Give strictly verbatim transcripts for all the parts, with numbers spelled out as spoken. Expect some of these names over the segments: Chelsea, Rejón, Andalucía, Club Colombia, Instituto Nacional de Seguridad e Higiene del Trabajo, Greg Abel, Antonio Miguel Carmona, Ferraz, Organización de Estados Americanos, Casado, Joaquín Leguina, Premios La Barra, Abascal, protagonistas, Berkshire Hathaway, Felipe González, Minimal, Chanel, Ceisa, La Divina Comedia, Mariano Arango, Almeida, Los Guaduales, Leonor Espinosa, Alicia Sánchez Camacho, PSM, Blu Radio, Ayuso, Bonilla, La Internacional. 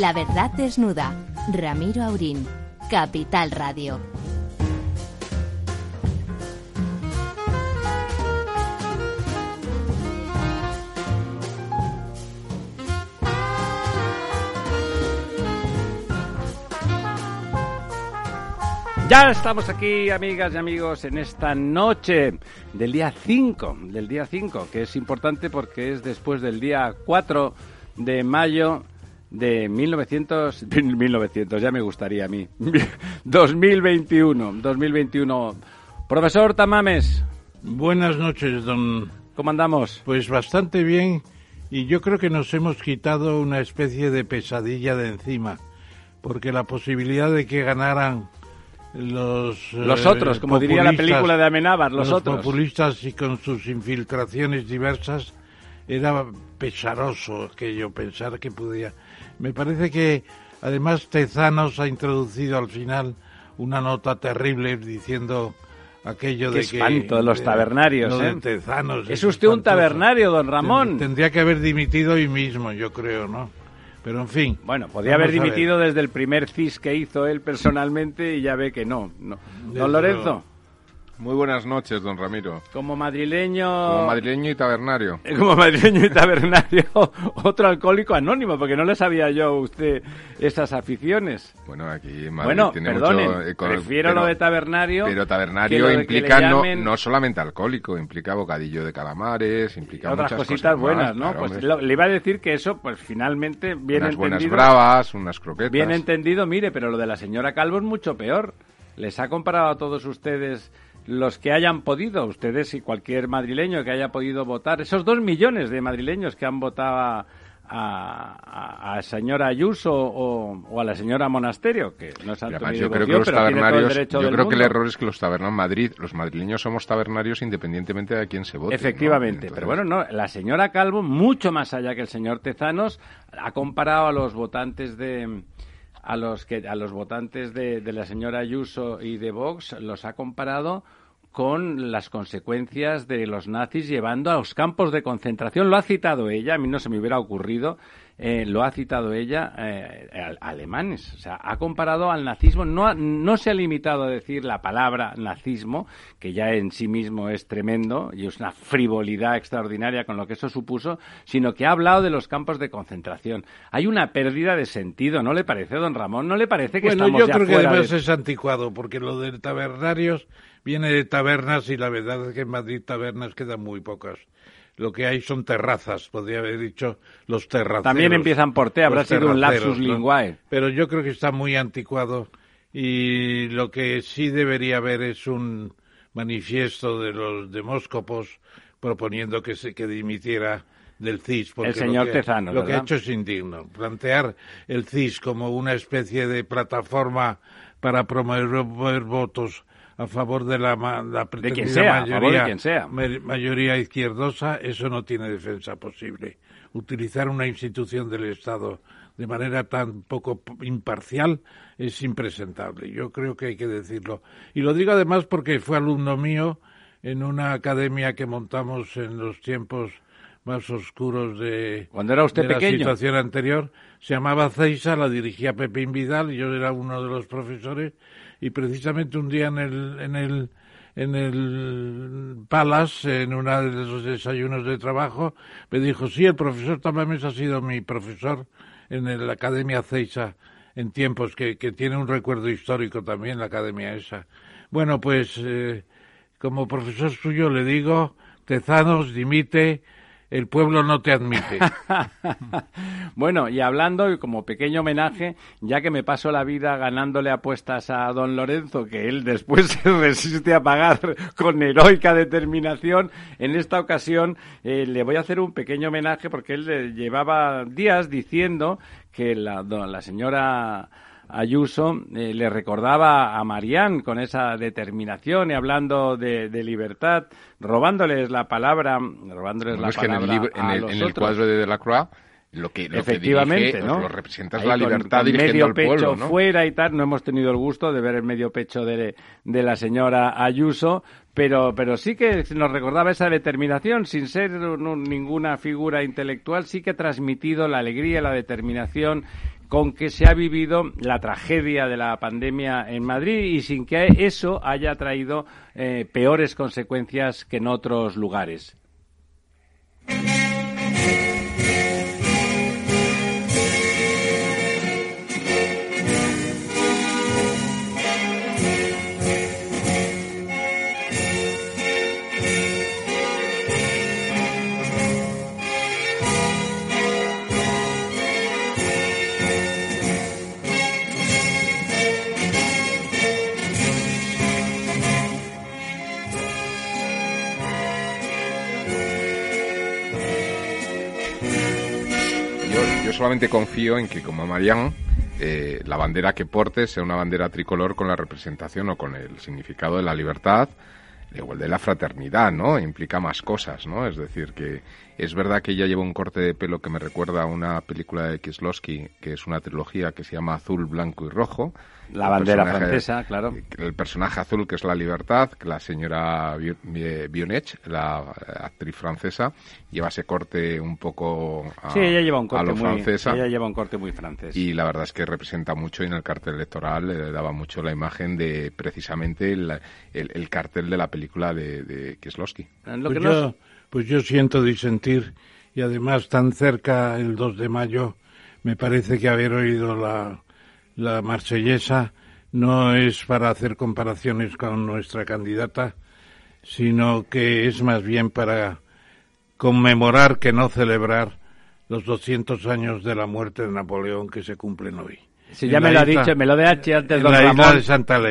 La verdad desnuda. Ramiro Aurín, Capital Radio. Ya estamos aquí, amigas y amigos, en esta noche del día cinco, del día cinco, que es importante porque es después del día cuatro de mayo de mil novecientos, mil novecientos, ya me gustaría a mí, dos mil veintiuno, dos mil veintiuno. Profesor Tamames. Buenas noches, don... ¿Cómo andamos? Pues bastante bien, y yo creo que nos hemos quitado una especie de pesadilla de encima, porque la posibilidad de que ganaran Los, los otros, eh, como diría la película de Amenábar, los, los otros. Los populistas y con sus infiltraciones diversas, era pesaroso aquello, pensar que podía. Me parece que, además, Tezanos ha introducido al final una nota terrible diciendo aquello Qué de espanto, que... espanto, los tabernarios, eh, ¿eh? De Tezanos. Es usted un tabernario, don Ramón. Tendría que haber dimitido hoy mismo, yo creo, ¿no? Pero en fin. Bueno, podía haber dimitido desde el primer C I S que hizo él personalmente y ya ve que no. no. Don Lorenzo. Muy buenas noches, don Ramiro. Como madrileño... Como madrileño y tabernario. Como madrileño y tabernario, otro alcohólico anónimo, porque no le sabía yo a usted esas aficiones. Bueno, aquí en Madrid bueno, tiene perdonen, mucho... Eh, con, prefiero pero, lo de tabernario... Pero tabernario implica llamen... no, no solamente alcohólico, implica bocadillo de calamares, implica otras muchas cositas cosas buenas, más, ¿no? Claro, pues lo, le iba a decir que eso, pues finalmente, bien unas entendido... Unas buenas bravas, unas croquetas... Bien entendido, mire, pero lo de la señora Calvo es mucho peor. Les ha comparado a todos ustedes... Los que hayan podido, ustedes y cualquier madrileño que haya podido votar, esos dos millones de madrileños que han votado a, a, a señora Ayuso o, o a la señora Monasterio, que no se han tomado yo creo que los tabernarios, yo creo mundo. que el error es que los tabernarios en Madrid, los madrileños somos tabernarios independientemente de a quién se vote. Efectivamente, ¿no? Entonces... pero bueno, no, la señora Calvo, mucho más allá que el señor Tezanos, ha comparado a los votantes de... A los que a los votantes de, de la señora Ayuso y de Vox los ha comparado con las consecuencias de los nazis llevando a los campos de concentración. Lo ha citado ella, a mí no se me hubiera ocurrido, eh, lo ha citado ella, eh, a, a alemanes. O sea, ha comparado al nazismo, no, ha, no se ha limitado a decir la palabra nazismo, que ya en sí mismo es tremendo y es una frivolidad extraordinaria con lo que eso supuso, sino que ha hablado de los campos de concentración. Hay una pérdida de sentido, ¿no le parece, don Ramón? ¿No le parece que bueno, estamos ya fuera? Bueno, yo creo que además de... es anticuado, porque lo del tabernarios... Viene de tabernas y la verdad es que en Madrid tabernas quedan muy pocas. Lo que hay son terrazas, podría haber dicho los terraceros. También empiezan por T, habrá sido un lapsus linguae. ¿No? Pero yo creo que está muy anticuado y lo que sí debería haber es un manifiesto de los demóscopos proponiendo que se que dimitiera del C I S. Porque el señor lo que, Tezano, Lo ¿verdad? que ha hecho es indigno. Plantear el C I S como una especie de plataforma para promover votos a favor de la, la de quien sea, mayoría, a favor de quien sea. mayoría izquierdosa, eso no tiene defensa posible. Utilizar una institución del Estado de manera tan poco imparcial es impresentable. Yo creo que hay que decirlo. Y lo digo además porque fue alumno mío en una academia que montamos en los tiempos más oscuros de, cuando era usted de pequeño. La situación anterior. Se llamaba Ceisa, la dirigía Pepín Vidal, y yo era uno de los profesores. Y precisamente un día en el en el en el Palace, en uno de los desayunos de trabajo, me dijo, sí, el profesor Tamames ha sido mi profesor en la Academia Ceisa, en tiempos que, que tiene un recuerdo histórico también la Academia esa. Bueno, pues eh, como profesor suyo le digo, Tezanos, dimite, el pueblo no te admite. Bueno, y hablando, y como pequeño homenaje, ya que me paso la vida ganándole apuestas a don Lorenzo, que él después se resiste a pagar con heroica determinación, en esta ocasión eh, le voy a hacer un pequeño homenaje porque él eh, llevaba días diciendo que la, la señora... Ayuso eh, le recordaba a Marianne con esa determinación y hablando de, de libertad, robándoles la palabra, robándoles no, la es palabra que en el, libro, a en el, los en el otros. Cuadro de Delacroix. Lo que, lo Efectivamente, que dirige, ¿no? Lo representas ahí la libertad con, con dirigiendo al pueblo, medio pecho ¿no? fuera y tal, no hemos tenido el gusto de ver el medio pecho de, de la señora Ayuso, pero, pero sí que nos recordaba esa determinación, sin ser no, ninguna figura intelectual, sí que ha transmitido la alegría, la determinación, con que se ha vivido la tragedia de la pandemia en Madrid y sin que eso haya traído eh, peores consecuencias que en otros lugares. Solamente confío en que, como Marián, eh, la bandera que porte sea una bandera tricolor con la representación o con el significado de la libertad, la igualdad y la fraternidad, ¿no? Implica más cosas, ¿no? Es decir, que es verdad que ella lleva un corte de pelo que me recuerda a una película de Kieslowski, que es una trilogía que se llama Azul, Blanco y Rojo. La bandera francesa, claro. El personaje azul, que es la libertad, que la señora Bionech, la actriz francesa, lleva ese corte un poco a, sí, ella lleva un corte a lo muy, francesa. Ella lleva un corte muy francés. Y la verdad es que representa mucho, y en el cartel electoral le daba mucho la imagen de, precisamente, el, el, el cartel de la película de, de Kieslowski. Pues, pues, yo, pues yo siento disentir, y además tan cerca el dos de mayo, me parece que haber oído la... La Marsellesa no es para hacer comparaciones con nuestra candidata, sino que es más bien para conmemorar, que no celebrar, los doscientos años de la muerte de Napoleón, que se cumplen hoy. Si ya me lo ha dicho, me lo de H antes, don Ramón,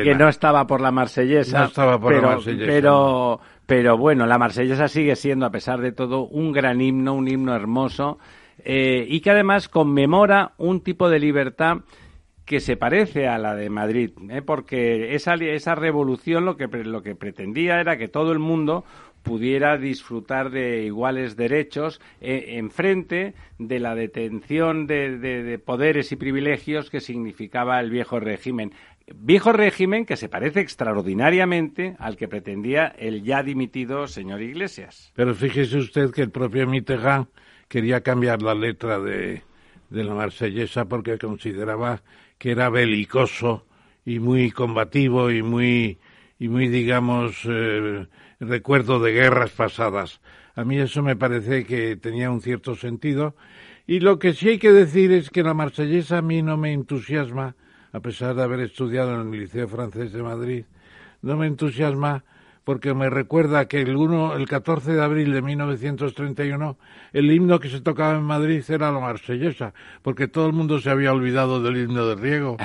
que no estaba por la Marsellesa. No estaba por la Marsellesa. Pero, pero bueno, la Marsellesa sigue siendo, a pesar de todo, un gran himno, un himno hermoso, eh, y que además conmemora un tipo de libertad que se parece a la de Madrid, ¿eh? Porque esa esa revolución lo que lo que pretendía era que todo el mundo pudiera disfrutar de iguales derechos eh, enfrente de la detención de, de, de poderes y privilegios que significaba el viejo régimen. Viejo régimen que se parece extraordinariamente al que pretendía el ya dimitido señor Iglesias. Pero fíjese usted que el propio Mitterrand quería cambiar la letra de, de la Marsellesa porque consideraba que era belicoso y muy combativo y muy, y muy digamos, eh, recuerdo de guerras pasadas. A mí eso me parece que tenía un cierto sentido. Y lo que sí hay que decir es que la Marsellesa a mí no me entusiasma, a pesar de haber estudiado en el Liceo Francés de Madrid, no me entusiasma porque me recuerda que el, uno, el catorce de abril de mil novecientos treinta y uno el himno que se tocaba en Madrid era la Marsellesa, porque todo el mundo se había olvidado del himno de Riego.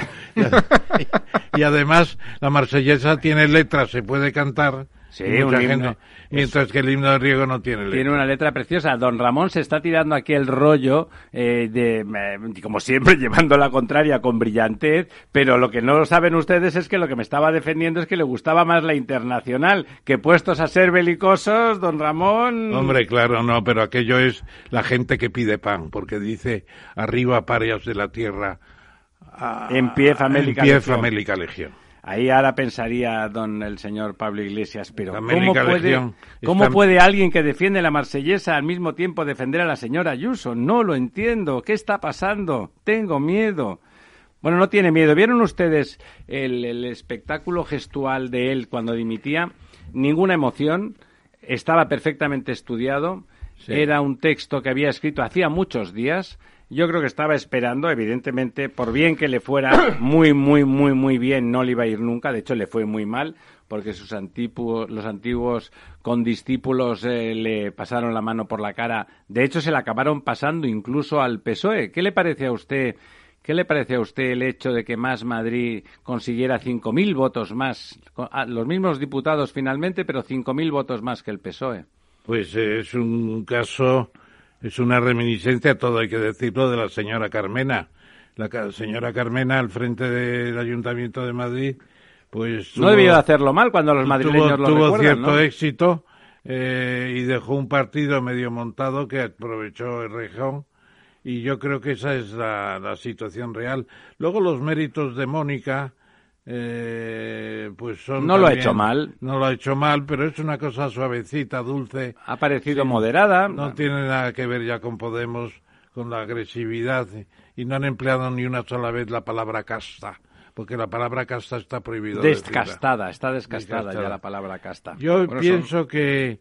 Y, y además la Marsellesa tiene letras, se puede cantar. Sí, un himno. Gente, mientras es, que el himno de Riego no tiene letra. Tiene una letra preciosa. Don Ramón se está tirando aquí el rollo, eh, de eh, como siempre, llevando la contraria con brillantez, pero lo que no saben ustedes es que lo que me estaba defendiendo es que le gustaba más la internacional, que puestos a ser belicosos, don Ramón... Hombre, claro, no, pero aquello es la gente que pide pan, porque dice, arriba parias de la tierra, a, en pie famélica legión. legión. Ahí ahora pensaría don el señor Pablo Iglesias, pero ¿cómo puede, ¿cómo está... puede alguien que defiende la Marsellesa al mismo tiempo defender a la señora Ayuso? No lo entiendo. ¿Qué está pasando? Tengo miedo. Bueno, no tiene miedo. ¿Vieron ustedes el, el espectáculo gestual de él cuando dimitía? Ninguna emoción. Estaba perfectamente estudiado. Sí. Era un texto que había escrito hacía muchos días. Yo creo que estaba esperando, evidentemente, por bien que le fuera muy, muy, muy, muy bien, no le iba a ir nunca. De hecho, le fue muy mal, porque sus antiguos, los antiguos condiscípulos eh, le pasaron la mano por la cara. De hecho, se la acabaron pasando incluso al P S O E. ¿Qué le parece a usted, qué le parece a usted el hecho de que Más Madrid consiguiera cinco mil votos más? Los mismos diputados finalmente, pero cinco mil votos más que el P S O E. Pues eh, es un caso... Es una reminiscencia, todo hay que decirlo, de la señora Carmena. La ca- señora Carmena, al frente del Ayuntamiento de Madrid, pues... Tuvo, no debió hacerlo mal cuando los madrileños tuvo, lo tuvo recuerdan, cierto ¿no? éxito eh, y dejó un partido medio montado que aprovechó el Rejón, y yo creo que esa es la, la situación real. Luego los méritos de Mónica, eh, pues son... No también, lo ha hecho mal. No lo ha hecho mal, pero es una cosa suavecita, dulce. Ha parecido sí, moderada. No tiene nada que ver ya con Podemos, con la agresividad y no han empleado ni una sola vez la palabra casta, porque la palabra casta está prohibida. Descastada, decirla. Está descastada, descastada ya la palabra casta. Yo bueno, pienso son... que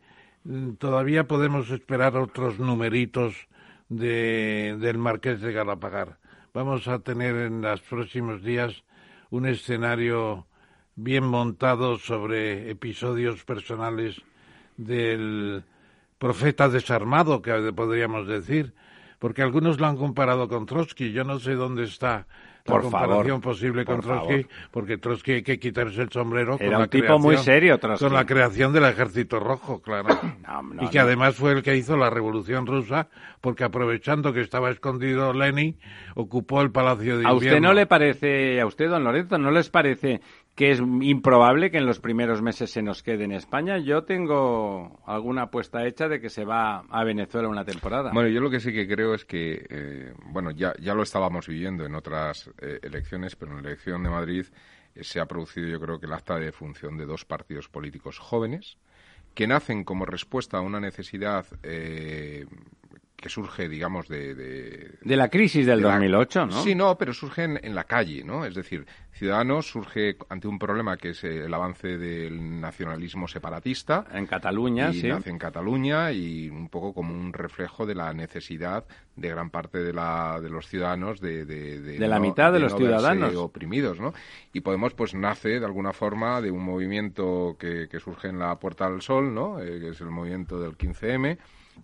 todavía podemos esperar otros numeritos de, del Marqués de Galapagar. Vamos a tener en los próximos días un escenario bien montado sobre episodios personales del profeta desarmado, que podríamos decir, porque algunos lo han comparado con Trotsky. Yo no sé dónde está la por comparación favor, posible con Trotsky, favor. porque Trotsky hay que quitarse el sombrero. Era con un la tipo creación, muy serio, Trotsky. Con la creación del Ejército Rojo, claro. No, no, y que no. además fue el que hizo la Revolución Rusa, porque aprovechando que estaba escondido Lenin, ocupó el Palacio de Invierno. ¿A usted no le parece, a usted, don Lorenzo, no les parece que es improbable que en los primeros meses se nos quede en España? Yo tengo alguna apuesta hecha de que se va a Venezuela una temporada. Bueno, yo lo que sí que creo es que, eh, bueno, ya, ya lo estábamos viviendo en otras eh, elecciones, pero en la elección de Madrid eh, se ha producido, yo creo, que el acta de defunción de dos partidos políticos jóvenes que nacen como respuesta a una necesidad eh, que surge, digamos, de... De, de la crisis del de dos mil ocho, la, ¿no? Sí, no, pero surge en, en la calle, ¿no? Es decir, Ciudadanos surge ante un problema que es el avance del nacionalismo separatista. En Cataluña, y sí. Nace en Cataluña y un poco como un reflejo de la necesidad de gran parte de, la, de los ciudadanos de... De, de, de no, la mitad de, de los no ciudadanos. Oprimidos, ¿no? Y Podemos, pues, nace de alguna forma de un movimiento que, que surge en la Puerta del Sol, ¿no? Eh, que es el movimiento del quince eme...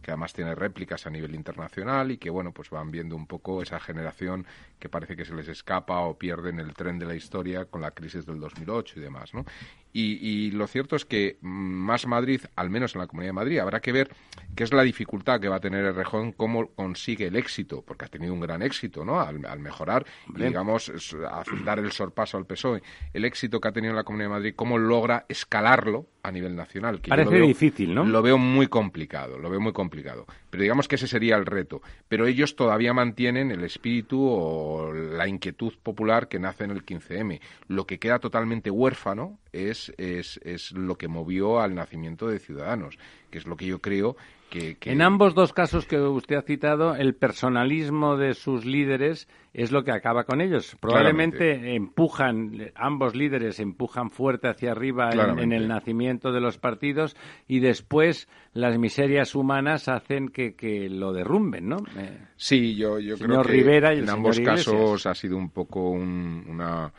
que además tiene réplicas a nivel internacional y que, bueno, pues van viendo un poco esa generación que parece que se les escapa o pierden el tren de la historia con la crisis del dos mil ocho y demás, ¿no? Y, y lo cierto es que Más Madrid, al menos en la Comunidad de Madrid, habrá que ver qué es la dificultad que va a tener Errejón, cómo consigue el éxito, porque ha tenido un gran éxito, ¿no?, al, al mejorar, y, digamos, a dar el sorpaso al P S O E. El éxito que ha tenido en la Comunidad de Madrid, cómo logra escalarlo a nivel nacional. Que Parece veo, difícil, ¿no? Lo veo muy complicado, lo veo muy complicado. Pero digamos que ese sería el reto. Pero ellos todavía mantienen el espíritu o la inquietud popular que nace en el quince eme. Lo que queda totalmente huérfano es, es, es lo que movió al nacimiento de Ciudadanos, que es lo que yo creo que... que... En ambos dos casos que usted ha citado, el personalismo de sus líderes es lo que acaba con ellos. Probablemente Claramente. empujan, ambos líderes empujan fuerte hacia arriba en, en el nacimiento de los partidos y después las miserias humanas hacen que, que lo derrumben, ¿no? Eh, sí, yo, yo creo que Rivera y el en ambos Iglesias. casos ha sido un poco un, una,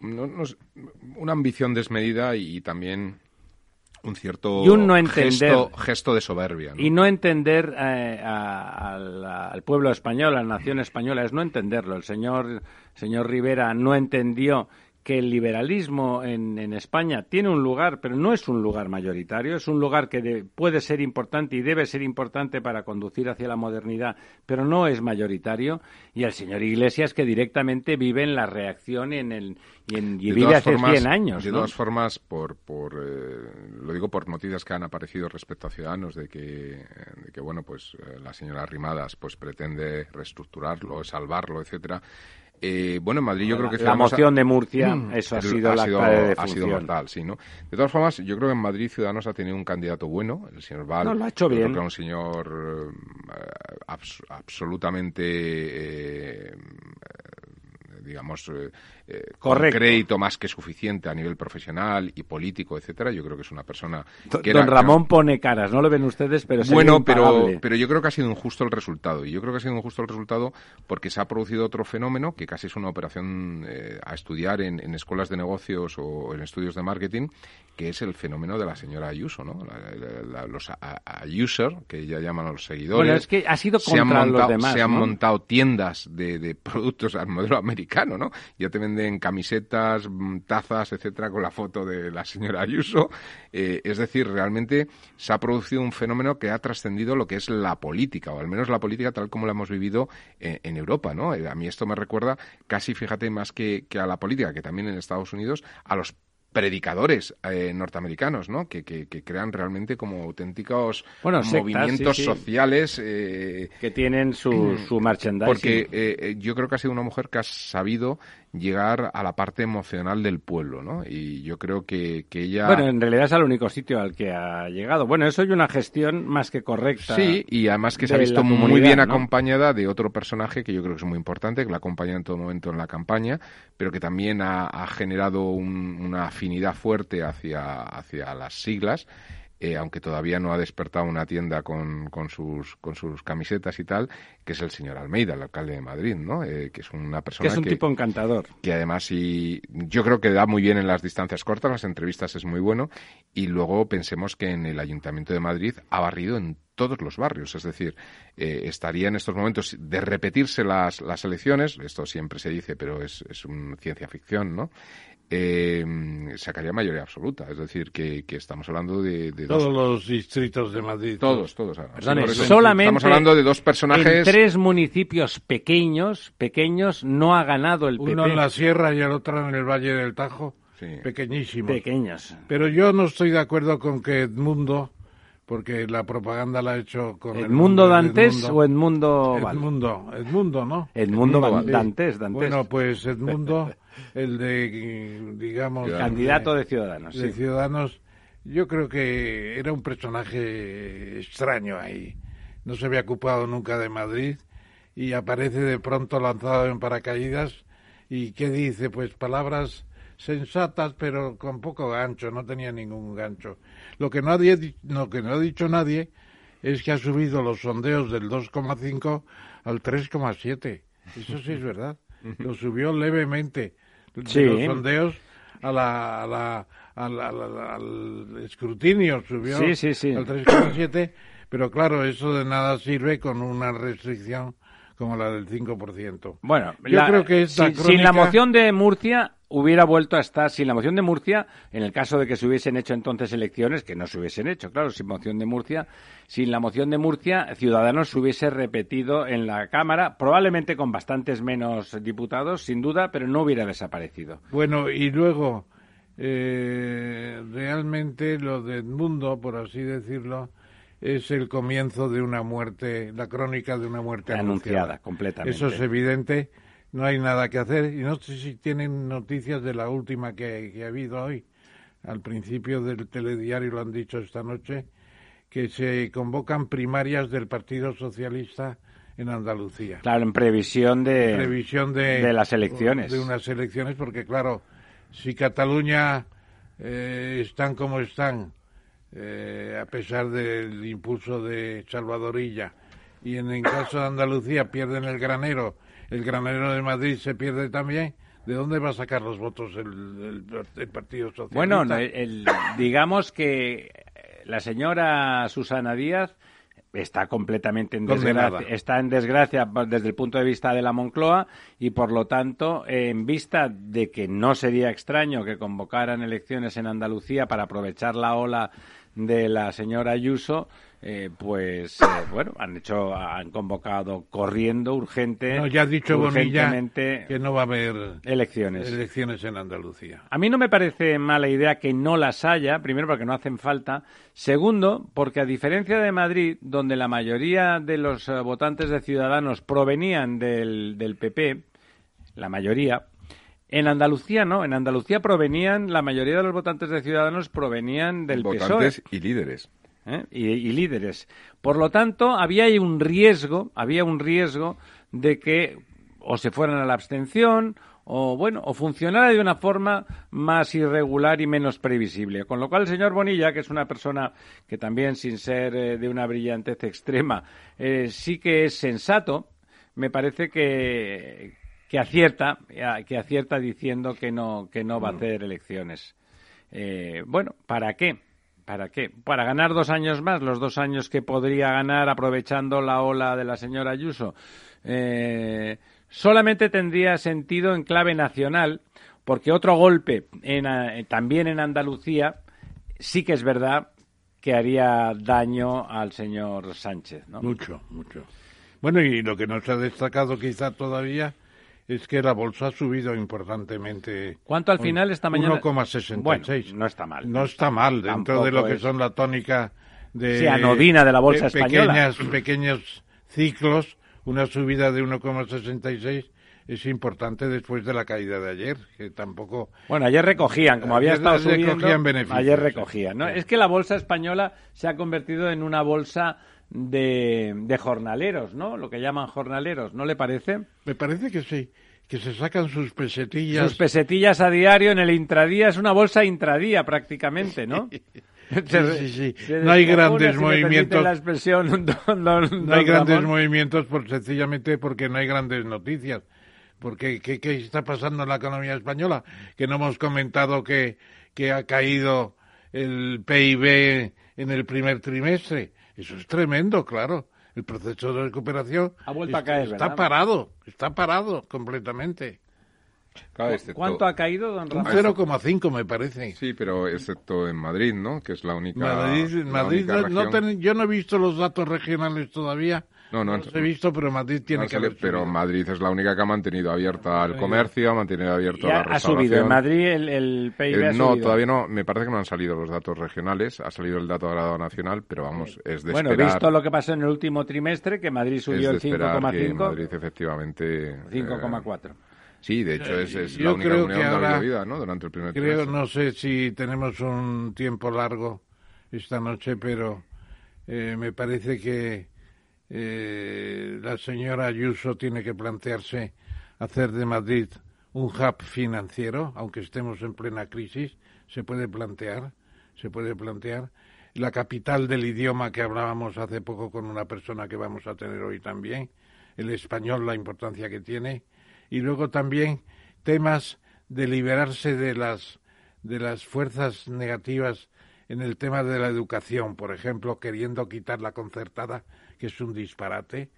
no, no, una ambición desmedida y, y también... un cierto y un no entender, gesto, gesto de soberbia, ¿no? Y no entender eh, a, a la, al pueblo español, a la nación española, es no entenderlo. El señor, señor Rivera no entendió que el liberalismo en, en España tiene un lugar, pero no es un lugar mayoritario, es un lugar que de, puede ser importante y debe ser importante para conducir hacia la modernidad, pero no es mayoritario, y el señor Iglesias que directamente vive en la reacción en el, y, en, y vive hace formas, cien años. De ¿no? todas formas, por, por eh, lo digo por noticias que han aparecido respecto a Ciudadanos de que, de que bueno, pues eh, la señora Arrimadas pues pretende reestructurarlo, salvarlo, etcétera. Eh, bueno, en Madrid yo la, creo que... La moción ha, de Murcia, mm, eso ha sido ha la sido, de ha sido mortal, sí, ¿no? De todas formas, yo creo que en Madrid Ciudadanos ha tenido un candidato bueno, el señor Val. No, lo ha hecho bien. Creo que un señor eh, abs, absolutamente, eh, digamos, eh, eh, correcto, con crédito más que suficiente a nivel profesional y político, etcétera. Yo creo que es una persona... Don, que era, don Ramón pone caras, no lo ven ustedes, pero... Bueno, pero, pero yo creo que ha sido injusto el resultado. Y yo creo que ha sido injusto el resultado porque se ha producido otro fenómeno que casi es una operación eh, a estudiar en, en escuelas de negocios o en estudios de marketing, que es el fenómeno de la señora Ayuso, ¿no? La, la, la, los Ayuser, que ya llaman a los seguidores. Bueno, es que ha sido contra montado, los demás, Se han ¿no? montado tiendas de, de productos al modelo americano, ¿no? Ya te venden camisetas, tazas, etcétera, con la foto de la señora Ayuso. Eh, es decir, realmente se ha producido un fenómeno que ha trascendido lo que es la política, o al menos la política tal como la hemos vivido en, en Europa, ¿no? Eh, a mí esto me recuerda casi, fíjate, más que, que a la política, que también en Estados Unidos, a los predicadores eh, norteamericanos, ¿no? Que, que, que crean realmente como auténticos bueno, movimientos sectas, sí, sí. sociales. Eh, que tienen su, su merchandising. Porque eh, yo creo que ha sido una mujer que ha sabido llegar a la parte emocional del pueblo, ¿no? Y yo creo que, que ella... Bueno, en realidad es el único sitio al que ha llegado. Bueno, eso es una gestión más que correcta. Sí, y además que se ha visto muy bien, ¿no?, acompañada de otro personaje que yo creo que es muy importante, que la acompaña en todo momento en la campaña, pero que también ha, ha generado un, una afinidad fuerte hacia, hacia las siglas. Eh, aunque todavía no ha despertado una tienda con, con, sus, con sus camisetas y tal, que es el señor Almeida, el alcalde de Madrid, ¿no? Eh, que es una persona que... es un que, tipo encantador. Que además, y yo creo que da muy bien en las distancias cortas, las entrevistas es muy bueno, y luego pensemos que en el Ayuntamiento de Madrid ha barrido en todos los barrios, es decir, eh, estaría en estos momentos de repetirse las, las elecciones, esto siempre se dice, pero es, es un ciencia ficción, ¿no? Eh, sacaría mayoría absoluta, es decir, que, que estamos hablando de, de todos dos, los distritos de Madrid, todos, todos. todos Perdón, es, solamente estamos hablando de dos personajes. En tres municipios pequeños, pequeños, no ha ganado el P P. Uno en la Sierra y el otro en el Valle del Tajo, sí. Pequeñísimos. Pequeños. Pero yo no estoy de acuerdo con que Edmundo, porque la propaganda la ha hecho con el Edmundo Dantes Edmundo. o Edmundo Edmundo, Val. Edmundo, ¿no? Edmundo, Edmundo Val. Dantes, Dantes. Bueno, pues Edmundo. El de, digamos... Ciudadanos. Candidato de Ciudadanos. De sí. Ciudadanos. Yo creo que era un personaje extraño ahí. No se había ocupado nunca de Madrid y aparece de pronto lanzado en paracaídas. ¿Y qué dice? Pues palabras sensatas, pero con poco gancho. No tenía ningún gancho. Lo que no ha, lo que no ha dicho nadie es que ha subido los sondeos del dos coma cinco al tres coma siete. Eso sí es verdad. Lo subió levemente de sí. los sondeos a la, a la, a la, a la, al escrutinio, subió sí, sí, sí. al tres coma siete, pero claro, eso de nada sirve con una restricción como la del cinco por ciento. Bueno, yo la, creo que esta si, crónica... sin la moción de Murcia hubiera vuelto a estar, sin la moción de Murcia, en el caso de que se hubiesen hecho entonces elecciones, que no se hubiesen hecho, claro, sin moción de Murcia, sin la moción de Murcia, Ciudadanos hubiese repetido en la Cámara, probablemente con bastantes menos diputados, sin duda, pero no hubiera desaparecido. Bueno, y luego, eh, realmente lo de Edmundo, por así decirlo, es el comienzo de una muerte, la crónica de una muerte anunciada. Anunciada, completamente. Eso es evidente. No hay nada que hacer, y no sé si tienen noticias de la última que, que ha habido hoy. Al principio del telediario lo han dicho esta noche, que se convocan primarias del Partido Socialista en Andalucía. Claro, en previsión de, en previsión de, de las elecciones. De unas elecciones, porque claro, si Cataluña eh, están como están, eh, a pesar del impulso de Salvador Illa, y en el caso de Andalucía pierden el granero, el granero de Madrid se pierde también. ¿De dónde va a sacar los votos el, el, el Partido Socialista? Bueno, el, el, digamos que la señora Susana Díaz está completamente en desgracia, está en desgracia desde el punto de vista de la Moncloa y, por lo tanto, en vista de que no sería extraño que convocaran elecciones en Andalucía para aprovechar la ola de la señora Ayuso, eh, pues eh, bueno, han hecho, han convocado corriendo, urgente, no, ya ha dicho Bonilla que no va a haber elecciones. elecciones en Andalucía. A mí no me parece mala idea que no las haya, primero porque no hacen falta, segundo porque a diferencia de Madrid, donde la mayoría de los votantes de Ciudadanos provenían del, del P P, la mayoría... En Andalucía no, en Andalucía provenían, la mayoría de los votantes de Ciudadanos provenían del votantes P S O E. Votantes y líderes. ¿Eh? Y, y líderes. Por lo tanto, había un riesgo, había un riesgo de que o se fueran a la abstención o, bueno, o funcionara de una forma más irregular y menos previsible. Con lo cual, el señor Bonilla, que es una persona que también, sin ser eh, de una brillantez extrema, eh, sí que es sensato, me parece que... que acierta, que acierta diciendo que no, que no va a hacer elecciones. Eh, bueno, ¿para qué? ¿Para qué? Para ganar dos años más, los dos años que podría ganar aprovechando la ola de la señora Ayuso. Eh, solamente tendría sentido en clave nacional, porque otro golpe en, también en Andalucía sí que es verdad que haría daño al señor Sánchez, ¿no? Mucho, mucho. Bueno, y lo que no se ha destacado quizá todavía... es que la bolsa ha subido importantemente. ¿Cuánto al final esta mañana? uno coma sesenta y seis. Bueno, no está mal. No está mal, dentro de lo que es... son la tónica de... Sí, anodina de la bolsa de pequeñas, española. Pequeños ciclos, una subida de uno coma sesenta y seis es importante después de la caída de ayer, que tampoco... Bueno, ayer recogían, como había ayer estado subiendo, recogían beneficios, ayer recogían, ¿no? Sí. Es que la bolsa española se ha convertido en una bolsa de, de jornaleros, ¿no? Lo que llaman jornaleros, ¿no le parece? Me parece que sí, que se sacan sus pesetillas. Sus pesetillas a diario en el intradía, es una bolsa intradía prácticamente, ¿no? Sí, sí, sí. No hay grandes movimientos. La expresión, don, don, no hay grandes Ramón. movimientos por, sencillamente porque no hay grandes noticias. Porque ¿qué, qué está pasando en la economía española? Que no hemos comentado que, que ha caído el P I B en el primer trimestre. Eso es tremendo, claro. El proceso de recuperación ha vuelto está, a caer, ¿verdad? Está parado, está parado completamente. Claro, excepto... ¿Cuánto ha caído, don Ramón? cero coma cinco me parece. Sí, pero excepto en Madrid, ¿no? Que es la única. Madrid, la Madrid única región... no ten... yo no he visto los datos regionales todavía. No, no, no los he visto, pero Madrid tiene no que haber. Pero Madrid es la única que ha mantenido abierta el comercio, ha mantenido abierto la restauración. ¿Ha subido en Madrid el, el P I B? Eh, ha no, subido. Todavía no. Me parece que no han salido los datos regionales. Ha salido el dato de grado nacional, pero vamos, sí. es de bueno, esperar. Bueno, visto lo que pasó en el último trimestre, que Madrid subió el cinco coma cinco. Madrid, efectivamente. cinco coma cuatro. Eh... Sí, de hecho es, es la única reunión de la vida, ¿no? Durante el primer trimestre. Creo, no sé si tenemos un tiempo largo esta noche, pero eh, me parece que eh, la señora Ayuso tiene que plantearse hacer de Madrid un hub financiero, aunque estemos en plena crisis, se puede plantear, se puede plantear. La capital del idioma que hablábamos hace poco con una persona que vamos a tener hoy también, el español, la importancia que tiene. Y luego también temas de liberarse de las de las fuerzas negativas en el tema de la educación, por ejemplo, queriendo quitar la concertada, que es un disparate.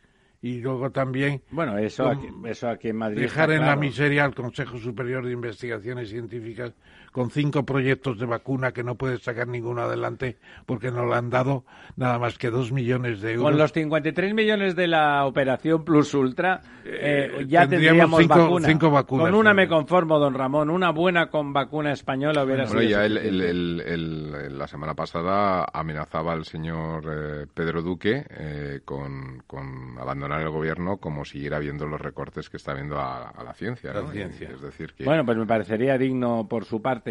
Y luego también... Bueno, eso aquí, eso aquí en Madrid... Dejar en claro. la miseria al Consejo Superior de Investigaciones Científicas con cinco proyectos de vacuna que no puede sacar ninguno adelante porque no le han dado nada más que dos millones de euros. Con los cincuenta y tres millones de la operación Plus Ultra eh, ya tendríamos, tendríamos cinco, vacuna. cinco vacunas. Con una sí. me conformo, don Ramón. Una buena con vacuna española hubiera bueno, sido... Ya el, el, el, el, la semana pasada amenazaba al señor eh, Pedro Duque eh, con, con abandonar el gobierno como siguiera viendo los recortes que está viendo a, a la ciencia, ¿no? La ciencia. Es decir que... Bueno, pues me parecería digno por su parte.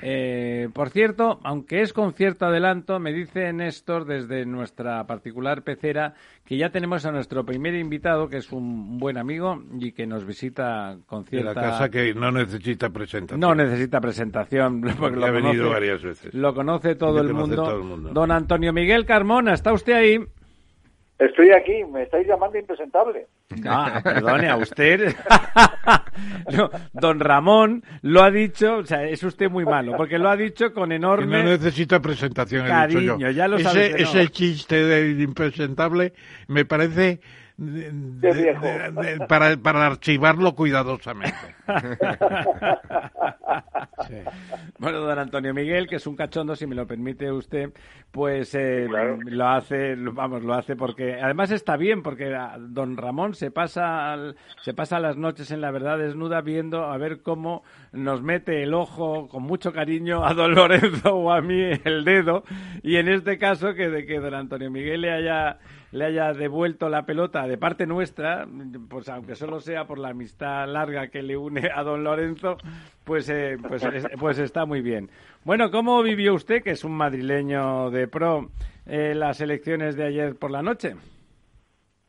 Eh, por cierto, aunque es con cierto adelanto, me dice Néstor desde nuestra particular pecera que ya tenemos a nuestro primer invitado, que es un buen amigo y que nos visita con cierta... De la casa que no necesita presentación. No necesita presentación. Porque, porque lo ha venido conoce, varias veces. Lo conoce todo, el, conoce mundo. todo el mundo. Don Antonio Miguel Carmona, ¿está usted ahí? Estoy aquí, me estáis llamando impresentable. Ah, perdone, a usted. No, don Ramón lo ha dicho, o sea, es usted muy malo, porque lo ha dicho con enorme... Que no necesita presentación, cariño, he dicho yo. Ya lo ese, sabes que no. Ese chiste del impresentable me parece... De, de, de, de, de, para, para archivarlo cuidadosamente. Sí. Bueno, don Antonio Miguel, que es un cachondo, si me lo permite usted, pues eh, claro. lo hace, vamos, lo hace porque además está bien, porque don Ramón se pasa, al, se pasa las noches en La Verdad Desnuda viendo a ver cómo nos mete el ojo con mucho cariño a don Lorenzo o a mí el dedo, y en este caso que de que don Antonio Miguel le haya le haya devuelto la pelota de parte nuestra, pues aunque solo sea por la amistad larga que le une a don Lorenzo, pues eh, pues, pues está muy bien. Bueno, ¿cómo vivió usted, que es un madrileño de pro, eh, las elecciones de ayer por la noche?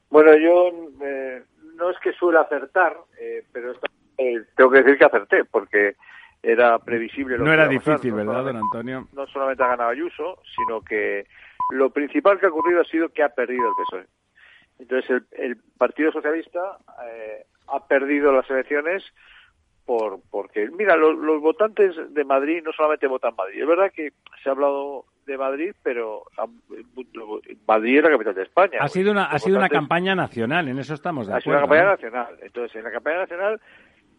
Bueno, yo eh, no es que suela acertar, eh, pero esta, eh, tengo que decir que acerté, porque era previsible. Lo no que era difícil, pasar, ¿verdad, no don Antonio? No solamente ha ganado Ayuso, sino que lo principal que ha ocurrido ha sido que ha perdido el P S O E. Entonces, el, el Partido Socialista eh, ha perdido las elecciones por porque, mira, lo, los votantes de Madrid no solamente votan Madrid. Es verdad que se ha hablado de Madrid, pero la, Madrid es la capital de España. Ha sido una, ha sido una campaña nacional, en eso estamos de acuerdo. Ha sido una campaña ¿no? nacional. Entonces, en la campaña nacional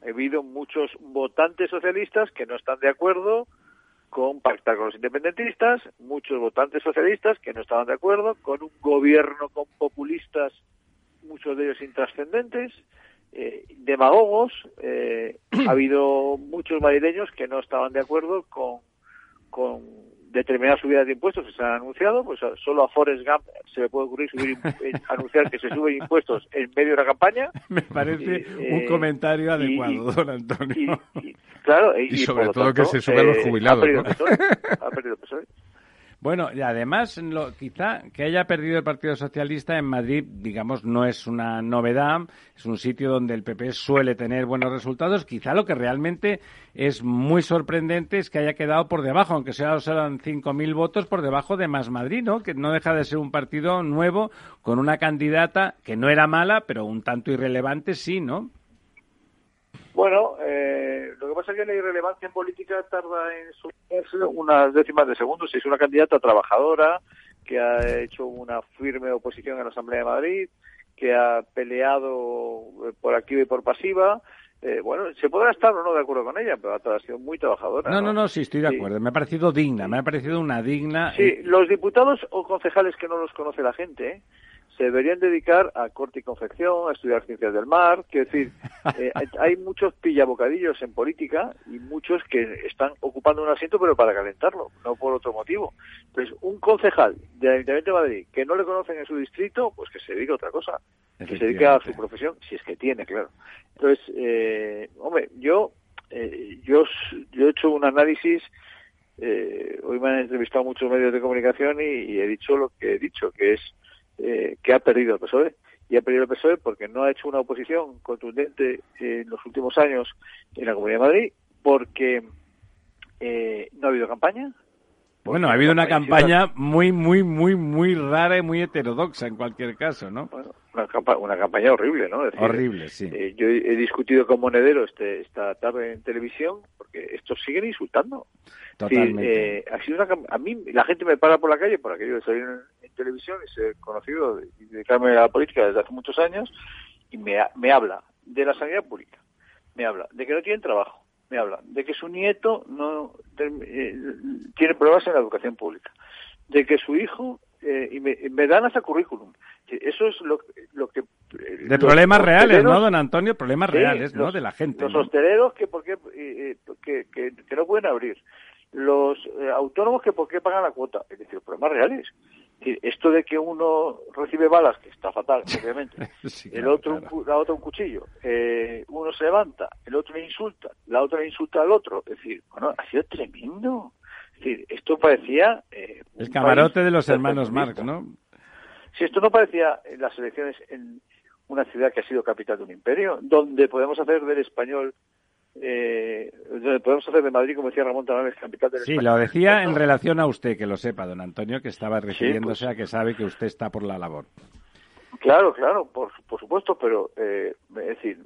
ha habido muchos votantes socialistas que no están de acuerdo con pactar con los independentistas, muchos votantes socialistas que no estaban de acuerdo, con un gobierno con populistas, muchos de ellos intrascendentes, eh, demagogos. Eh, ha habido muchos madrileños que no estaban de acuerdo con, con determinadas subidas de impuestos que se han anunciado, pues solo a Forrest Gump se le puede ocurrir subir, anunciar que se suben impuestos en medio de una campaña. Me parece eh, un comentario eh, adecuado, y, don Antonio. Y, y, claro, y, y sobre y todo tanto, que se suben eh, los jubilados. Ha perdido, ¿no? Peso, ha perdido peso. Bueno, y además, lo, quizá que haya perdido el Partido Socialista en Madrid, digamos, no es una novedad. Es un sitio donde el P P suele tener buenos resultados. Quizá lo que realmente es muy sorprendente es que haya quedado por debajo, aunque sea sean cinco mil votos, por debajo de Más Madrid, ¿no? Que no deja de ser un partido nuevo con una candidata que no era mala, pero un tanto irrelevante sí, ¿no? Bueno, eh, lo que pasa es que la irrelevancia en política tarda en sumarse unas décimas de segundos. Es una candidata trabajadora que ha hecho una firme oposición en la Asamblea de Madrid, que ha peleado por activa y por pasiva. Eh, bueno, se podrá estar o no de acuerdo con ella, pero ha sido muy trabajadora. No, no, no, no sí, estoy de acuerdo. Sí. Me ha parecido digna, me ha parecido una digna... Sí, eh... los diputados o concejales que no los conoce la gente, ¿eh? Se deberían dedicar a corte y confección, a estudiar ciencias del mar. Quiero decir, eh, hay muchos pillabocadillos en política y muchos que están ocupando un asiento pero para calentarlo, no por otro motivo. Entonces, un concejal del Ayuntamiento de Madrid que no le conocen en su distrito, pues que se dedique a otra cosa, que se dedique a su profesión, si es que tiene, claro. Entonces, eh, hombre, yo, eh, yo, yo he hecho un análisis... Eh, hoy me han entrevistado muchos medios de comunicación y, y he dicho lo que he dicho, que es Eh, que ha perdido el P S O E, y ha perdido el P S O E porque no ha hecho una oposición contundente eh, en los últimos años en la Comunidad de Madrid, porque eh, no ha habido campaña. Bueno, ha habido una campaña muy, muy, muy, muy rara y muy heterodoxa en cualquier caso, ¿no? Bueno, una, campa- una campaña horrible, ¿no? Es decir, horrible, sí. Eh, yo he discutido con Monedero este, esta tarde en televisión, porque estos siguen insultando. Totalmente. Eh, ha sido una, a mí la gente me para por la calle por aquello de salir en, en televisión y ser conocido y dedicarme a la política desde hace muchos años, y me, me habla de la sanidad pública, me habla de que no tienen trabajo, me habla de que su nieto no eh, tiene pruebas en la educación pública, de que su hijo, eh, y, me, y me dan hasta currículum. Eso es lo, lo que... Eh, de problemas reales, ¿no, don Antonio? Problemas sí, reales, ¿no? Los, de la gente. Los ¿no? hosteleros que, por qué, eh, que, que, que no pueden abrir. Los eh, autónomos que por qué pagan la cuota. Es decir, problemas reales. Esto de que uno recibe balas, que está fatal, obviamente, sí, claro, el otro claro. un, la otra un cuchillo, eh, uno se levanta, el otro le insulta, la otra le insulta al otro, es decir, bueno, ha sido tremendo. Es decir, esto parecía... Eh, el camarote de los hermanos Marx, ¿no? Si esto no parecía en las elecciones en una ciudad que ha sido capital de un imperio, donde podemos hacer del español... Eh, podemos hacer de Madrid, como decía Ramón Tamames, capital del sí, España. Lo decía en relación a usted, que lo sepa, don Antonio, que estaba refiriéndose sí, pues, a que sabe que usted está por la labor. Claro, claro, por, por supuesto, pero eh, es decir,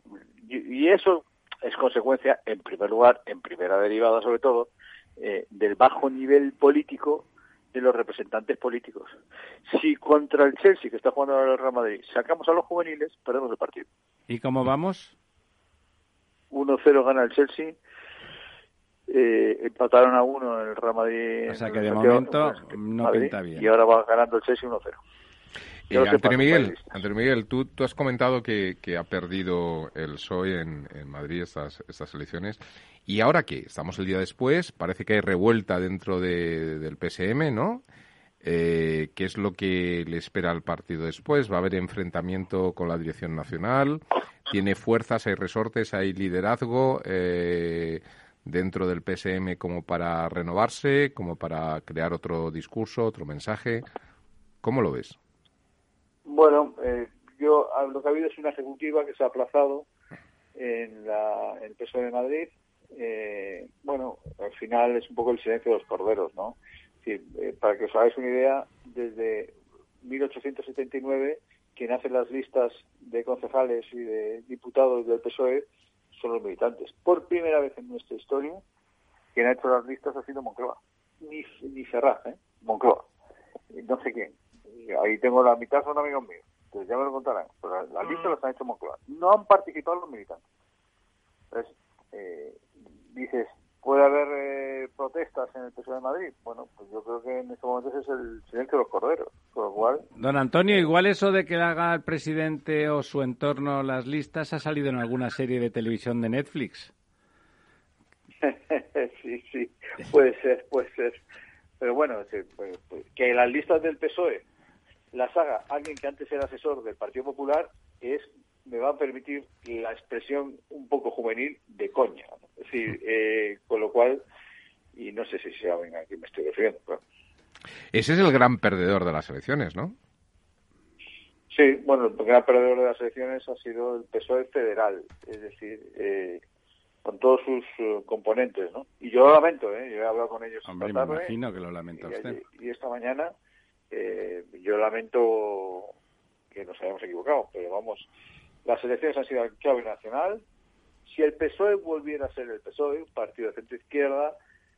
y, y eso es consecuencia, en primer lugar, en primera derivada sobre todo, eh, del bajo nivel político de los representantes políticos. Si contra el Chelsea, que está jugando ahora el Real Madrid, sacamos a los juveniles, perdemos el partido. ¿Y cómo vamos? uno cero gana el Chelsea, eh, empataron a uno en el Real Madrid. O sea que de momento no pinta bien. Y ahora va ganando el Chelsea uno cero. Eh, Antonio Miguel, Antonio Miguel, tú, tú has comentado que, que ha perdido el P S O E en, en Madrid estas, estas elecciones. ¿Y ahora qué? Estamos el día después, parece que hay revuelta dentro de, del P S M, ¿no? Eh, ¿Qué es lo que le espera al partido después? ¿Va a haber enfrentamiento con la dirección nacional? ¿Tiene fuerzas, hay resortes, hay liderazgo eh, dentro del P S M como para renovarse, como para crear otro discurso, otro mensaje? ¿Cómo lo ves? Bueno, eh, yo lo que ha habido es una ejecutiva que se ha aplazado en, la, en el P S O E de Madrid. Eh, bueno, al final es un poco el silencio de los corderos, ¿no? Sí, eh, para que os hagáis una idea, desde mil ochocientos setenta y nueve quien hace las listas de concejales y de diputados del P S O E son los militantes. Por primera vez en nuestra historia, quien ha hecho las listas ha sido Moncloa. Ni, ni Ferraz, ¿eh? Moncloa. No sé quién. Ahí tengo la mitad, son amigos míos. Entonces ya me lo contarán. Pero las listas las han hecho Moncloa. No han participado los militantes. Entonces, eh, dices... ¿Puede haber eh, protestas en el P S O E de Madrid? Bueno, pues yo creo que en estos momentos es el silencio de los corderos, con lo cual... Don Antonio, igual eso de que haga el presidente o su entorno las listas ha salido en alguna serie de televisión de Netflix. sí, sí, puede ser, puede ser. Pero bueno, que las listas del P S O E las haga alguien que antes era asesor del Partido Popular es, me va a permitir la expresión un poco juvenil, de coña, ¿no? Es decir, eh, con lo cual, y no sé si saben a quién me estoy refiriendo, pero... Ese es el gran perdedor de las elecciones, ¿no? Sí, bueno, el gran perdedor de las elecciones ha sido el P S O E federal, es decir, eh, con todos sus uh, componentes, ¿no? Y yo lo lamento, ¿eh? Yo he hablado con ellos. Hombre, esta tarde, me imagino que lo lamenta y, usted. Y, y esta mañana, eh, yo lamento que nos hayamos equivocado, pero vamos, las elecciones han sido clave nacional. Si el P S O E volviera a ser el P S O E, un partido de centro-izquierda,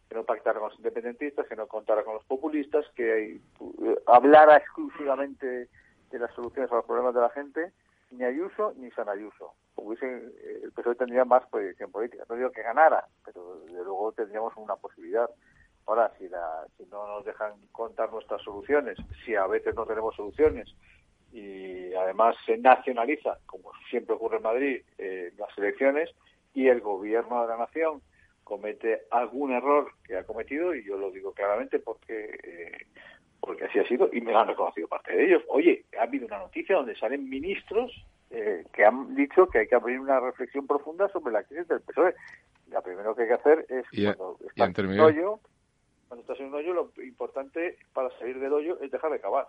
que no pactara con los independentistas, que no contara con los populistas, que eh, hablara exclusivamente de las soluciones a los problemas de la gente, ni Ayuso ni San Ayuso. Como dicen, el P S O E tendría más proyección política. No digo que ganara, pero desde luego tendríamos una posibilidad. Ahora, si, la, si no nos dejan contar nuestras soluciones, si a veces no tenemos soluciones, y además se nacionaliza, como siempre ocurre en Madrid, eh, las elecciones, y el gobierno de la nación comete algún error que ha cometido, y yo lo digo claramente porque... Eh, porque así ha sido, y me lo han reconocido parte de ellos. Oye, ha habido una noticia donde salen ministros eh, que han dicho que hay que abrir una reflexión profunda sobre la crisis del P S O E. Lo primero que hay que hacer es, y, cuando estás en un hoyo, cuando estás en un hoyo, lo importante para salir del hoyo es dejar de cavar.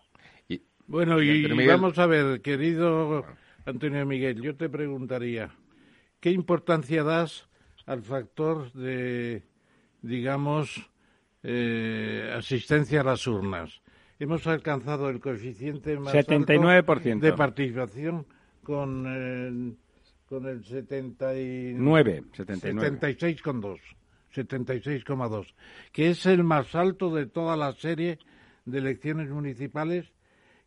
Y, bueno, y, y vamos a ver, querido Antonio Miguel, yo te preguntaría, ¿qué importancia das al factor de, digamos, eh, asistencia a las urnas? Hemos alcanzado el coeficiente más setenta y nueve por ciento alto de participación con el, con el setenta y nueve, setenta y nueve. setenta y seis coma dos, setenta y seis coma dos, que es el más alto de toda la serie de elecciones municipales,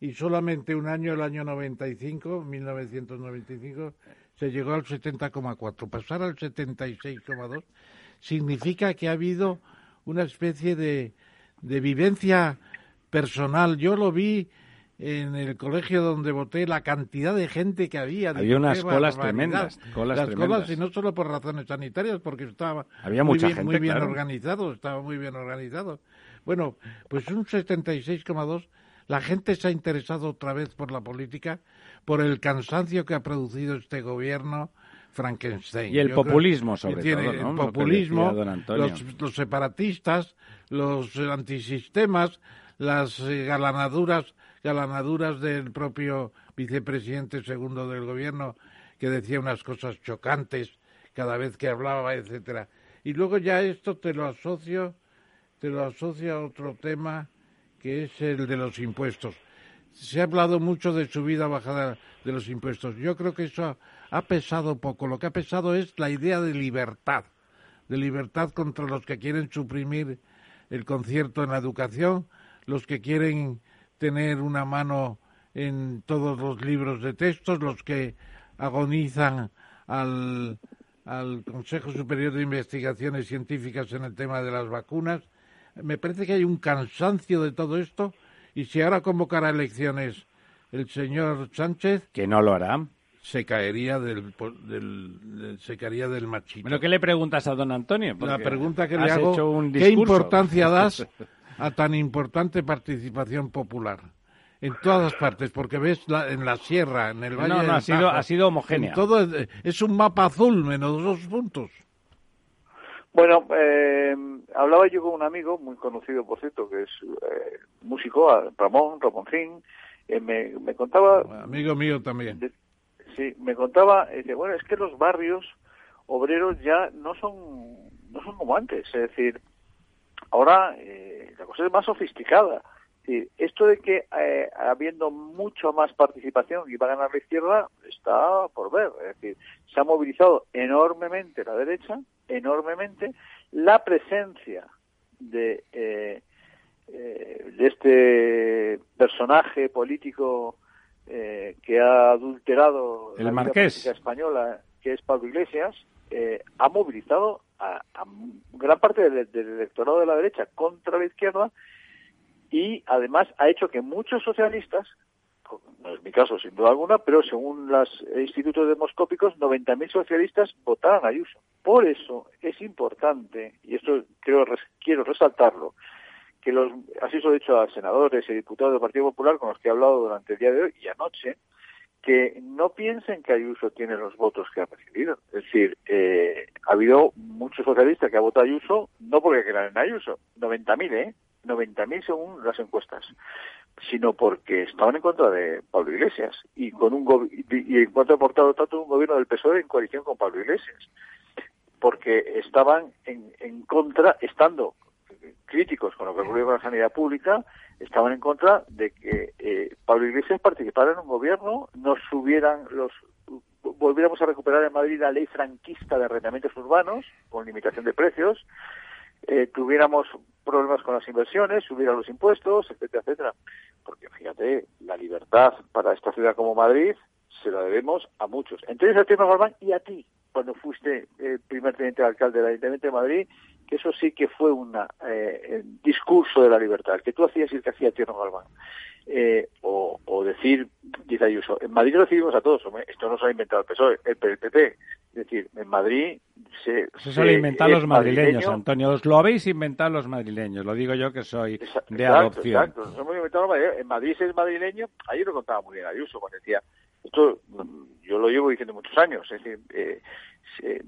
y solamente un año, el año noventa y cinco, mil novecientos noventa y cinco, se llegó al setenta coma cuatro. Pasar al setenta y seis coma dos significa que ha habido una especie de, de vivencia personal. Yo lo vi en el colegio donde voté, la cantidad de gente que había. Había unas colas tremendas. Colas Las tremendas. colas, y no solo por razones sanitarias, porque estaba había muy mucha bien, gente, muy bien claro. organizado, estaba muy bien organizado. Bueno, pues un setenta y seis coma dos. La gente se ha interesado otra vez por la política, por el cansancio que ha producido este gobierno Frankenstein. Y el Yo populismo, sobre tiene, todo, ¿no? El populismo, lo los, los separatistas, los antisistemas, las eh, galanaduras, galanaduras del propio vicepresidente segundo del gobierno, que decía unas cosas chocantes cada vez que hablaba, etcétera. Y luego ya esto te lo asocio, te lo asocio a otro tema, que es el de los impuestos. Se ha hablado mucho de subida o bajada de los impuestos. Yo creo que eso ha pesado poco. Lo que ha pesado es la idea de libertad, de libertad contra los que quieren suprimir el concierto en la educación, los que quieren tener una mano en todos los libros de textos, los que agonizan al, al Consejo Superior de Investigaciones Científicas en el tema de las vacunas. Me parece que hay un cansancio de todo esto. Y si ahora convocara elecciones el señor Sánchez... Que no lo hará. Se caería del, del, del se caería del machito. Bueno, ¿qué le preguntas a don Antonio? Porque la pregunta que le hago, ¿qué importancia das a tan importante participación popular? En todas partes, porque ves la, en la sierra, en el valle... No, no, ha sido, ha sido homogénea. Todo es, es un mapa azul, menos dos puntos. Bueno, eh, hablaba yo con un amigo, muy conocido por cierto, que es eh, músico, Ramón, Ramoncín, eh, me, me contaba... Amigo mío también. De, sí, me contaba, eh, de, bueno, es que los barrios obreros ya no son no son como antes, es decir, ahora eh, la cosa es más sofisticada. Sí, esto de que eh, habiendo mucho más participación y va a ganar la izquierda, está por ver. Es decir, se ha movilizado enormemente la derecha, enormemente. La presencia de, eh, eh, de este personaje político eh, que ha adulterado el la marqués. Política española, que es Pablo Iglesias, eh, ha movilizado a, a gran parte del, del electorado de la derecha contra la izquierda. Y además ha hecho que muchos socialistas, no es mi caso sin duda alguna, pero según los institutos demoscópicos, noventa mil socialistas votaran a Ayuso. Por eso es importante, y esto creo, quiero resaltarlo, que los, así se lo he dicho a senadores y diputados del Partido Popular con los que he hablado durante el día de hoy y anoche, que no piensen que Ayuso tiene los votos que ha recibido. Es decir, eh, ha habido muchos socialistas que han votado a Ayuso, no porque crean en Ayuso, noventa mil, ¿eh? noventa mil según las encuestas, sino porque estaban en contra de Pablo Iglesias y con un go- y en cuanto ha aportado tanto un gobierno del P S O E en coalición con Pablo Iglesias, porque estaban en, en contra, estando críticos con lo que ocurrió con la sanidad pública, estaban en contra de que eh, Pablo Iglesias participara en un gobierno, nos subieran los, volviéramos a recuperar en Madrid la ley franquista de arrendamientos urbanos con limitación de precios, eh, tuviéramos problemas con las inversiones, subieran los impuestos, etcétera, etcétera. Porque fíjate, la libertad para esta ciudad como Madrid se la debemos a muchos. Entonces, a ti, Galván, y a ti, cuando fuiste eh, primer teniente de alcalde del Ayuntamiento de Madrid, que eso sí que fue un eh, discurso de la libertad, que tú hacías y el que hacía Tierno Galván. Eh, o, o decir, dice Ayuso, en Madrid recibimos a todos, hombre, esto no se lo ha inventado el P S O E, el P P. Es decir, en Madrid se... Eso se lo inventan los madrileños, madrileño. Antonio, os lo habéis inventado los madrileños, lo digo yo que soy exacto, de adopción. Exacto, exacto, hemos inventado los madrileños. En Madrid es madrileño, ayer lo contaba muy bien Ayuso, cuando decía, esto yo lo llevo diciendo muchos años, es decir, eh,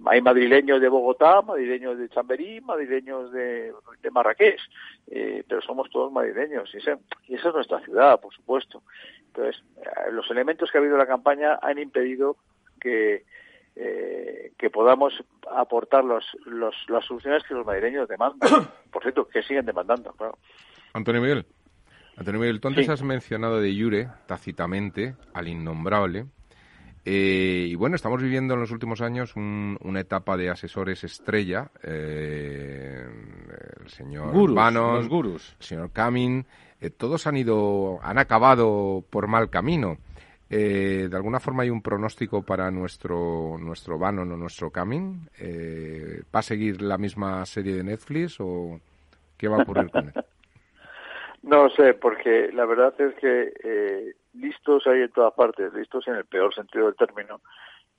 hay madrileños de Bogotá, madrileños de Chamberí, madrileños de, de Marrakech, eh, pero somos todos madrileños, y esa, y esa es nuestra ciudad, por supuesto. Entonces, los elementos que ha habido en la campaña han impedido que eh, que podamos aportar los, los, las soluciones que los madrileños demandan, por cierto, que siguen demandando, claro. Antonio Miguel, Antonio Miguel, tú antes sí has mencionado de iure, tácitamente, al innombrable. Eh, y bueno, estamos viviendo en los últimos años un, una etapa de asesores estrella. Eh, el señor gurús, Banos, los gurús, el señor Camin, eh, todos han ido, han acabado por mal camino. Eh, ¿De alguna forma hay un pronóstico para nuestro nuestro Banon o nuestro Camin? Eh, ¿Va a seguir la misma serie de Netflix o qué va a ocurrir con él? No sé, porque la verdad es que eh, listos hay en todas partes, listos en el peor sentido del término.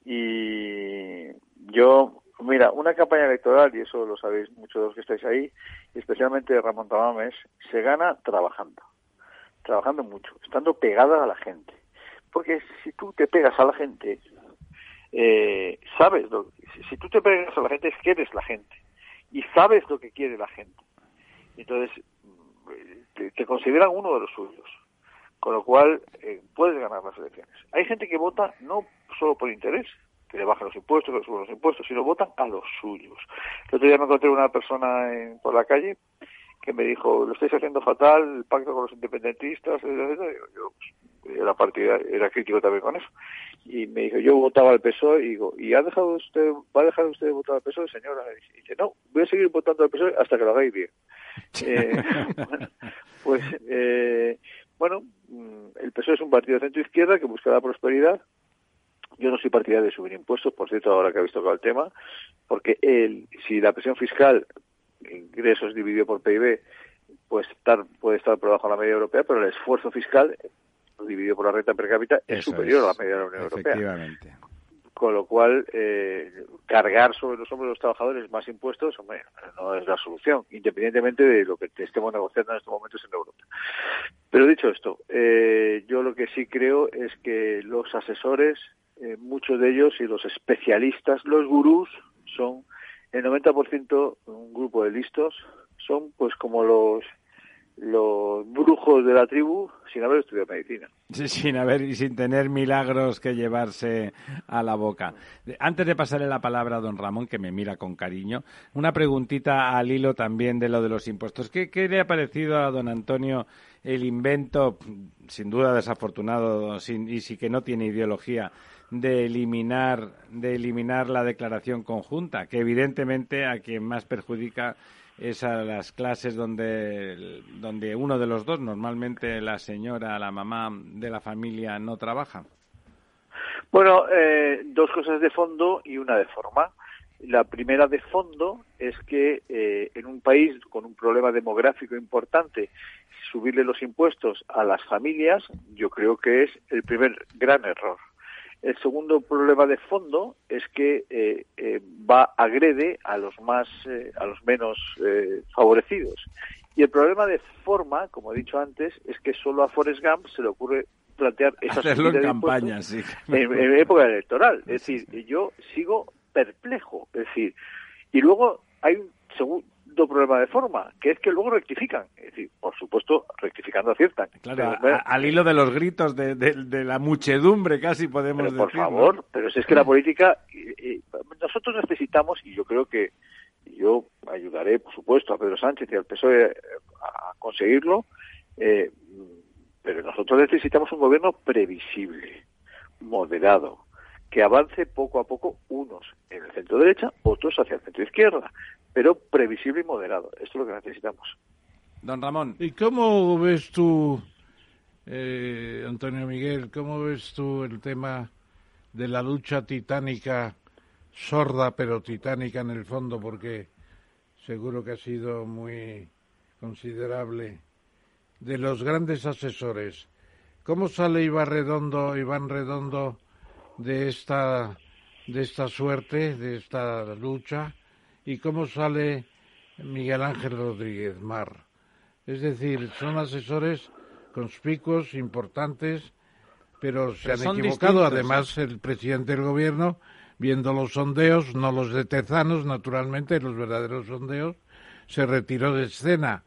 Y yo, mira, una campaña electoral, y eso lo sabéis muchos de los que estáis ahí, especialmente Ramón Tamames, se gana trabajando, trabajando mucho, estando pegada a la gente. Porque si tú te pegas a la gente, eh, sabes, lo, si, si tú te pegas a la gente es que eres la gente y sabes lo que quiere la gente. Entonces, Te, te consideran uno de los suyos, con lo cual eh, puedes ganar las elecciones. Hay gente que vota no solo por interés, que le bajan los impuestos, que le suben los impuestos, sino votan a los suyos. El otro día me encontré una persona en, por la calle que me dijo, lo estáis haciendo fatal, el pacto con los independentistas, etcétera. Yo, yo era, partida, era crítico también con eso. Y me dijo, yo votaba al P S O E, y digo, ¿y ha dejado usted, va a dejar usted de votar al P S O E, señora? Y dice, no, voy a seguir votando al P S O E hasta que lo hagáis bien. Eh, pues, eh, bueno, el P S O E es un partido de centro-izquierda que busca la prosperidad. Yo no soy partidario de subir impuestos, por cierto, ahora que habéis tocado el tema, porque el, si la presión fiscal, ingresos dividido por P I B, pues estar, puede estar por debajo de la media europea, pero el esfuerzo fiscal dividido por la renta per cápita es Eso superior es, a la media de la Unión Europea. Efectivamente. Con lo cual, eh, cargar sobre los hombros de los trabajadores más impuestos, hombre, no es la solución, independientemente de lo que estemos negociando en estos momentos en Europa. Pero dicho esto, eh, yo lo que sí creo es que los asesores, eh, muchos de ellos, y los especialistas, los gurús, son el noventa por ciento un grupo de listos, son pues como los... los brujos de la tribu sin haber estudiado medicina. Sí, sin haber y sin tener milagros que llevarse a la boca. Antes de pasarle la palabra a don Ramón, que me mira con cariño, una preguntita al hilo también de lo de los impuestos. ¿Qué, qué le ha parecido a don Antonio el invento, sin duda desafortunado sin, y sí que no tiene ideología, de eliminar, de eliminar la declaración conjunta, que evidentemente a quien más perjudica es a las clases donde, donde uno de los dos, normalmente la señora, la mamá de la familia, no trabaja? Bueno, eh, dos cosas de fondo y una de forma. La primera de fondo es que eh, en un país con un problema demográfico importante, subirle los impuestos a las familias, yo creo que es el primer gran error. El segundo problema de fondo es que eh, eh, va agrede a los más eh, a los menos eh, favorecidos Y el problema de forma, como he dicho antes, es que solo a Forrest Gump se le ocurre plantear esas cosas en campaña, sí. en, en época electoral. Es decir, yo sigo perplejo. Es decir, y luego hay un segundo problema de forma, que es que luego rectifican. Es decir, por supuesto, rectificando aciertan. Claro, pero, a, al hilo de los gritos de, de, de la muchedumbre, casi podemos decir. Por favor, ¿no? Pero si es que la política, eh, nosotros necesitamos, y yo creo que yo ayudaré, por supuesto, a Pedro Sánchez y al P S O E a conseguirlo, eh, pero nosotros necesitamos un gobierno previsible, moderado, que avance poco a poco, unos en el centro-derecha, otros hacia el centro-izquierda, pero previsible y moderado. Esto es lo que necesitamos. Don Ramón. ¿Y cómo ves tú, eh, Antonio Miguel, cómo ves tú el tema de la lucha titánica, sorda pero titánica en el fondo, porque seguro que ha sido muy considerable, de los grandes asesores? ¿Cómo sale Iván Redondo, Iván Redondo de esta de esta suerte, de esta lucha? ¿Y cómo sale Miguel Ángel Rodríguez Mar? Es decir, son asesores conspicuos, importantes, pero se pero han equivocado. Además, ¿eh? El presidente del gobierno, viendo los sondeos, no los de Tezanos, naturalmente, los verdaderos sondeos, se retiró de escena.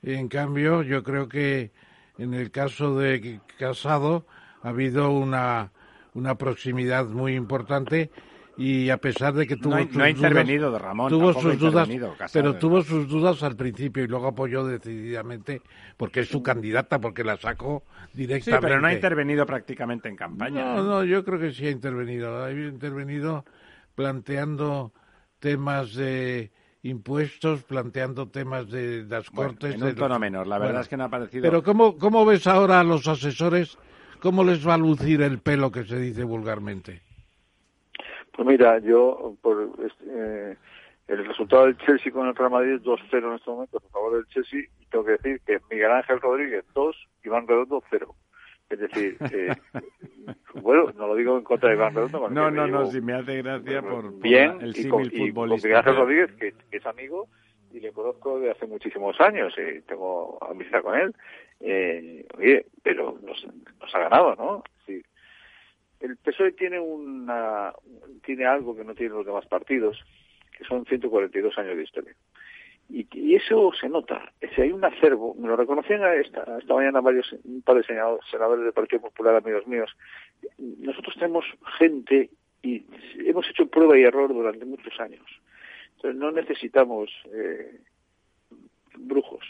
En cambio, yo creo que en el caso de Casado ha habido una, una proximidad muy importante, y a pesar de que tuvo no, sus no ha intervenido, dudas, Ramón, tuvo sus dudas, Casado, pero ¿no? tuvo sus dudas al principio y luego apoyó decididamente porque es su candidata, porque la sacó directamente. Sí, pero no ha intervenido prácticamente en campaña. No, no, no, yo creo que sí ha intervenido. Ha intervenido planteando temas de impuestos, planteando temas de las bueno, cortes. En un tono los... menor, la verdad bueno, es que no ha parecido. Pero ¿cómo, cómo ves ahora a los asesores? ¿Cómo les va a lucir el pelo, que se dice vulgarmente? Pues mira, yo, por este, eh, el resultado del Chelsea con el Real Madrid es dos cero en este momento, por favor del Chelsea, y tengo que decir que Miguel Ángel Rodríguez dos, Iván Redondo cero. Es decir, eh, bueno, no lo digo en contra de Iván Redondo. No, no, no, si me hace gracia por, por bien, el símil futbolista. Miguel Ángel Rodríguez, que, que es amigo y le conozco de hace muchísimos años, eh, tengo amistad con él, eh, oye, pero nos, nos ha ganado, ¿no? Sí. El P S O E tiene una tiene algo que no tienen los demás partidos, que son ciento cuarenta y dos años de historia. Y, y eso se nota. Es decir, hay un acervo. Me lo reconocían esta, esta mañana varios un par de senadores del Partido Popular, amigos míos. Nosotros tenemos gente y hemos hecho prueba y error durante muchos años. Entonces no necesitamos eh, brujos.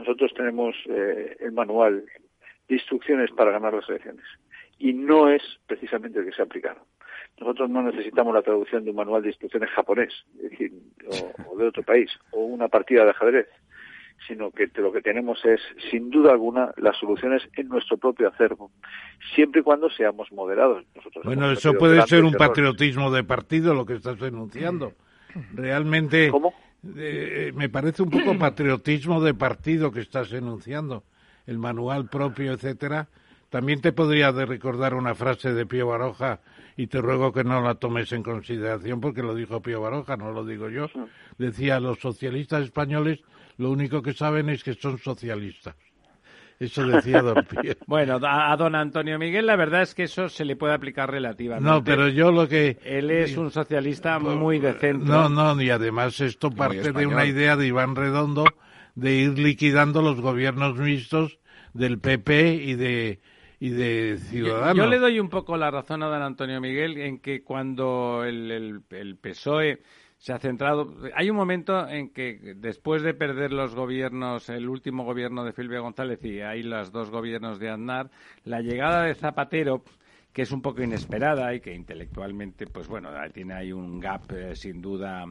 Nosotros tenemos eh, el manual de instrucciones para ganar las elecciones. Y no es precisamente el que se ha aplicado. Nosotros no necesitamos la traducción de un manual de instrucciones japonés, es decir, o, o de otro país, o una partida de ajedrez, sino que lo que tenemos es, sin duda alguna, las soluciones en nuestro propio acervo, siempre y cuando seamos moderados. Nosotros bueno, eso puede ser un errores. Patriotismo de partido, lo que estás denunciando. Realmente, ¿cómo? Eh, me parece un poco patriotismo de partido que estás enunciando, el manual propio, etcétera. También te podría recordar una frase de Pío Baroja, y te ruego que no la tomes en consideración porque lo dijo Pío Baroja, no lo digo yo. Decía, los socialistas españoles lo único que saben es que son socialistas. Eso decía don Pío. Bueno, a don Antonio Miguel la verdad es que eso se le puede aplicar relativamente. No, pero yo lo que... Él es un socialista no, muy decente. No, no, y además esto parte de una idea de Iván Redondo de ir liquidando los gobiernos mixtos del P P y de... y de Ciudadanos. Yo, yo le doy un poco la razón a don Antonio Miguel en que cuando el, el, el P S O E se ha centrado... Hay un momento en que después de perder los gobiernos, el último gobierno de Felipe González y ahí los dos gobiernos de Aznar, la llegada de Zapatero, que es un poco inesperada y que intelectualmente, pues bueno, tiene ahí un gap eh, sin duda...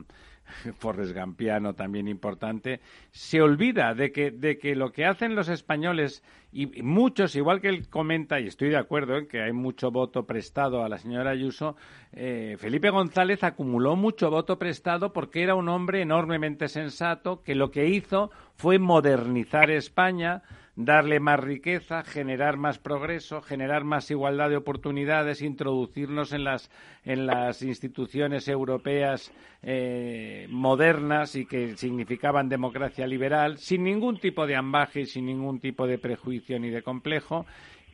Forrest Gampiano también importante, se olvida de que de que lo que hacen los españoles, y muchos, igual que él comenta, y estoy de acuerdo en que hay mucho voto prestado a la señora Ayuso, eh, Felipe González acumuló mucho voto prestado porque era un hombre enormemente sensato, que lo que hizo fue modernizar España, darle más riqueza, generar más progreso, generar más igualdad de oportunidades, introducirnos en las en las instituciones europeas eh, modernas y que significaban democracia liberal, sin ningún tipo de ambaje, sin ningún tipo de prejuicio ni de complejo.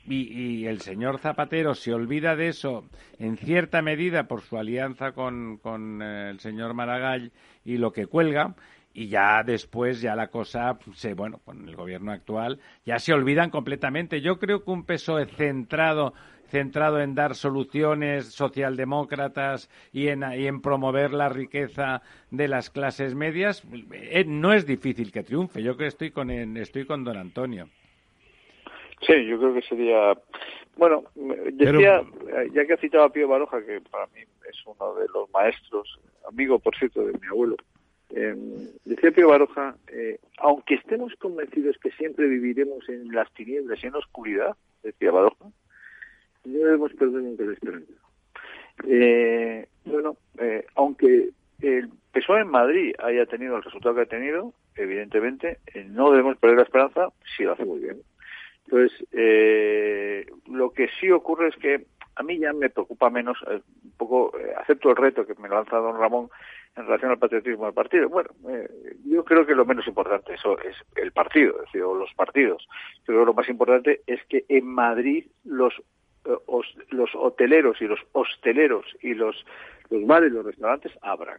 Y, y el señor Zapatero se olvida de eso, en cierta medida, por su alianza con, con el señor Maragall y lo que cuelga. Y ya después, ya la cosa, se bueno, con el gobierno actual, ya se olvidan completamente. Yo creo que un P S O E centrado, centrado en dar soluciones socialdemócratas y en, y en promover la riqueza de las clases medias, eh, no es difícil que triunfe. Yo creo que estoy con, estoy con don Antonio. Sí, yo creo que sería... Bueno, decía, Pero... ya que ha citado a Pío Baroja, que para mí es uno de los maestros, amigo, por cierto, de mi abuelo, Eh, decía Pío Baroja, eh, aunque estemos convencidos que siempre viviremos en las tinieblas y en la oscuridad, decía Baroja, no debemos perder nunca la esperanza. Eh, bueno, eh, aunque el P S O E en Madrid haya tenido el resultado que ha tenido, evidentemente, eh, no debemos perder la esperanza si lo hace muy bien. Entonces, eh, lo que sí ocurre es que a mí ya me preocupa menos, eh, un poco eh, acepto el reto que me lanza don Ramón en relación al patriotismo del partido. Bueno, eh, yo creo que lo menos importante eso es el partido, es decir, o los partidos. Yo creo que lo más importante es que en Madrid los eh, os, los hoteleros y los hosteleros y los, los bares y los restaurantes abran.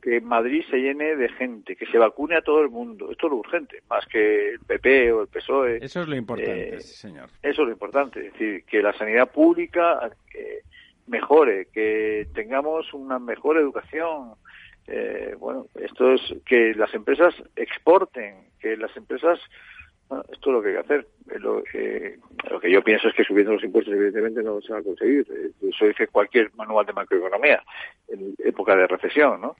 Que Madrid se llene de gente, que se vacune a todo el mundo. Esto es lo urgente, más que el P P o el P S O E. Eso es lo importante, eh, señor. Eso es lo importante, es decir, que la sanidad pública eh, mejore, que tengamos una mejor educación. Eh, bueno, esto es que las empresas exporten, que las empresas... Bueno, esto es lo que hay que hacer. Lo, eh, lo que yo pienso es que subiendo los impuestos evidentemente no se va a conseguir. Eso dice cualquier manual de macroeconomía en época de recesión, ¿no?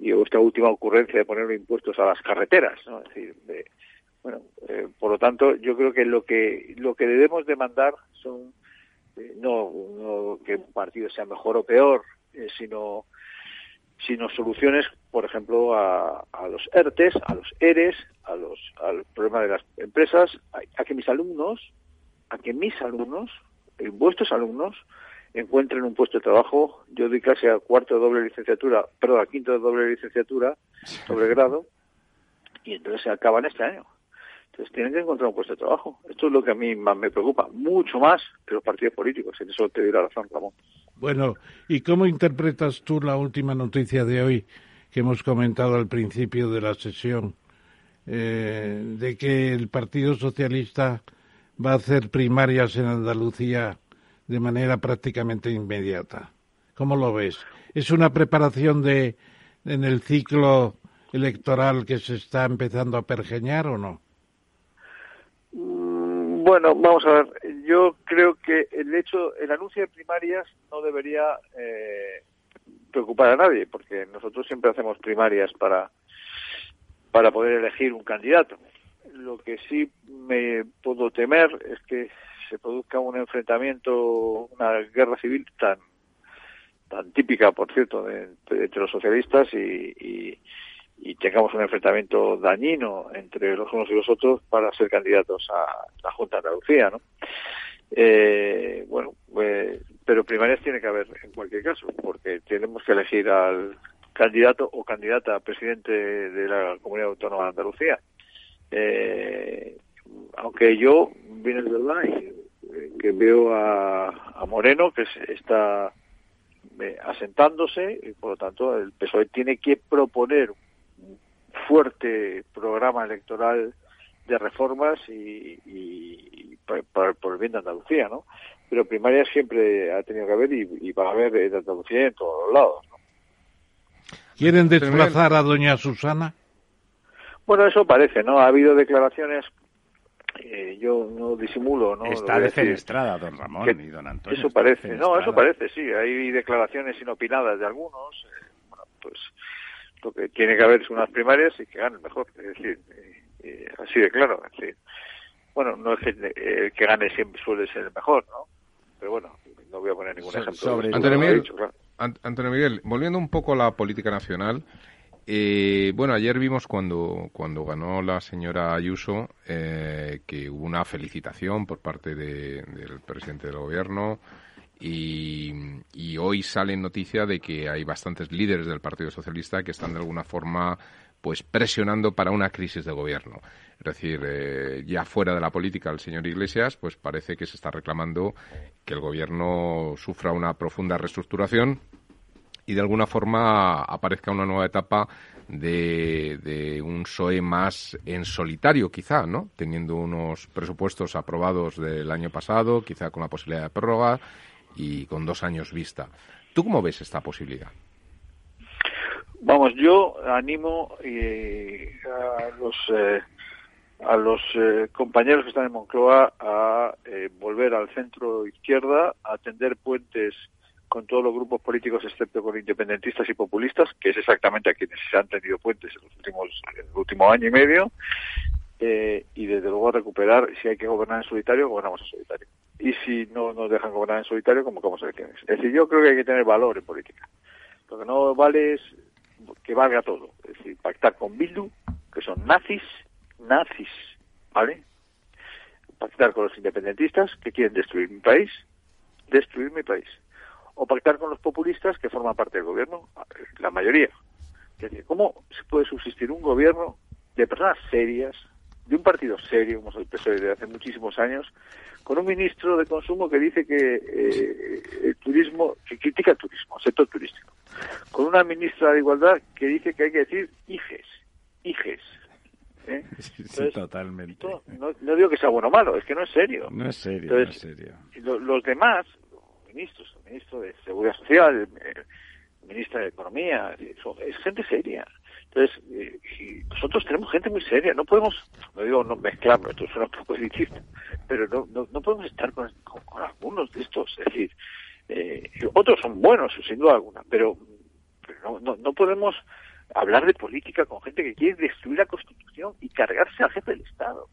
Y esta última ocurrencia de poner impuestos a las carreteras, ¿no? Es decir, de, bueno, eh, por lo tanto, yo creo que lo que lo que debemos demandar son eh, no, no que un partido sea mejor o peor, eh, sino sino soluciones, por ejemplo, a, a los ERTES, a los ERES, a los, al problema de las empresas, a, a que mis alumnos, a que mis alumnos, y vuestros alumnos, encuentren un puesto de trabajo. Yo doy clase a cuarto de doble licenciatura, perdón, a quinto de doble licenciatura, sobre grado, y entonces se acaban este año. Entonces tienen que encontrar un puesto de trabajo. Esto es lo que a mí más me preocupa, mucho más que los partidos políticos. En eso te doy la razón, Ramón. Bueno, ¿y cómo interpretas tú la última noticia de hoy que hemos comentado al principio de la sesión, eh, de que el Partido Socialista va a hacer primarias en Andalucía de manera prácticamente inmediata? ¿Cómo lo ves? ¿Es una preparación de en el ciclo electoral que se está empezando a pergeñar o no? Bueno, vamos a ver. Yo creo que el hecho, el anuncio de primarias no debería eh, preocupar a nadie, porque nosotros siempre hacemos primarias para para poder elegir un candidato. Lo que sí me puedo temer es que se produzca un enfrentamiento, una guerra civil tan tan típica, por cierto, de, de, entre los socialistas y, y y tengamos un enfrentamiento dañino entre los unos y los otros para ser candidatos a la Junta de Andalucía, ¿no? Eh, bueno, eh, pero primarias tiene que haber en cualquier caso, porque tenemos que elegir al candidato o candidata a presidente de la Comunidad Autónoma de Andalucía. Eh, aunque yo, bien es verdad, y, que veo a, a Moreno, que está eh, asentándose, y por lo tanto el P S O E tiene que proponer fuerte programa electoral de reformas y, y, y por, por el bien de Andalucía, ¿no? Pero primarias siempre ha tenido que haber y, y va a haber en Andalucía en todos los lados, ¿no? ¿Quieren desplazar a doña Susana? Bueno, eso parece, ¿no? Ha habido declaraciones, eh, yo no disimulo, ¿no? Está defenestrada don Ramón y don Antonio. Eso parece, no, eso parece, sí. Hay declaraciones inopinadas de algunos, eh, bueno, pues... Lo que tiene que haber es unas primarias y que gane el mejor, es decir, eh, eh, así de claro. Es decir, bueno, no es que eh, el que gane siempre suele ser el mejor, ¿no? Pero bueno, no voy a poner ningún so, ejemplo. Sobre Antonio, Miguel, dicho, claro. Antonio Miguel, volviendo un poco a la política nacional, Eh, bueno, ayer vimos cuando, cuando ganó la señora Ayuso eh, que hubo una felicitación por parte de, del presidente del gobierno y, y hoy sale noticia de que hay bastantes líderes del Partido Socialista que están de alguna forma pues presionando para una crisis de gobierno. Es decir, eh, ya fuera de la política el señor Iglesias, pues parece que se está reclamando que el gobierno sufra una profunda reestructuración y de alguna forma aparezca una nueva etapa de, de un P S O E más en solitario, quizá, ¿no? Teniendo unos presupuestos aprobados del año pasado, quizá con la posibilidad de prórroga y con dos años vista. ¿Tú cómo ves esta posibilidad? Vamos, yo animo eh, a los eh, a los eh, compañeros que están en Moncloa a eh, volver al centro izquierda, a tender puentes con todos los grupos políticos excepto con independentistas y populistas, que es exactamente a quienes se han tendido puentes en los últimos en el último año y medio, eh, y desde luego a recuperar, si hay que gobernar en solitario, gobernamos en solitario. Y si no nos dejan gobernar en solitario, convocamos elecciones. Es decir, yo creo que hay que tener valor en política. Lo que no vale es que valga todo. Es decir, pactar con Bildu, que son nazis, nazis, ¿vale? Pactar con los independentistas, que quieren destruir mi país, destruir mi país. O pactar con los populistas que forman parte del gobierno, la mayoría. Es decir, ¿cómo se puede subsistir un gobierno de personas serias, de un partido serio, como es el P S O E desde hace muchísimos años, con un ministro de consumo que dice que eh, el turismo, que critica el turismo, el sector turístico, con una ministra de Igualdad que dice que hay que decir hijes, hijes? ¿eh? Entonces, sí, totalmente. Esto, no, no digo que sea bueno o malo, es que no es serio. No es serio, Entonces, no es serio. Lo, los demás... ministros, el ministro de Seguridad Social, el ministro de Economía, es gente seria. Entonces, eh, nosotros tenemos gente muy seria, no podemos, no digo no mezclarlo, esto suena un poco elitista, pero no, no, no podemos estar con, con, con algunos de estos, es decir, eh, otros son buenos, sin duda alguna, pero, pero no, no, no podemos hablar de política con gente que quiere destruir la Constitución y cargarse al jefe del Estado.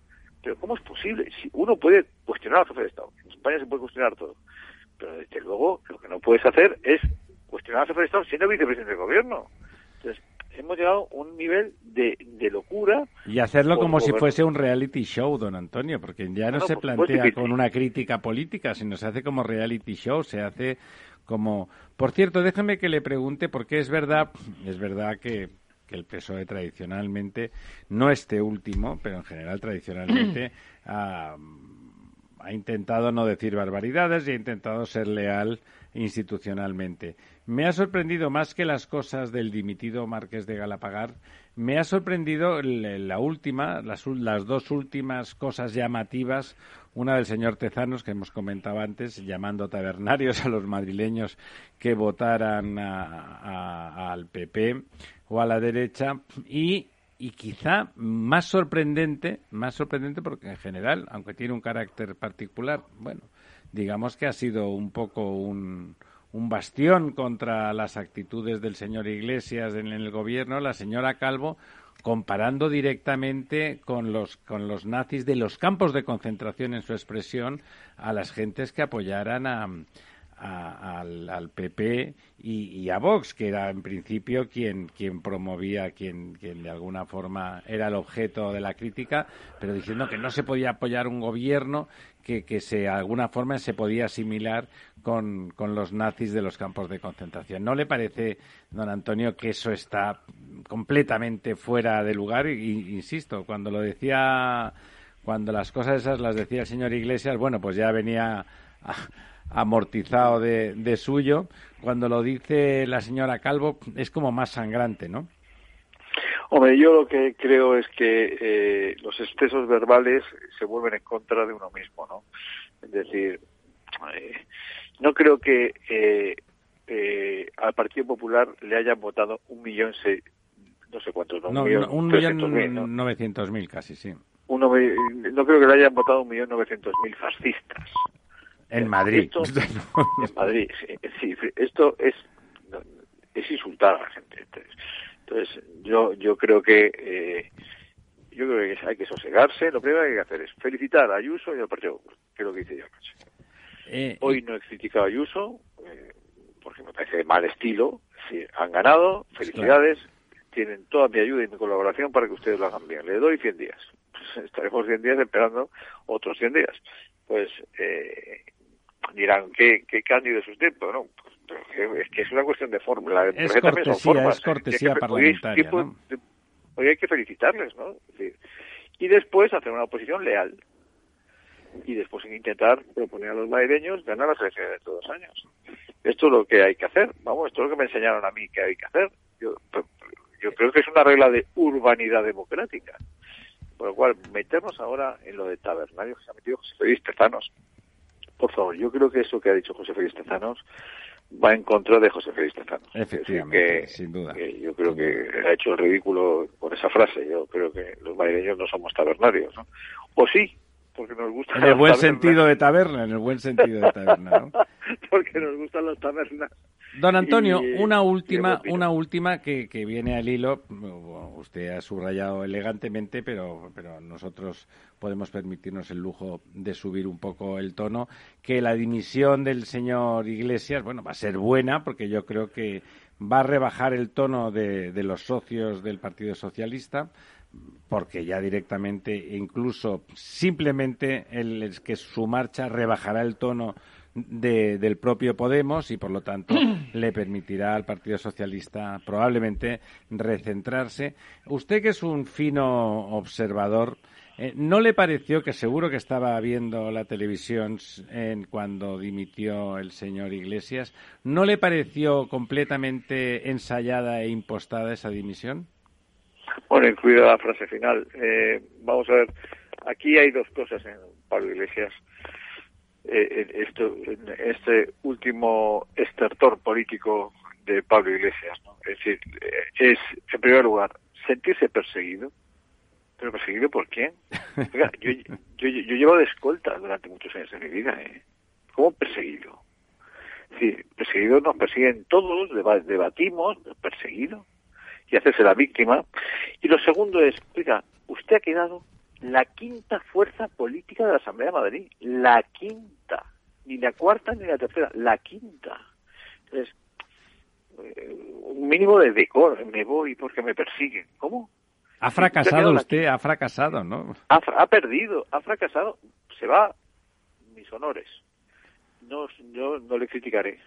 Pero ¿cómo es posible? Si uno puede cuestionar al jefe del Estado, en España se puede cuestionar todo. Pero desde luego lo que no puedes hacer es cuestionar al jefe de Estado siendo vicepresidente del gobierno. Entonces, hemos llegado a un nivel de, de locura. Y hacerlo como si fuese un reality show, don Antonio, porque ya no, no, no se plantea con una crítica política, sino se hace como reality show, se hace como... Por cierto, déjame que le pregunte, porque es verdad, es verdad que... que el P S O E tradicionalmente, no este último, pero en general tradicionalmente, ha, ha intentado no decir barbaridades y ha intentado ser leal institucionalmente. Me ha sorprendido más que las cosas del dimitido Marqués de Galapagar, me ha sorprendido la última, las, las dos últimas cosas llamativas, una del señor Tezanos, que hemos comentado antes, llamando tabernarios a los madrileños que votaran a, a, al P P o a la derecha, y, y quizá más sorprendente, más sorprendente porque en general, aunque tiene un carácter particular, bueno, digamos que ha sido un poco un, un bastión contra las actitudes del señor Iglesias en el gobierno, la señora Calvo, comparando directamente con los con los nazis de los campos de concentración en su expresión a las gentes que apoyaran a... A, al, al P P y, y a Vox, que era en principio quien quien promovía, quien, quien de alguna forma era el objeto de la crítica, pero diciendo que no se podía apoyar un gobierno que, que se, de alguna forma se podía asimilar con, con los nazis de los campos de concentración. ¿No le parece, don Antonio, que eso está completamente fuera de lugar? Y, insisto, cuando lo decía, cuando las cosas esas las decía el señor Iglesias, bueno, pues ya venía... A, amortizado de, de suyo. Cuando lo dice la señora Calvo es como más sangrante, ¿no? Hombre, yo lo que creo es que eh, los excesos verbales se vuelven en contra de uno mismo, ¿no? Es decir, eh, no creo que eh, eh, al Partido Popular le hayan votado un millón seis, no sé cuántos, no, no, un, millón, un millón novecientos mil casi, sí. Uno, no creo que le hayan votado un millón novecientos mil fascistas. En Madrid. Esto, en Madrid, sí, sí, esto es es insultar a la gente. Entonces, yo yo creo que eh, yo creo que hay que sosegarse. Lo primero que hay que hacer es felicitar a Ayuso y al Partido, que es lo que hice yo anoche. Eh, Hoy no he criticado a Ayuso eh, porque me parece de mal estilo. Sí, han ganado, felicidades. Claro. tienen toda mi ayuda y mi colaboración para que ustedes lo hagan bien. Le doy cien días. Pues estaremos cien días esperando otros cien días. Pues eh, dirán, ¿qué, qué cándido es usted? Bueno, pues, es que es una cuestión de fórmula. Es cortesía, son formas, es cortesía que, parlamentaria. Hoy hay, ¿no? de, hoy hay que felicitarles, ¿no? Es decir, y después hacer una oposición leal. Y después intentar proponer a los madrileños ganar las elecciones de todos los años. Esto es lo que hay que hacer. Vamos, esto es lo que me enseñaron a mí que hay que hacer. Yo, yo creo que es una regla de urbanidad democrática. Por lo cual, meternos ahora en lo de tabernarios que se ha metido José Félix Tezanos. Por favor, yo creo que eso que ha dicho José Félix Tezanos va en contra de José Félix Tezanos. Efectivamente, que, sin duda. Que yo creo que ha hecho el ridículo con esa frase. Yo creo que los madrileños no somos tabernarios, ¿no? O sí. Porque nos gusta en el buen taberna. sentido de taberna, en el buen sentido de taberna, ¿no? Porque nos gustan las tabernas. Don Antonio, y, una última, una última que, que viene al hilo. Bueno, usted ha subrayado elegantemente, pero, pero nosotros podemos permitirnos el lujo de subir un poco el tono. Que la dimisión del señor Iglesias, bueno, va a ser buena, porque yo creo que va a rebajar el tono de, de los socios del Partido Socialista. Porque ya directamente, incluso simplemente el, el que su marcha rebajará el tono de, del propio Podemos y, por lo tanto, le permitirá al Partido Socialista probablemente recentrarse. Usted, que es un fino observador, eh, ¿no le pareció que seguro que estaba viendo la televisión en, cuando dimitió el señor Iglesias? ¿No le pareció completamente ensayada e impostada esa dimisión? Bueno, incluida la frase final. Eh, vamos a ver, aquí hay dos cosas en Pablo Iglesias. Eh, en esto, en este último estertor político de Pablo Iglesias, ¿no? Es decir, es, en primer lugar, sentirse perseguido. ¿Pero perseguido por quién? Oiga, yo, yo, yo, yo llevo de escolta durante muchos años de mi vida. ¿eh? ¿Cómo perseguido? Es decir, perseguidos nos persiguen todos, debatimos, perseguido. Y hacerse la víctima. Y lo segundo es, oiga, usted ha quedado la quinta fuerza política de la Asamblea de Madrid. La quinta. Ni la cuarta ni la tercera. La quinta. Entonces, eh, un mínimo de decoro. Me voy porque me persiguen. ¿Cómo? Ha fracasado usted, ha fracasado, ¿no? Ha, ha perdido, ha fracasado. Se va. Mis honores. No, yo no le criticaré.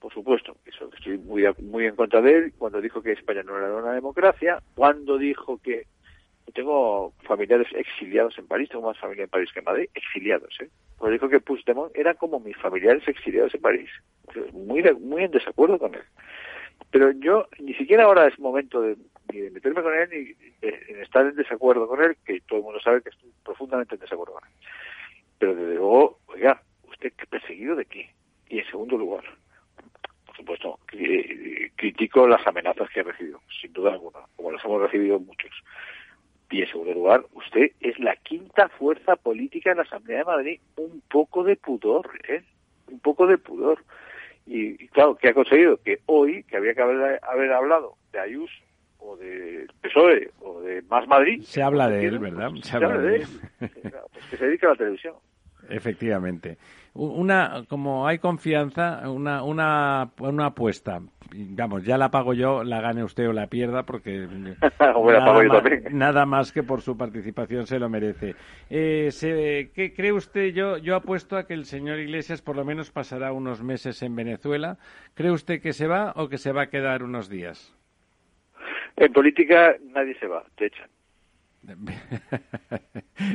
Por supuesto, eso estoy muy muy en contra de él, cuando dijo que España no era una democracia, cuando dijo que tengo familiares exiliados en París, tengo más familia en París que en Madrid, exiliados, ¿eh? Cuando dijo que Puigdemont era como mis familiares exiliados en París. Muy muy en desacuerdo con él. Pero yo, ni siquiera ahora es momento de, ni de meterme con él, ni de estar en desacuerdo con él, que todo el mundo sabe que estoy profundamente en desacuerdo con él. Pero desde luego, oiga, ¿usted perseguido de qué? Y en segundo lugar, por supuesto, critico las amenazas que he recibido, sin duda alguna, como las hemos recibido muchos. Y en segundo lugar, usted es la quinta fuerza política en la Asamblea de Madrid. Un poco de pudor, ¿eh? Un poco de pudor. Y, y claro, ¿qué ha conseguido? Que hoy, que había que haber, haber hablado de Ayuso o de P S O E o de Más Madrid... Se habla de él, ¿verdad? Se, se habla de él. él. Pues que se dedica a la televisión. Efectivamente. Una, como hay confianza, una, una, una apuesta. Vamos, ya la pago yo, la gane usted o la pierda, porque nada, más, nada más que por su participación se lo merece. Eh, se, ¿qué cree usted? Yo, yo apuesto a que el señor Iglesias por lo menos pasará unos meses en Venezuela. ¿Cree usted que se va o que se va a quedar unos días? En política nadie se va, te echan.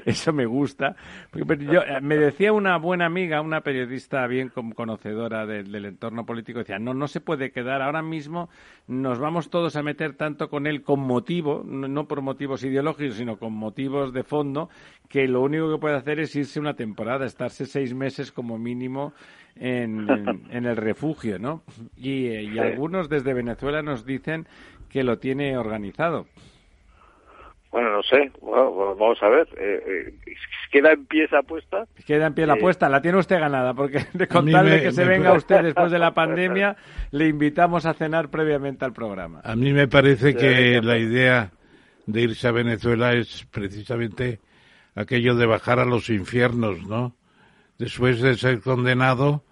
Eso me gusta. Yo, me decía una buena amiga, una periodista bien conocedora de, del entorno político, decía, no, no se puede quedar ahora mismo, nos vamos todos a meter tanto con él con motivo, no, no por motivos ideológicos, sino con motivos de fondo, que lo único que puede hacer es irse una temporada, estarse seis meses como mínimo en, en, en el refugio, ¿no? Y, y algunos desde Venezuela nos dicen que lo tiene organizado. Bueno, no sé. Bueno, vamos a ver. Eh, eh, ¿Queda en pie esa apuesta? Queda en pie la eh, apuesta. La tiene usted ganada, porque de contarle me, que se venga parece... usted después de la pandemia, le invitamos a cenar previamente al programa. A mí me parece sí, que la idea de irse a Venezuela es precisamente aquello de bajar a los infiernos, ¿no? Después de ser condenado,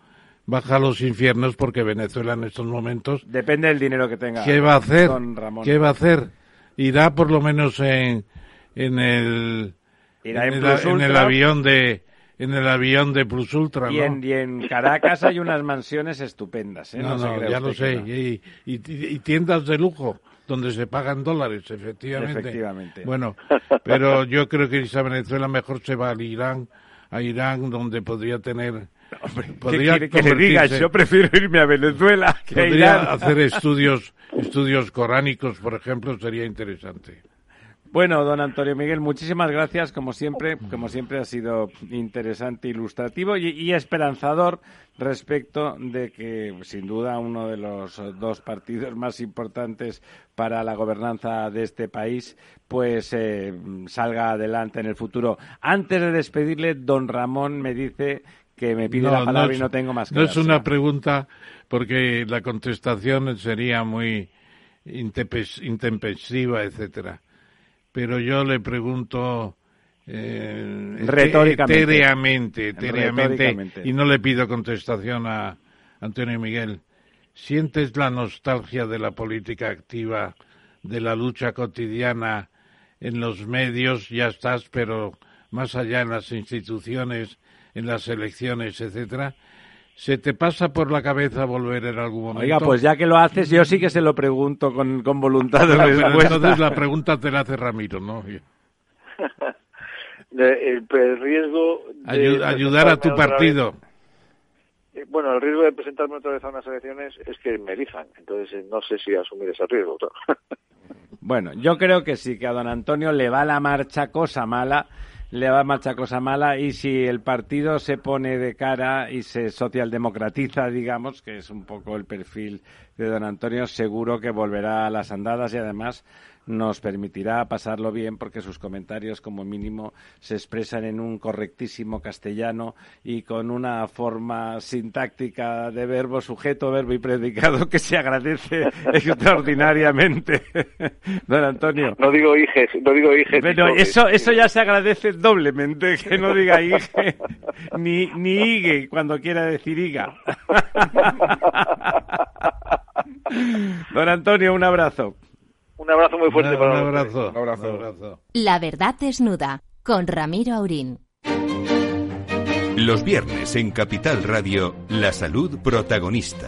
baja a los infiernos, porque Venezuela en estos momentos... Depende del dinero que tenga. ¿Qué va a hacer? Don Ramón. ¿Qué va a hacer? Irá por lo menos en, en el... Irá en, en, el en el avión de... En el avión de Plus Ultra, ¿no? Y en, y en Caracas hay unas mansiones estupendas, ¿eh? No, no, no ya lo sé. No. Y, y, y tiendas de lujo donde se pagan dólares, efectivamente. Efectivamente. Bueno, pero yo creo que irse a Venezuela mejor se va al Irán, a Irán, donde podría tener... Hombre, podría que, que le digas, yo prefiero irme a Venezuela que a Irán. Podría hacer estudios, estudios coránicos, por ejemplo, sería interesante. Bueno, don Antonio Miguel, muchísimas gracias, como siempre, como siempre ha sido interesante, ilustrativo y, y esperanzador respecto de que, sin duda, uno de los dos partidos más importantes para la gobernanza de este país, pues eh, salga adelante en el futuro. Antes de despedirle, don Ramón me dice que me pide no, la palabra no es, y no tengo más que No darse. Es una pregunta, porque la contestación sería muy intempestiva, etcétera. Pero yo le pregunto eh, retóricamente. Etéreamente, etéreamente, retóricamente, y no le pido contestación a Antonio Miguel. ¿Sientes la nostalgia de la política activa, de la lucha cotidiana en los medios? Ya estás, pero más allá, en las instituciones, en las elecciones, etcétera. ¿Se te pasa por la cabeza volver en algún momento? Oiga, pues ya que lo haces, yo sí que se lo pregunto con, con voluntad de respuesta. Entonces la pregunta te la hace Ramiro, ¿no? el, el riesgo... De Ayu, ayudar a tu partido. Vez, bueno, el riesgo de presentarme otra vez a unas elecciones es que me elizan. Entonces no sé si asumir ese riesgo. Bueno, yo creo que sí, que a don Antonio le va la marcha cosa mala... Le va a marcha cosa mala, y si el partido se pone de cara y se socialdemocratiza, digamos, que es un poco el perfil de don Antonio, seguro que volverá a las andadas, y además nos permitirá pasarlo bien, porque sus comentarios, como mínimo, se expresan en un correctísimo castellano y con una forma sintáctica de verbo, sujeto, verbo y predicado que se agradece extraordinariamente. Don Antonio. No digo hijes, no digo hijes. Pero eso, eso ya se agradece doblemente, que no diga hije ni, ni higue cuando quiera decir higa. Don Antonio, un abrazo. Un abrazo muy fuerte. Una, para un abrazo, un abrazo, un abrazo. La verdad desnuda, con Ramiro Aurín. Los viernes en Capital Radio, la salud protagonista.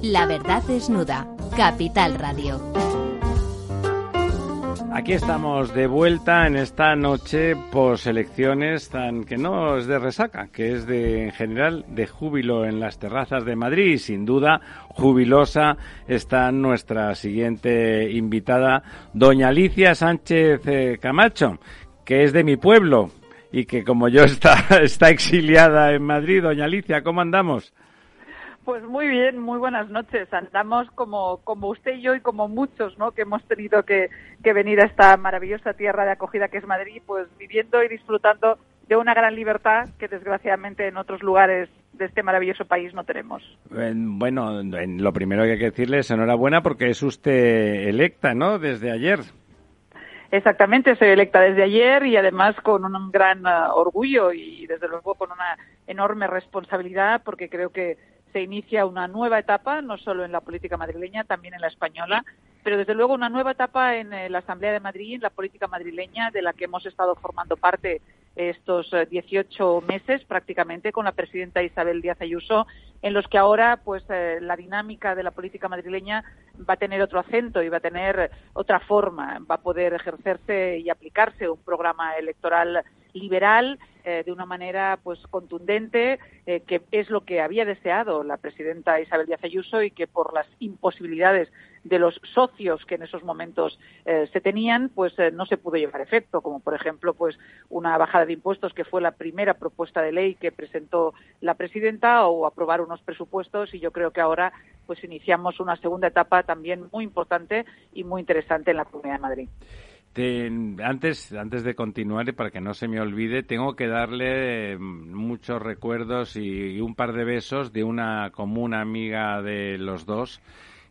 La verdad desnuda, Capital Radio. Aquí estamos de vuelta en esta noche poselecciones, tan que no es de resaca, que es de, en general, de júbilo en las terrazas de Madrid. Y sin duda, jubilosa está nuestra siguiente invitada, doña Alicia Sánchez eh, Camacho, que es de mi pueblo y que, como yo, está, está exiliada en Madrid. Doña Alicia, ¿cómo andamos? Pues muy bien, muy buenas noches. Andamos como, como usted y yo, y como muchos, ¿no?, que hemos tenido que, que venir a esta maravillosa tierra de acogida que es Madrid, pues viviendo y disfrutando de una gran libertad que desgraciadamente en otros lugares de este maravilloso país no tenemos. Bueno, lo primero que hay que decirle es enhorabuena, porque es usted electa, ¿no?, desde ayer. Exactamente, soy electa desde ayer, y además con un gran uh, orgullo y desde luego con una enorme responsabilidad, porque creo que se inicia una nueva etapa, no solo en la política madrileña, también en la española, pero desde luego una nueva etapa en la Asamblea de Madrid, en la política madrileña, de la que hemos estado formando parte estos dieciocho meses prácticamente, con la presidenta Isabel Díaz Ayuso, en los que ahora pues eh, la dinámica de la política madrileña va a tener otro acento y va a tener otra forma, va a poder ejercerse y aplicarse un programa electoral liberal, eh, de una manera pues contundente, eh, que es lo que había deseado la presidenta Isabel Díaz Ayuso y que por las imposibilidades de los socios que en esos momentos eh, se tenían, pues eh, no se pudo llevar a efecto, como por ejemplo pues una bajada de impuestos, que fue la primera propuesta de ley que presentó la presidenta, o aprobar unos presupuestos, y yo creo que ahora pues iniciamos una segunda etapa también muy importante y muy interesante en la Comunidad de Madrid. Te, antes, antes de continuar, y para que no se me olvide, tengo que darle muchos recuerdos y, y un par de besos de una común amiga de los dos,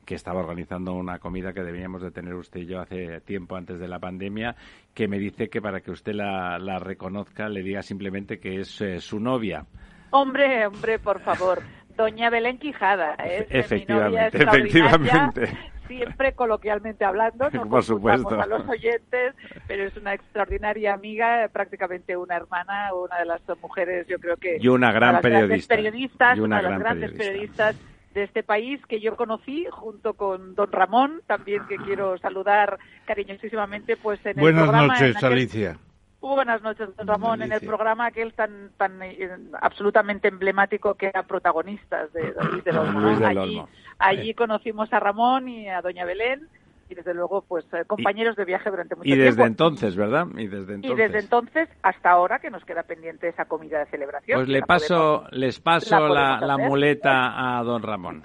que estaba organizando una comida que debíamos de tener usted y yo hace tiempo, antes de la pandemia, que me dice que para que usted la, la reconozca, le diga simplemente que es eh, su novia. Hombre, hombre, por favor. Doña Belén Quijada. Es efectivamente, mi novia efectivamente. Siempre coloquialmente hablando, no por supuesto, a los oyentes, pero es una extraordinaria amiga, prácticamente una hermana, una de las mujeres, yo creo que... Y una gran una periodista. Periodistas, y una, una gran de las grandes periodista. periodistas de este país, que yo conocí junto con don Ramón, también que quiero saludar cariñosísimamente, pues en el Buenas programa... Buenas noches, Alicia. Uh, buenas noches, don Ramón, en el programa aquel tan tan eh, absolutamente emblemático que era Protagonistas de Luis del Olmo. Luis del Olmo. Allí, allí conocimos a Ramón y a doña Belén, y desde luego pues eh, compañeros y, de viaje durante mucho y tiempo. Y desde entonces, ¿verdad? Y desde entonces. Y desde entonces hasta ahora, que nos queda pendiente esa comida de celebración. Pues le paso, podemos, les paso la, la, la muleta a don Ramón.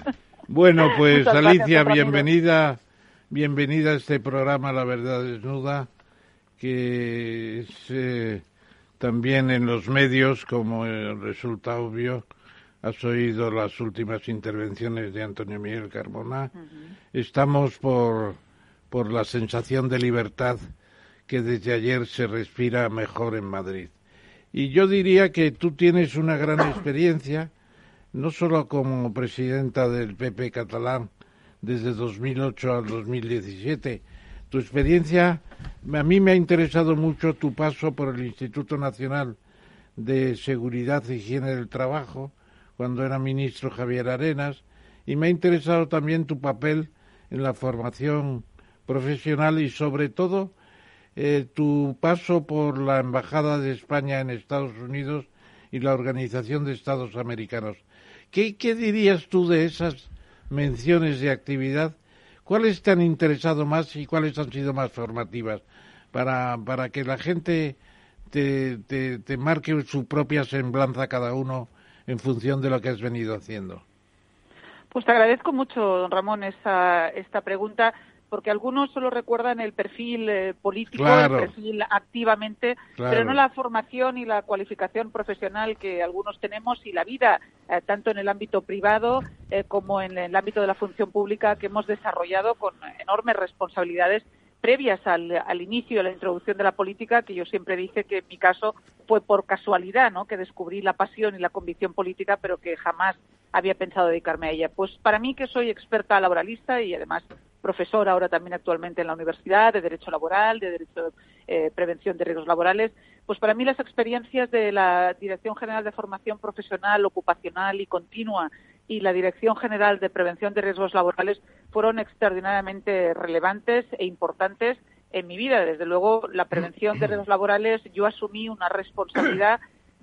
Bueno, pues Muchas Alicia, gracias, bienvenida, bienvenida a este programa La Verdad Desnuda, que es eh, también en los medios, como eh, resulta obvio, has oído las últimas intervenciones de Antonio Miguel Carmona. Uh-huh. Estamos por, por la sensación de libertad que desde ayer se respira mejor en Madrid. Y yo diría que tú tienes una gran experiencia, no solo como presidenta del P P catalán desde dos mil ocho al dos mil diecisiete, tu experiencia, a mí me ha interesado mucho tu paso por el Instituto Nacional de Seguridad e Higiene del Trabajo, cuando era ministro Javier Arenas, y me ha interesado también tu papel en la formación profesional y, sobre todo, eh, tu paso por la Embajada de España en Estados Unidos y la Organización de Estados Americanos. ¿Qué, qué dirías tú de esas menciones de actividad? ¿Cuáles te han interesado más y cuáles han sido más formativas? Para, para que la gente te, te, te marque su propia semblanza cada uno en función de lo que has venido haciendo. Pues te agradezco mucho, don Ramón, esa, esta pregunta, porque algunos solo recuerdan el perfil eh, político, claro, el perfil activamente, claro, pero no la formación y la cualificación profesional que algunos tenemos y la vida, eh, tanto en el ámbito privado eh, como en el ámbito de la función pública, que hemos desarrollado con enormes responsabilidades previas al, al inicio de la introducción de la política, que yo siempre dije que en mi caso fue por casualidad, ¿no?, que descubrí la pasión y la convicción política, pero que jamás había pensado dedicarme a ella. Pues para mí, que soy experta laboralista y además profesora ahora también actualmente en la universidad de Derecho Laboral, de Derecho eh, Prevención de Riesgos Laborales, pues para mí las experiencias de la Dirección General de Formación Profesional, Ocupacional y Continua y la Dirección General de Prevención de Riesgos Laborales fueron extraordinariamente relevantes e importantes en mi vida. Desde luego, la prevención de riesgos laborales, yo asumí una responsabilidad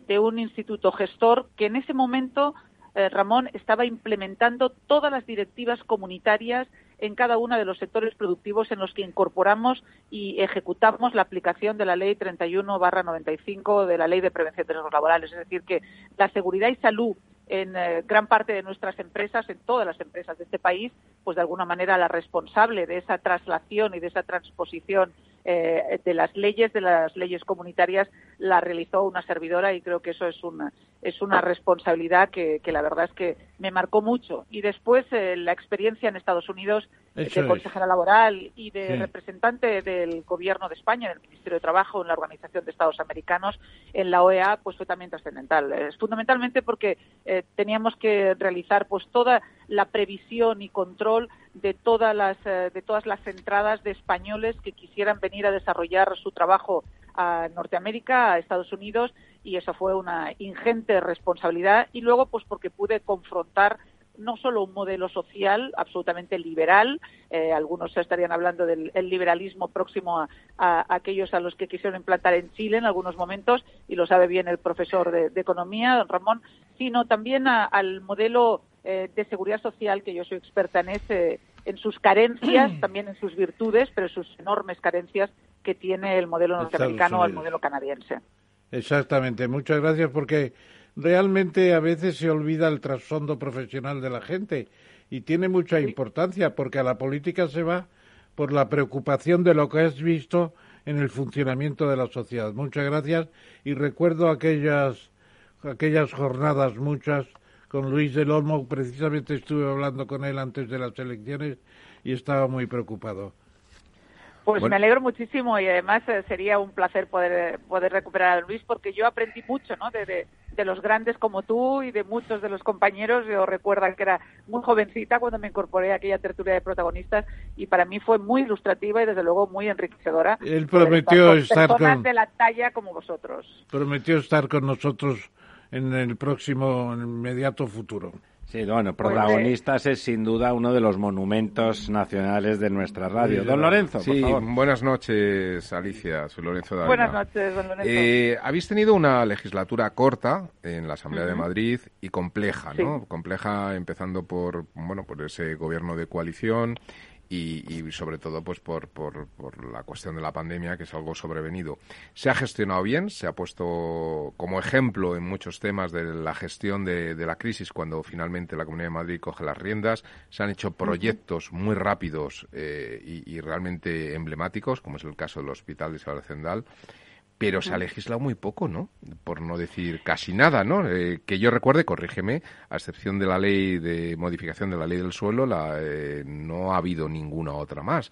de un instituto gestor que en ese momento, eh, Ramón, estaba implementando todas las directivas comunitarias en cada uno de los sectores productivos en los que incorporamos y ejecutamos la aplicación de la Ley treinta y uno barra noventa y cinco de la Ley de Prevención de Riesgos Laborales. Es decir, que la seguridad y salud en eh, gran parte de nuestras empresas, en todas las empresas de este país, pues de alguna manera la responsable de esa traslación y de esa transposición eh, de las leyes, de las leyes comunitarias, la realizó una servidora, y creo que eso es una, es una responsabilidad que, que la verdad es que me marcó mucho. Y después eh, la experiencia en Estados Unidos eso de consejera es. laboral y de sí. representante del Gobierno de España, del Ministerio de Trabajo, en la Organización de Estados Americanos, en la O E A, pues fue también trascendental. Es fundamentalmente porque eh, teníamos que realizar pues toda la previsión y control de todas las eh, de todas las entradas de españoles que quisieran venir a desarrollar su trabajo a Norteamérica, a Estados Unidos, y eso fue una ingente responsabilidad. Y luego, pues porque pude confrontar no solo un modelo social absolutamente liberal, eh, algunos estarían hablando del el liberalismo próximo a, a, a aquellos a los que quisieron implantar en Chile en algunos momentos, y lo sabe bien el profesor de, de Economía, don Ramón, sino también a, al modelo eh, de seguridad social, que yo soy experta en ese, en sus carencias, también en sus virtudes, pero sus enormes carencias que tiene el modelo norteamericano o el modelo canadiense. Exactamente, muchas gracias, porque realmente a veces se olvida el trasfondo profesional de la gente y tiene mucha importancia, porque a la política se va por la preocupación de lo que has visto en el funcionamiento de la sociedad. Muchas gracias, y recuerdo aquellas, aquellas jornadas muchas con Luis del Olmo, precisamente estuve hablando con él antes de las elecciones y estaba muy preocupado. Pues bueno, me alegro muchísimo, y además eh, sería un placer poder poder recuperar a Luis, porque yo aprendí mucho, ¿no?, de, de, de los grandes como tú y de muchos de los compañeros. Yo recuerdo que era muy jovencita cuando me incorporé a aquella tertulia de protagonistas, y para mí fue muy ilustrativa y desde luego muy enriquecedora. Él prometió estar con personas de la talla como vosotros. Prometió estar con nosotros en el próximo, en el inmediato futuro. Sí, bueno, Protagonistas es sin duda uno de los monumentos nacionales de nuestra radio. Don Lorenzo, sí, por favor. Buenas noches, Alicia. Soy Lorenzo de Avena. Buenas noches, don Lorenzo. Eh, habéis tenido una legislatura corta en la Asamblea uh-huh. de Madrid y compleja, ¿no? Sí. Compleja empezando por, bueno, por ese gobierno de coalición y, y sobre todo pues por, por, por la cuestión de la pandemia, que es algo sobrevenido. Se ha gestionado bien, se ha puesto como ejemplo en muchos temas de la gestión de, de la crisis cuando finalmente la Comunidad de Madrid coge las riendas. Se han hecho proyectos muy rápidos eh, y, y realmente emblemáticos, como es el caso del Hospital de Isabel Zendal. Pero se ha legislado muy poco, ¿no? Por no decir casi nada, ¿no? Eh, que yo recuerde, corrígeme, a excepción de la ley de modificación de la ley del suelo, la, eh, no ha habido ninguna otra más.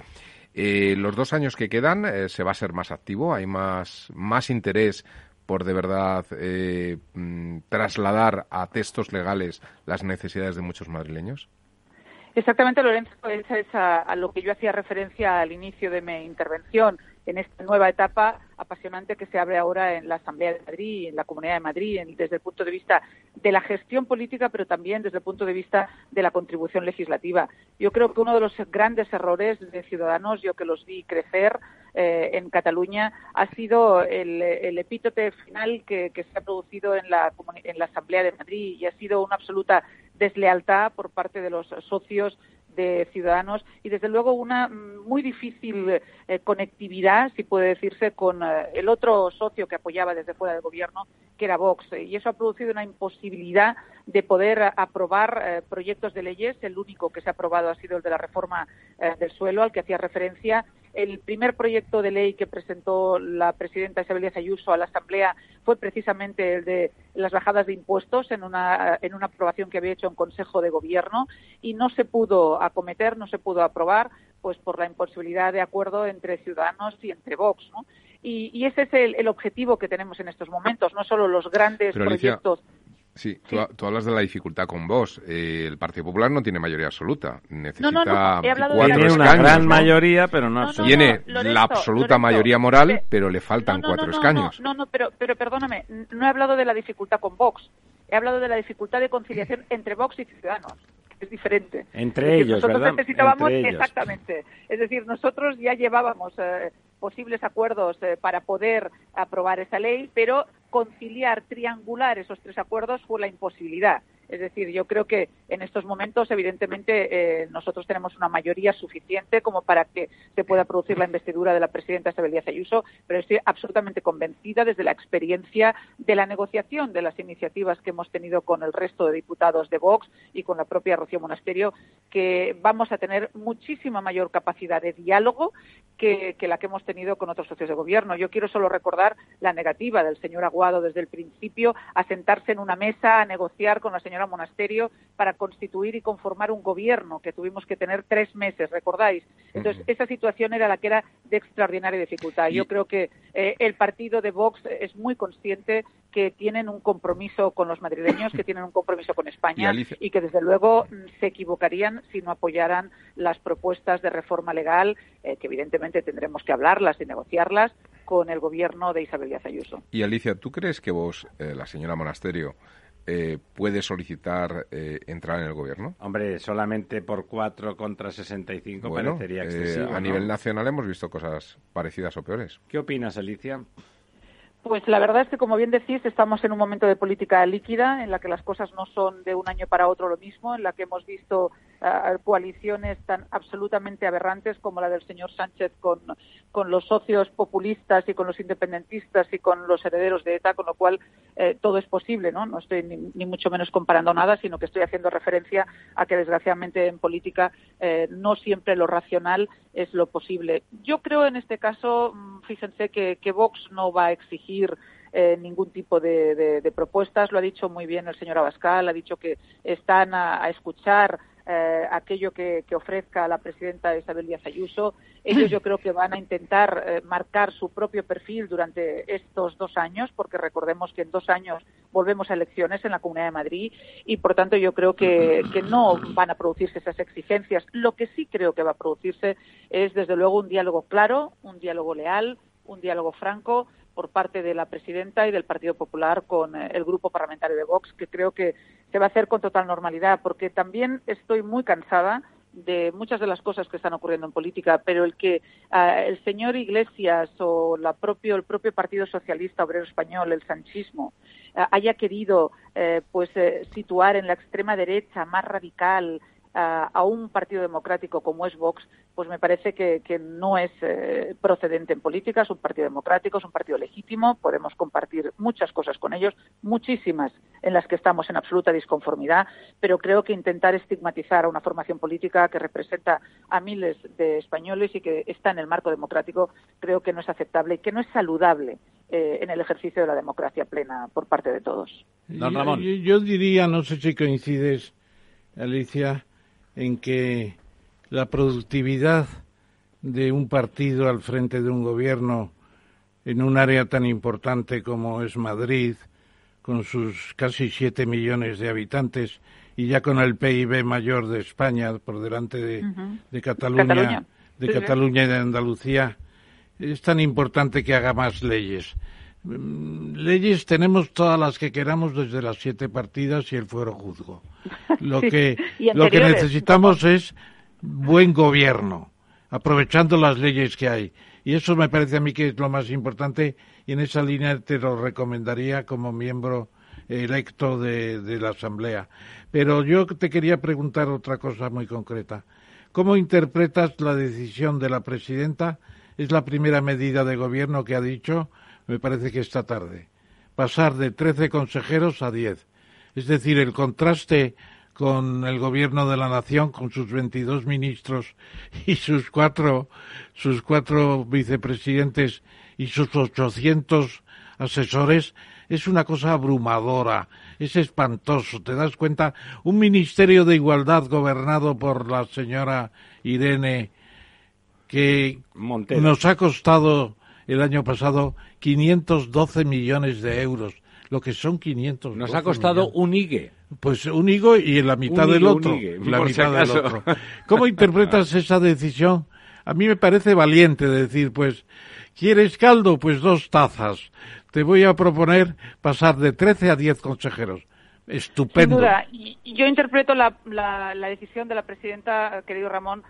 Eh, los dos años que quedan eh, se va a ser más activo, hay más, más interés por de verdad eh, trasladar a textos legales las necesidades de muchos madrileños. Exactamente, Lorenzo, esa es a, a lo que yo hacía referencia al inicio de mi intervención. En esta nueva etapa apasionante que se abre ahora en la Asamblea de Madrid, en la Comunidad de Madrid, en, desde el punto de vista de la gestión política, pero también desde el punto de vista de la contribución legislativa. Yo creo que uno de los grandes errores de Ciudadanos, yo que los vi crecer eh, en Cataluña, ha sido el, el epítope final que, que se ha producido en la, en la Asamblea de Madrid, y ha sido una absoluta deslealtad por parte de los socios de Ciudadanos y, desde luego, una muy difícil eh, conectividad, si puede decirse, con eh, el otro socio que apoyaba desde fuera del gobierno, que era Vox. Y eso ha producido una imposibilidad de poder aprobar eh, proyectos de leyes. El único que se ha aprobado ha sido el de la reforma eh, del suelo, al que hacía referencia. El primer proyecto de ley que presentó la presidenta Isabel Díaz Ayuso a la Asamblea fue precisamente el de las bajadas de impuestos en una, en una aprobación que había hecho un Consejo de Gobierno, y no se pudo acometer, no se pudo aprobar, pues por la imposibilidad de acuerdo entre Ciudadanos y entre Vox, ¿no? Y, y ese es el, el objetivo que tenemos en estos momentos, no solo los grandes Pero, proyectos... Alicia... Sí, tú, tú hablas de la dificultad con Vox. Eh, el Partido Popular no tiene mayoría absoluta. Necesita no, no, no. cuatro escaños. Tiene una gran ¿no? mayoría, pero no, no, no Tiene no, Lorenzo, la absoluta Lorenzo, mayoría moral, le, pero le faltan no, no, cuatro no, no, escaños. No, no, no pero, pero perdóname, no he hablado de la dificultad con Vox. He hablado de la dificultad de conciliación entre Vox y Ciudadanos. Es diferente. Entre es decir, ellos, nosotros ¿verdad? necesitábamos, Entre ellos. exactamente. Es decir, nosotros ya llevábamos eh, posibles acuerdos eh, para poder aprobar esa ley, pero conciliar, triangular esos tres acuerdos fue la imposibilidad. Es decir, yo creo que en estos momentos, evidentemente, eh, nosotros tenemos una mayoría suficiente como para que se pueda producir la investidura de la presidenta Isabel Díaz Ayuso, pero estoy absolutamente convencida desde la experiencia de la negociación de las iniciativas que hemos tenido con el resto de diputados de Vox y con la propia Rocío Monasterio, que vamos a tener muchísima mayor capacidad de diálogo que, que la que hemos tenido con otros socios de gobierno. Yo quiero solo recordar la negativa del señor Aguado desde el principio a sentarse en una mesa a negociar con la señora Monasterio para constituir y conformar un gobierno que tuvimos que tener tres meses, ¿recordáis? Entonces, uh-huh. esa situación era la que era de extraordinaria dificultad. Y... Yo creo que eh, el partido de Vox es muy consciente que tienen un compromiso con los madrileños, que tienen un compromiso con España, y, Alicia... y que desde luego se equivocarían si no apoyaran las propuestas de reforma legal, eh, que evidentemente tendremos que hablarlas y negociarlas con el gobierno de Isabel Díaz Ayuso. Y Alicia, ¿tú crees que vos, eh, la señora Monasterio, eh, puede solicitar eh, entrar en el gobierno. Hombre, solamente por cuatro contra sesenta y cinco bueno, parecería excesivo. Eh, a ¿no? nivel nacional hemos visto cosas parecidas o peores. ¿Qué opinas, Alicia? Pues la verdad es que, como bien decís, estamos en un momento de política líquida, en la que las cosas no son de un año para otro lo mismo, en la que hemos visto uh, coaliciones tan absolutamente aberrantes como la del señor Sánchez con, con los socios populistas y con los independentistas y con los herederos de ETA, con lo cual eh, todo es posible, ¿no? No estoy ni, ni mucho menos comparando nada, sino que estoy haciendo referencia a que, desgraciadamente, en política eh, no siempre lo racional es lo posible. Yo creo, en este caso, fíjense que, que Vox no va a exigir Eh, ningún tipo de, de, de propuestas. Lo ha dicho muy bien el señor Abascal, ha dicho que están a, a escuchar eh, aquello que, que ofrezca la presidenta Isabel Díaz Ayuso. Ellos yo creo que van a intentar eh, marcar su propio perfil durante estos dos años, porque recordemos que en dos años volvemos a elecciones en la Comunidad de Madrid y, por tanto, yo creo que, que no van a producirse esas exigencias. Lo que sí creo que va a producirse es, desde luego, un diálogo claro, un diálogo leal, un diálogo franco por parte de la presidenta y del Partido Popular con el grupo parlamentario de Vox, que creo que se va a hacer con total normalidad, porque también estoy muy cansada de muchas de las cosas que están ocurriendo en política, pero el que eh, el señor Iglesias o la propio, el propio Partido Socialista Obrero Español, el sanchismo, eh, haya querido eh, pues eh, situar en la extrema derecha más radical a un partido democrático como es Vox, pues me parece que, que no es eh, procedente en política. Es un partido democrático, es un partido legítimo, podemos compartir muchas cosas con ellos, muchísimas en las que estamos en absoluta disconformidad, pero creo que intentar estigmatizar a una formación política que representa a miles de españoles y que está en el marco democrático, creo que no es aceptable y que no es saludable eh, en el ejercicio de la democracia plena por parte de todos. Don Ramón. Yo, yo diría, no sé si coincides, Alicia, en que la productividad de un partido al frente de un gobierno en un área tan importante como es Madrid, con sus casi siete millones de habitantes y ya con el P I B mayor de España por delante de, uh-huh. de Cataluña, Cataluña. de sí, Cataluña y de Andalucía, es tan importante que haga más leyes. Leyes tenemos todas las que queramos desde las siete partidas y el fuero juzgo. Lo que, lo que necesitamos es buen gobierno, aprovechando las leyes que hay. Y eso me parece a mí que es lo más importante, y en esa línea te lo recomendaría como miembro electo de, de la Asamblea. Pero yo te quería preguntar otra cosa muy concreta. ¿Cómo interpretas la decisión de la presidenta? Es la primera medida de gobierno que ha dicho, me parece que esta tarde, pasar de trece consejeros a diez. Es decir, el contraste con el gobierno de la nación, con sus veintidós ministros y sus cuatro, sus cuatro vicepresidentes y sus ochocientos asesores, es una cosa abrumadora, es espantoso. ¿Te das cuenta? Un ministerio de igualdad gobernado por la señora Irene, que Montero, nos ha costado el año pasado quinientos doce millones de euros, lo que son quinientos doce. Nos ha costado millones. un I G E. Pues un I G E y la mitad un del I G E, otro. I G E, la mitad si del otro. ¿Cómo interpretas esa decisión? A mí me parece valiente decir, pues, ¿quieres caldo? Pues dos tazas. Te voy a proponer pasar de trece a diez consejeros. Estupendo. Sin duda. Yo interpreto la, la, la decisión de la presidenta, querido Ramón,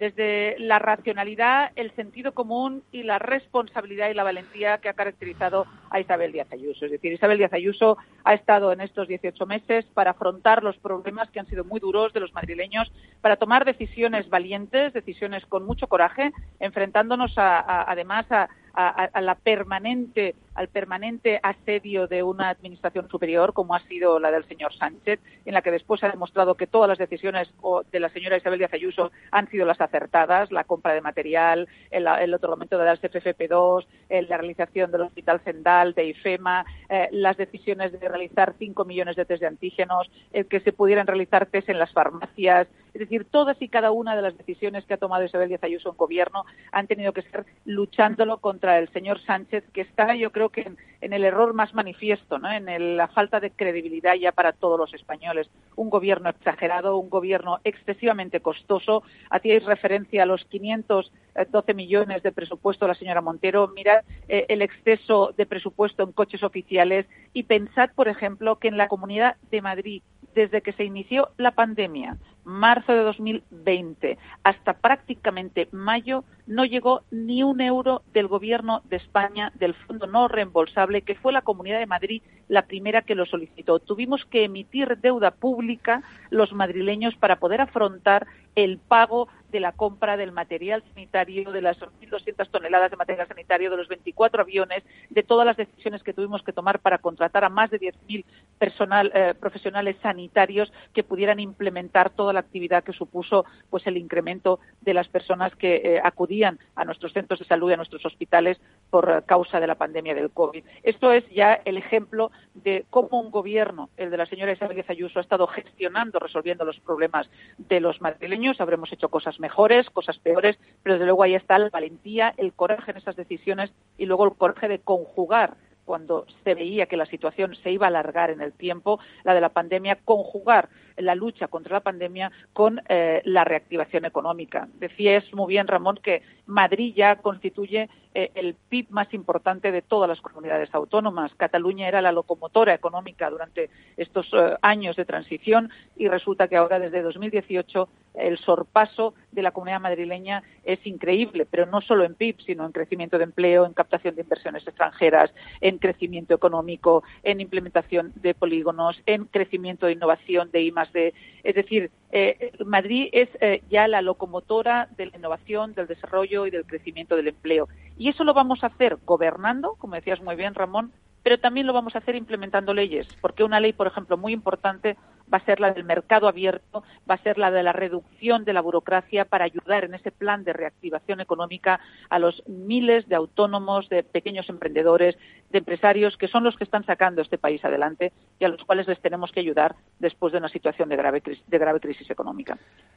desde la racionalidad, el sentido común y la responsabilidad y la valentía que ha caracterizado a Isabel Díaz Ayuso. Es decir, Isabel Díaz Ayuso ha estado en estos dieciocho meses para afrontar los problemas que han sido muy duros de los madrileños, para tomar decisiones valientes, decisiones con mucho coraje, enfrentándonos a, a, además a A, a la permanente, al permanente asedio de una administración superior, como ha sido la del señor Sánchez, en la que después se ha demostrado que todas las decisiones de la señora Isabel Díaz Ayuso han sido las acertadas, la compra de material, el, el otorgamiento de las F F P dos, el, la realización del Hospital Zendal, de IFEMA, eh, las decisiones de realizar cinco millones de test de antígenos, el que se pudieran realizar test en las farmacias. Es decir, todas y cada una de las decisiones que ha tomado Isabel Díaz Ayuso en gobierno han tenido que ser luchándolo contra el señor Sánchez, que está, yo creo que en, en el error más manifiesto, ¿no? En el, la falta de credibilidad ya para todos los españoles. Un gobierno exagerado, un gobierno excesivamente costoso. Hacíais referencia a los 500 doce millones de presupuesto la señora Montero, mirad eh, el exceso de presupuesto en coches oficiales y pensad, por ejemplo, que en la Comunidad de Madrid, desde que se inició la pandemia, marzo de dos mil veinte, hasta prácticamente mayo, no llegó ni un euro del Gobierno de España del Fondo No Reembolsable, que fue la Comunidad de Madrid la primera que lo solicitó. Tuvimos que emitir deuda pública los madrileños para poder afrontar el pago de la compra del material sanitario, de las mil doscientas toneladas de material sanitario, de los veinticuatro aviones, de todas las decisiones que tuvimos que tomar para contratar a más de diez mil personal, eh, profesionales sanitarios que pudieran implementar toda la actividad que supuso pues el incremento de las personas que eh, acudían a nuestros centros de salud y a nuestros hospitales por eh, causa de la pandemia del COVID. Esto es ya el ejemplo de cómo un gobierno, el de la señora Isabel Ayuso, ha estado gestionando, resolviendo los problemas de los madrileños. Habremos hecho cosas mejores, cosas peores, pero desde luego ahí está la valentía, el coraje en esas decisiones y luego el coraje de conjugar, cuando se veía que la situación se iba a alargar en el tiempo, la de la pandemia, conjugar la lucha contra la pandemia con eh, la reactivación económica. Decías muy bien, Ramón, que Madrid ya constituye eh, el P I B más importante de todas las comunidades autónomas. Cataluña era la locomotora económica durante estos eh, años de transición y resulta que ahora, desde dos mil dieciocho, el sorpaso de la comunidad madrileña es increíble, pero no solo en P I B, sino en crecimiento de empleo, en captación de inversiones extranjeras, en crecimiento económico, en implementación de polígonos, en crecimiento de innovación, de I más D. Es decir, eh, Madrid es eh, ya la locomotora de la innovación, del desarrollo y del crecimiento del empleo. Y eso lo vamos a hacer gobernando, como decías muy bien, Ramón, pero también lo vamos a hacer implementando leyes, porque una ley, por ejemplo, muy importante va a ser la del mercado abierto, va a ser la de la reducción de la burocracia para ayudar en ese plan de reactivación económica a los miles de autónomos, de pequeños emprendedores, de empresarios, que son los que están sacando este país adelante y a los cuales les tenemos que ayudar después de una situación de grave crisis, de grave crisis económica.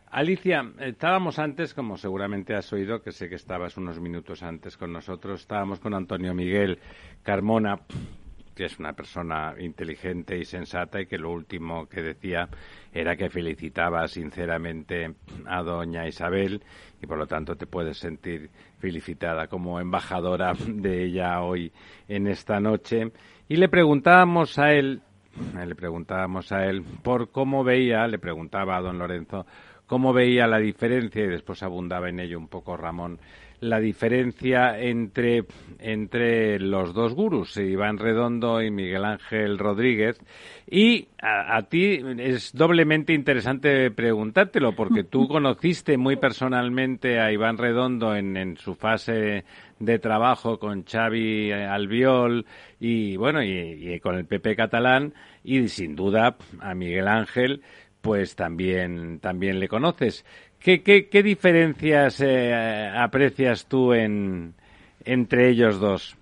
Alicia, estábamos antes, como seguramente has oído, que sé que estabas unos minutos antes con nosotros, estábamos con Antonio Miguel Carmona, que es una persona inteligente y sensata y que lo último que decía era que felicitaba sinceramente a doña Isabel y por lo tanto te puedes sentir felicitada como embajadora de ella hoy en esta noche. Y le preguntábamos a él, le preguntábamos a él por cómo veía, le preguntaba a don Lorenzo cómo veía la diferencia, y después abundaba en ello un poco Ramón, la diferencia entre, entre los dos gurús, Iván Redondo y Miguel Ángel Rodríguez. Y a, a ti es doblemente interesante preguntártelo, porque tú conociste muy personalmente a Iván Redondo en, en su fase de trabajo con Xavi Albiol y, bueno, y, y con el P P catalán, y sin duda a Miguel Ángel pues también, también le conoces. ¿Qué, qué, qué diferencias eh, aprecias tú en, entre ellos dos?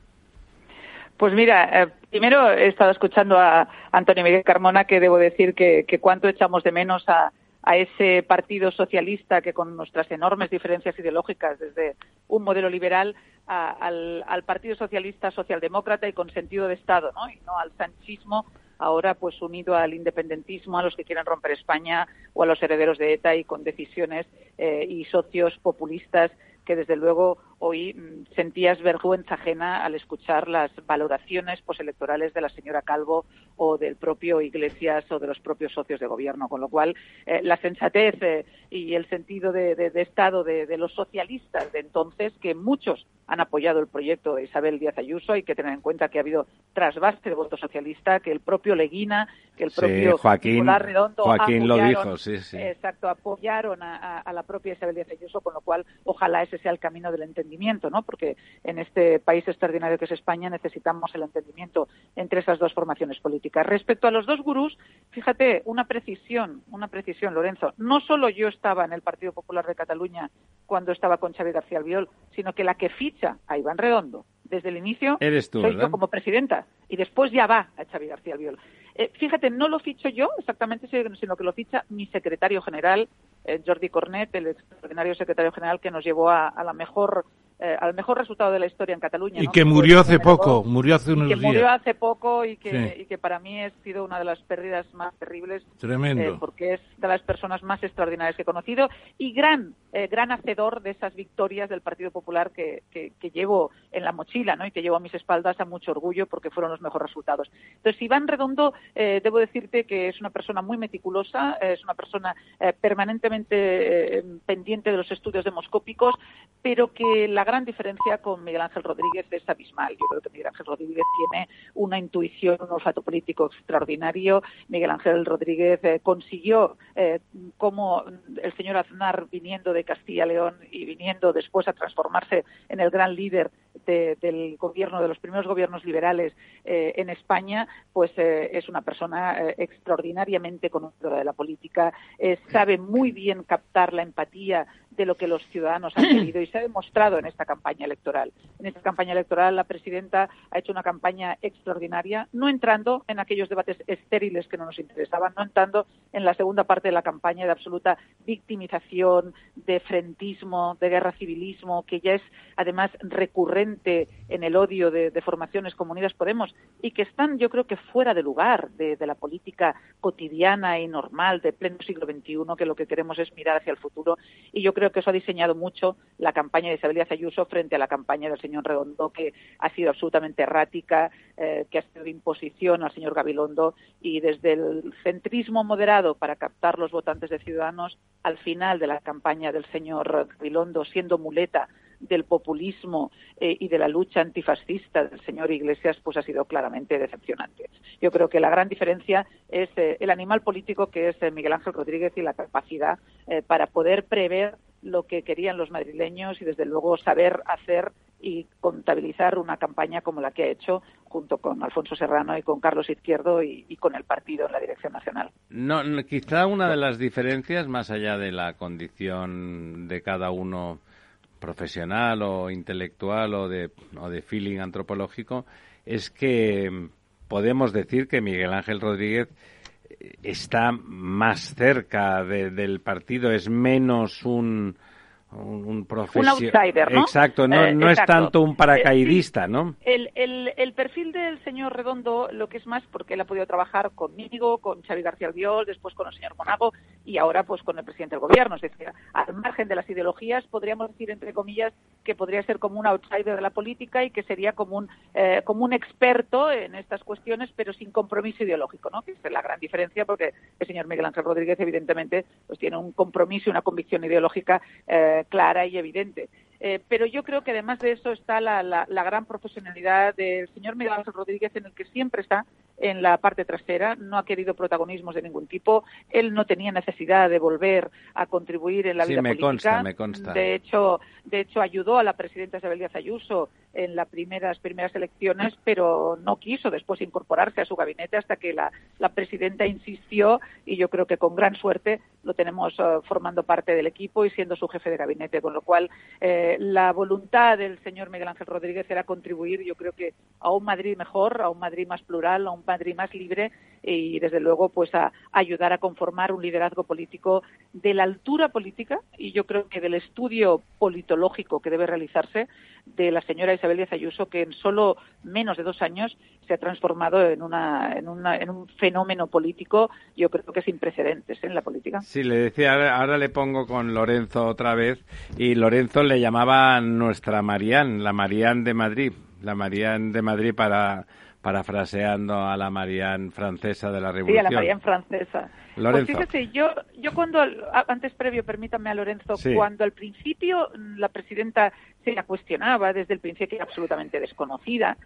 Pues mira, eh, primero he estado escuchando a Antonio Miguel Carmona, que debo decir que, que cuánto echamos de menos a, a ese partido socialista que, con nuestras enormes diferencias ideológicas, desde un modelo liberal a, al, al Partido Socialista Socialdemócrata y con sentido de Estado, ¿no? Y no al sanchismo, ahora pues unido al independentismo, a los que quieran romper España o a los herederos de ETA, y con decisiones eh, y socios populistas que desde luego hoy mmm, sentías vergüenza ajena al escuchar las valoraciones postelectorales de la señora Calvo o del propio Iglesias o de los propios socios de gobierno. Con lo cual, eh, la sensatez eh, y el sentido de, de, de Estado de, de los socialistas de entonces, que muchos han apoyado el proyecto de Isabel Díaz Ayuso. Hay que tener en cuenta que ha habido trasvase de voto socialista, que el propio Leguina, que el propio sí, Joaquín, Redondo, Joaquín apoyaron, lo dijo, sí, sí. Exacto, apoyaron a, a, a la propia Isabel Díaz Ayuso, con lo cual ojalá ese sea el camino del entendimiento, ¿no? Porque en este país extraordinario que es España necesitamos el entendimiento entre esas dos formaciones políticas. Respecto a los dos gurús, fíjate, una precisión, una precisión, Lorenzo. No solo yo estaba en el Partido Popular de Cataluña cuando estaba con Xavi García Albiol, sino que la que ficha a Iván Redondo desde el inicio eres tú, soy ¿verdad? Yo como presidenta, y después ya va a Xavi García Albiol. Eh, fíjate, no lo ficho yo exactamente, sino que lo ficha mi secretario general, eh, Jordi Cornet, el extraordinario secretario general que nos llevó a, a la mejor eh, al mejor resultado de la historia en Cataluña. Y ¿no? que murió hace poco, murió hace unos días. Que murió hace poco y que, sí. y que para mí ha sido una de las pérdidas más terribles. Tremendo. Eh, porque es de las personas más extraordinarias que he conocido y gran, eh, gran hacedor de esas victorias del Partido Popular que, que, que llevo en la mochila, ¿no? Y que llevo a mis espaldas a mucho orgullo porque fueron los mejores resultados. Entonces, Iván Redondo, eh, debo decirte que es una persona muy meticulosa, eh, es una persona eh, permanentemente eh, pendiente de los estudios demoscópicos, pero que la gran diferencia con Miguel Ángel Rodríguez es abismal. Yo creo que Miguel Ángel Rodríguez tiene una intuición, un olfato político extraordinario. Miguel Ángel Rodríguez eh, consiguió, eh, como el señor Aznar viniendo de Castilla-León y viniendo después a transformarse en el gran líder de, del gobierno, de los primeros gobiernos liberales eh, en España, pues eh, es una persona eh, extraordinariamente conocedora de la política, eh, sabe muy bien captar la empatía de lo que los ciudadanos han querido y se ha demostrado en esta campaña electoral. En esta campaña electoral la presidenta ha hecho una campaña extraordinaria, no entrando en aquellos debates estériles que no nos interesaban, no entrando en la segunda parte de la campaña de absoluta victimización, de frentismo, de guerra civilismo, que ya es además recurrente en el odio de, de formaciones como Unidas Podemos y que están, yo creo que fuera de lugar de, de la política cotidiana y normal de pleno siglo veintiuno, que lo que queremos es mirar hacia el futuro, y yo creo que eso ha diseñado mucho la campaña de Isabel Díaz Ayuso frente a la campaña del señor Redondo, que ha sido absolutamente errática, eh, que ha sido de imposición al señor Gabilondo, y desde el centrismo moderado para captar los votantes de Ciudadanos, al final de la campaña del señor Gabilondo, siendo muleta del populismo eh, y de la lucha antifascista del señor Iglesias, pues ha sido claramente decepcionante. Yo creo que la gran diferencia es eh, el animal político que es eh, Miguel Ángel Rodríguez y la capacidad eh, para poder prever lo que querían los madrileños y, desde luego, saber hacer y contabilizar una campaña como la que ha hecho junto con Alfonso Serrano y con Carlos Izquierdo y, y con el partido en la dirección nacional. No, quizá una de las diferencias, más allá de la condición de cada uno profesional o intelectual o de, o de feeling antropológico, es que podemos decir que Miguel Ángel Rodríguez está más cerca de, del partido, es menos un un, un profesional. Un outsider, ¿no? Exacto, no, eh, no exacto. Es tanto un paracaidista, ¿no? El, el, el perfil del señor Redondo, lo que es más, porque él ha podido trabajar conmigo, con Xavi García Albiol, después con el señor Monago y ahora pues con el presidente del gobierno. Es decir, al margen de las ideologías, podríamos decir, entre comillas, que podría ser como un outsider de la política y que sería como un, eh, como un experto en estas cuestiones, pero sin compromiso ideológico, ¿no? Que es la gran diferencia, porque el señor Miguel Ángel Rodríguez, evidentemente, pues tiene un compromiso y una convicción ideológica eh, clara y evidente. Eh, pero yo creo que además de eso está la, la, la gran profesionalidad del señor Miguel Ángel Rodríguez, en el que siempre está en la parte trasera, no ha querido protagonismos de ningún tipo, él no tenía necesidad de volver a contribuir en la sí, vida me política. Consta, me consta. De hecho, de hecho ayudó a la presidenta Isabel Díaz Ayuso en las primeras primeras elecciones, pero no quiso después incorporarse a su gabinete hasta que la, la presidenta insistió, y yo creo que con gran suerte lo tenemos uh, formando parte del equipo y siendo su jefe de gabinete, con lo cual eh, la voluntad del señor Miguel Ángel Rodríguez era contribuir, yo creo que a un Madrid mejor, a un Madrid más plural, a un Madrid más libre y, desde luego, pues a ayudar a conformar un liderazgo político de la altura política y yo creo que del estudio politológico que debe realizarse de la señora Isabel Díaz Ayuso, que en solo menos de dos años se ha transformado en una en, una, en un fenómeno político, yo creo que sin precedentes en la política. Sí, le decía, ahora, ahora le pongo con Lorenzo otra vez, y Lorenzo le llamaba nuestra Marianne, la Marianne de Madrid, la Marianne de Madrid para... parafraseando a la Marianne francesa de la Revolución. Sí, a la Marianne francesa. Lorenzo. Pues fíjese, yo, yo cuando, antes previo, permítame a Lorenzo, sí. Cuando al principio la presidenta se la cuestionaba, desde el principio que era absolutamente desconocida,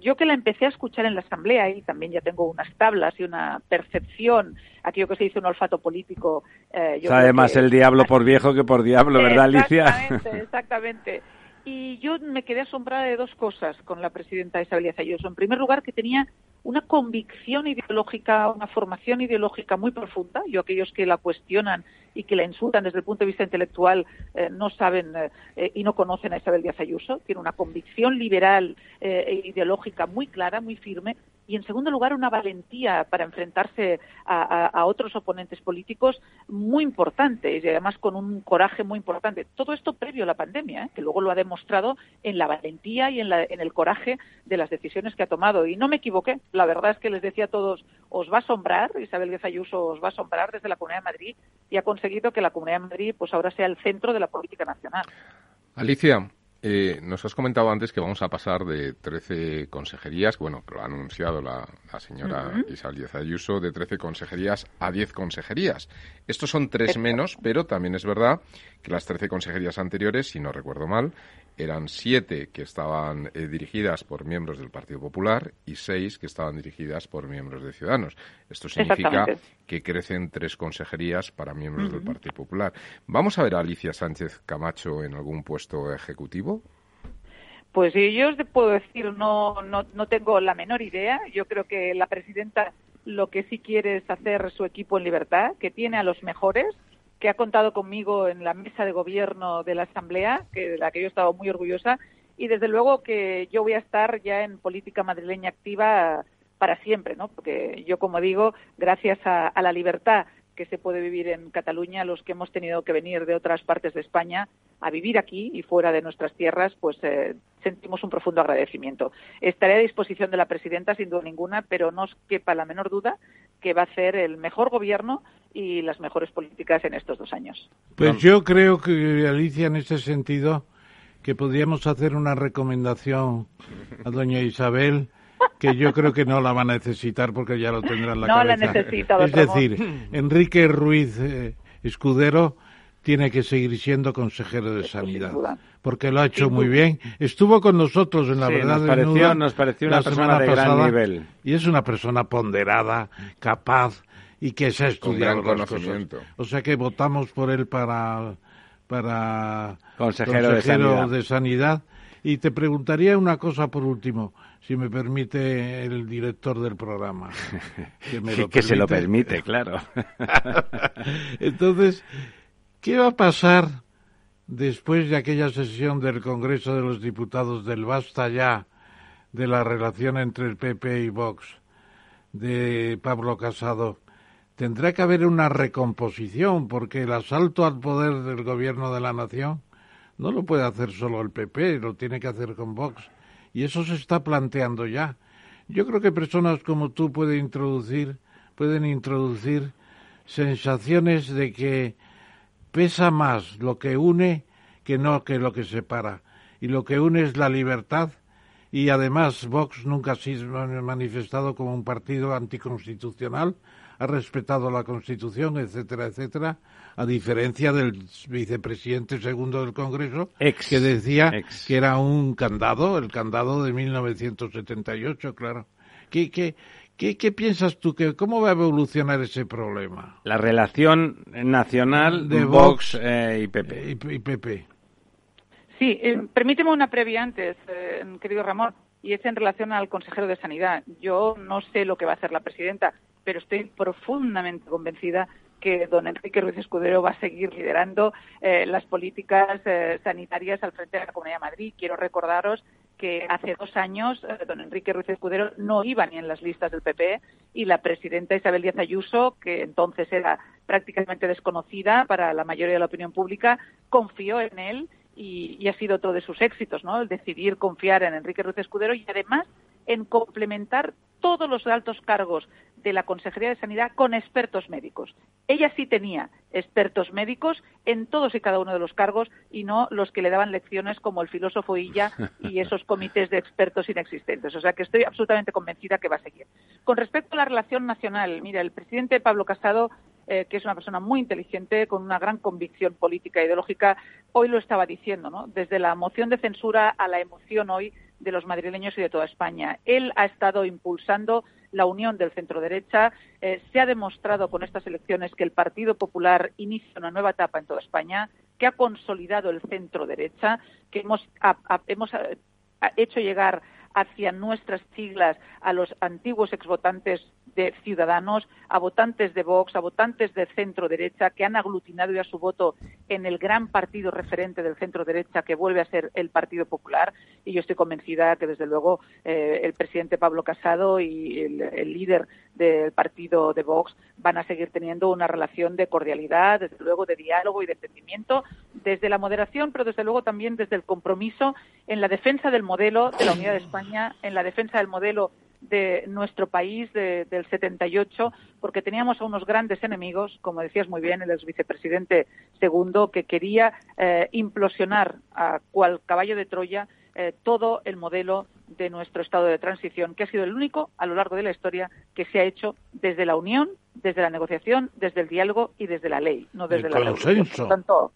yo que la empecé a escuchar en la Asamblea, y también ya tengo unas tablas y una percepción, aquello que se dice un olfato político. Eh, yo Sabe más que... el diablo por viejo que por diablo, ¿verdad, Alicia? Exactamente, exactamente. Y yo me quedé asombrada de dos cosas con la presidenta Isabel Díaz Ayuso. En primer lugar, que tenía una convicción ideológica, una formación ideológica muy profunda. Yo, aquellos que la cuestionan y que la insultan desde el punto de vista intelectual, eh, no saben eh, y no conocen a Isabel Díaz Ayuso. Tiene una convicción liberal eh, e ideológica muy clara, muy firme, y, en segundo lugar, una valentía para enfrentarse a, a, a otros oponentes políticos muy importantes y, además, con un coraje muy importante. Todo esto previo a la pandemia, ¿eh? Que luego lo ha demostrado en la valentía y en, la, en el coraje de las decisiones que ha tomado. Y no me equivoqué. La verdad es que les decía a todos, os va a asombrar, Isabel Díaz Ayuso os va a asombrar desde la Comunidad de Madrid, y ha conseguido que la Comunidad de Madrid pues ahora sea el centro de la política nacional. Alicia, eh, nos has comentado antes que vamos a pasar de trece consejerías, bueno, lo ha anunciado la, la señora uh-huh. Isabel Díaz Ayuso, de trece consejerías a diez consejerías. Estos son tres menos, pero también es verdad que las trece consejerías anteriores, si no recuerdo mal, eran siete que estaban eh, dirigidas por miembros del Partido Popular y seis que estaban dirigidas por miembros de Ciudadanos. Esto significa que crecen tres consejerías para miembros uh-huh. del Partido Popular. ¿Vamos a ver a Alicia Sánchez Camacho en algún puesto ejecutivo? Pues yo os puedo decir, no, no, no tengo la menor idea. Yo creo que la presidenta lo que sí quiere es hacer su equipo en libertad, que tiene a los mejores, que ha contado conmigo en la mesa de gobierno de la Asamblea, que de la que yo he estado muy orgullosa, y desde luego que yo voy a estar ya en política madrileña activa para siempre, ¿no? Porque yo, como digo, gracias a, a la libertad que se puede vivir en Cataluña, los que hemos tenido que venir de otras partes de España a vivir aquí y fuera de nuestras tierras, pues eh, sentimos un profundo agradecimiento. Estaré a disposición de la presidenta, sin duda ninguna, pero no os quepa la menor duda que va a hacer el mejor gobierno y las mejores políticas en estos dos años. Pues yo creo que, Alicia, en ese sentido, que podríamos hacer una recomendación a doña Isabel, que yo creo que no la va a necesitar porque ya lo tendrá en la no cabeza. No la necesita, es decir, amor. Enrique Ruiz eh, Escudero tiene que seguir siendo consejero de Sanidad, porque lo ha hecho muy bien. Estuvo con nosotros en la sí, verdad nos pareció, desnuda, nos pareció una persona de pasada, gran nivel. Y es una persona ponderada, capaz y que se ha estudiado las cosas. O sea que votamos por él para, para consejero, consejero de, Sanidad. de Sanidad. Y te preguntaría una cosa por último, si me permite el director del programa. Que, me sí, lo que se lo permite, claro. Entonces, ¿qué va a pasar después de aquella sesión del Congreso de los Diputados del Basta Ya, de la relación entre el P P y Vox, de Pablo Casado? Tendrá que haber una recomposición, porque el asalto al poder del Gobierno de la Nación no lo puede hacer solo el P P, lo tiene que hacer con Vox. Y eso se está planteando ya. Yo creo que personas como tú pueden introducir, pueden introducir sensaciones de que pesa más lo que une que no que lo que separa. Y lo que une es la libertad. Y además Vox nunca se ha manifestado como un partido anticonstitucional. Ha respetado la Constitución, etcétera, etcétera. A diferencia del vicepresidente segundo del Congreso, ex, que decía ex. que era un candado, el candado de mil novecientos setenta y ocho, claro. Que... que ¿Qué, ¿Qué piensas tú? Que, ¿Cómo va a evolucionar ese problema? La relación nacional de Vox, Vox eh, y P P. Y, y P P. Sí, eh, permíteme una previa antes, eh, querido Ramón, y es en relación al consejero de Sanidad. Yo no sé lo que va a hacer la presidenta, pero estoy profundamente convencida que don Enrique Ruiz Escudero va a seguir liderando eh, las políticas eh, sanitarias al frente de la Comunidad de Madrid. Quiero recordaros que hace dos años eh, don Enrique Ruiz Escudero no iba ni en las listas del P P y la presidenta Isabel Díaz Ayuso, que entonces era prácticamente desconocida para la mayoría de la opinión pública, confió en él y, y ha sido otro de sus éxitos, ¿no? El decidir confiar en Enrique Ruiz Escudero y además en complementar todos los altos cargos de la Consejería de Sanidad con expertos médicos. Ella sí tenía expertos médicos en todos y cada uno de los cargos y no los que le daban lecciones como el filósofo Illa y esos comités de expertos inexistentes. O sea que estoy absolutamente convencida que va a seguir. Con respecto a la relación nacional, mira, el presidente Pablo Casado, eh, que es una persona muy inteligente, con una gran convicción política e ideológica, hoy lo estaba diciendo, ¿no? Desde la moción de censura a la emoción hoy de los madrileños y de toda España. Él ha estado impulsando la unión del centro-derecha. Eh, se ha demostrado con estas elecciones que el Partido Popular inicia una nueva etapa en toda España, que ha consolidado el centro-derecha, que hemos, a, a, hemos a, a hecho llegar hacia nuestras siglas a los antiguos exvotantes de Ciudadanos, a votantes de Vox, a votantes de centro-derecha, que han aglutinado ya su voto en el gran partido referente del centro-derecha, que vuelve a ser el Partido Popular. Y yo estoy convencida que, desde luego, eh, el presidente Pablo Casado y el, el líder del partido de Vox van a seguir teniendo una relación de cordialidad, desde luego de diálogo y de entendimiento, desde la moderación, pero desde luego también desde el compromiso en la defensa del modelo de la Unidad de España, en la defensa del modelo de nuestro país de, del setenta y ocho, porque teníamos a unos grandes enemigos, como decías muy bien el exvicepresidente segundo, que quería eh, implosionar a cual caballo de Troya eh, todo el modelo de nuestro estado de transición, que ha sido el único a lo largo de la historia que se ha hecho desde la unión, desde la negociación, desde el diálogo y desde la ley, no desde el la consenso. Tanto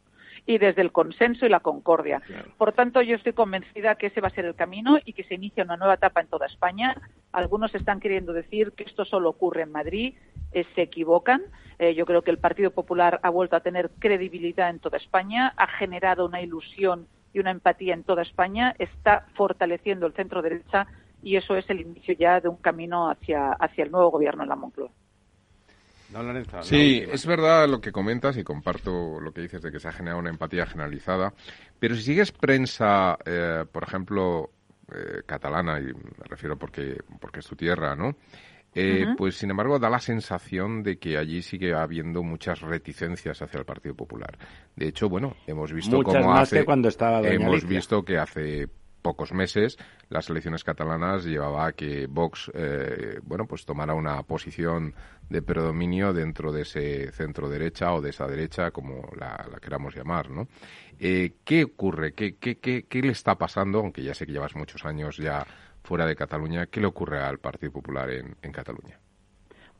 y desde el consenso y la concordia. Claro. Por tanto, yo estoy convencida que ese va a ser el camino y que se inicia una nueva etapa en toda España. Algunos están queriendo decir que esto solo ocurre en Madrid, eh, se equivocan. Eh, yo creo que el Partido Popular ha vuelto a tener credibilidad en toda España, ha generado una ilusión y una empatía en toda España, está fortaleciendo el centro-derecha y eso es el inicio ya de un camino hacia, hacia el nuevo gobierno en la Moncloa. No, Lorenzo, sí, es verdad lo que comentas y comparto lo que dices de que se ha generado una empatía generalizada, pero si sigues prensa, eh, por ejemplo, eh, catalana, y me refiero porque, porque es tu tierra, ¿no? Eh, uh-huh. Pues, sin embargo, da la sensación de que allí sigue habiendo muchas reticencias hacia el Partido Popular. De hecho, bueno, hemos visto muchas cómo más hace... que cuando estaba doña Hemos Alicia. Visto que hace... pocos meses, las elecciones catalanas llevaba a que Vox, eh, bueno, pues tomara una posición de predominio dentro de ese centro-derecha o de esa derecha, como la, la queramos llamar, ¿no? Eh, ¿Qué ocurre? ¿Qué, qué, qué, qué le está pasando? Aunque ya sé que llevas muchos años ya fuera de Cataluña, ¿qué le ocurre al Partido Popular en, en Cataluña?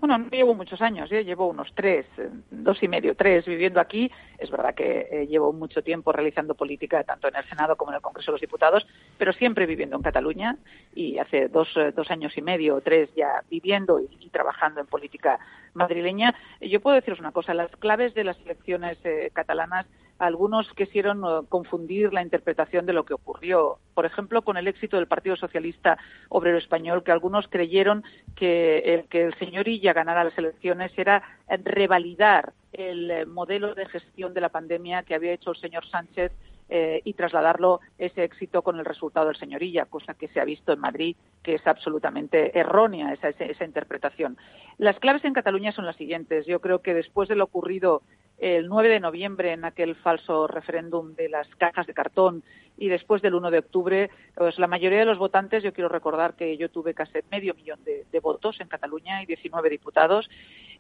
Bueno, no llevo muchos años, yo llevo unos tres, dos y medio, tres viviendo aquí. Es verdad que eh, llevo mucho tiempo realizando política, tanto en el Senado como en el Congreso de los Diputados, pero siempre viviendo en Cataluña y hace dos, eh, dos años y medio o tres ya viviendo y, y trabajando en política madrileña. Yo puedo deciros una cosa, las claves de las elecciones eh, catalanas, algunos quisieron confundir la interpretación de lo que ocurrió, por ejemplo, con el éxito del Partido Socialista Obrero Español, que algunos creyeron que el que el señor Illa ganara las elecciones era revalidar el modelo de gestión de la pandemia que había hecho el señor Sánchez Eh, y trasladarlo ese éxito con el resultado del señor Illa, cosa que se ha visto en Madrid que es absolutamente errónea esa, esa, esa interpretación. Las claves en Cataluña son las siguientes. Yo creo que después de lo ocurrido el nueve de noviembre en aquel falso referéndum de las cajas de cartón y después del uno de octubre, pues la mayoría de los votantes, yo quiero recordar que yo tuve casi medio millón de, de votos en Cataluña y diecinueve diputados,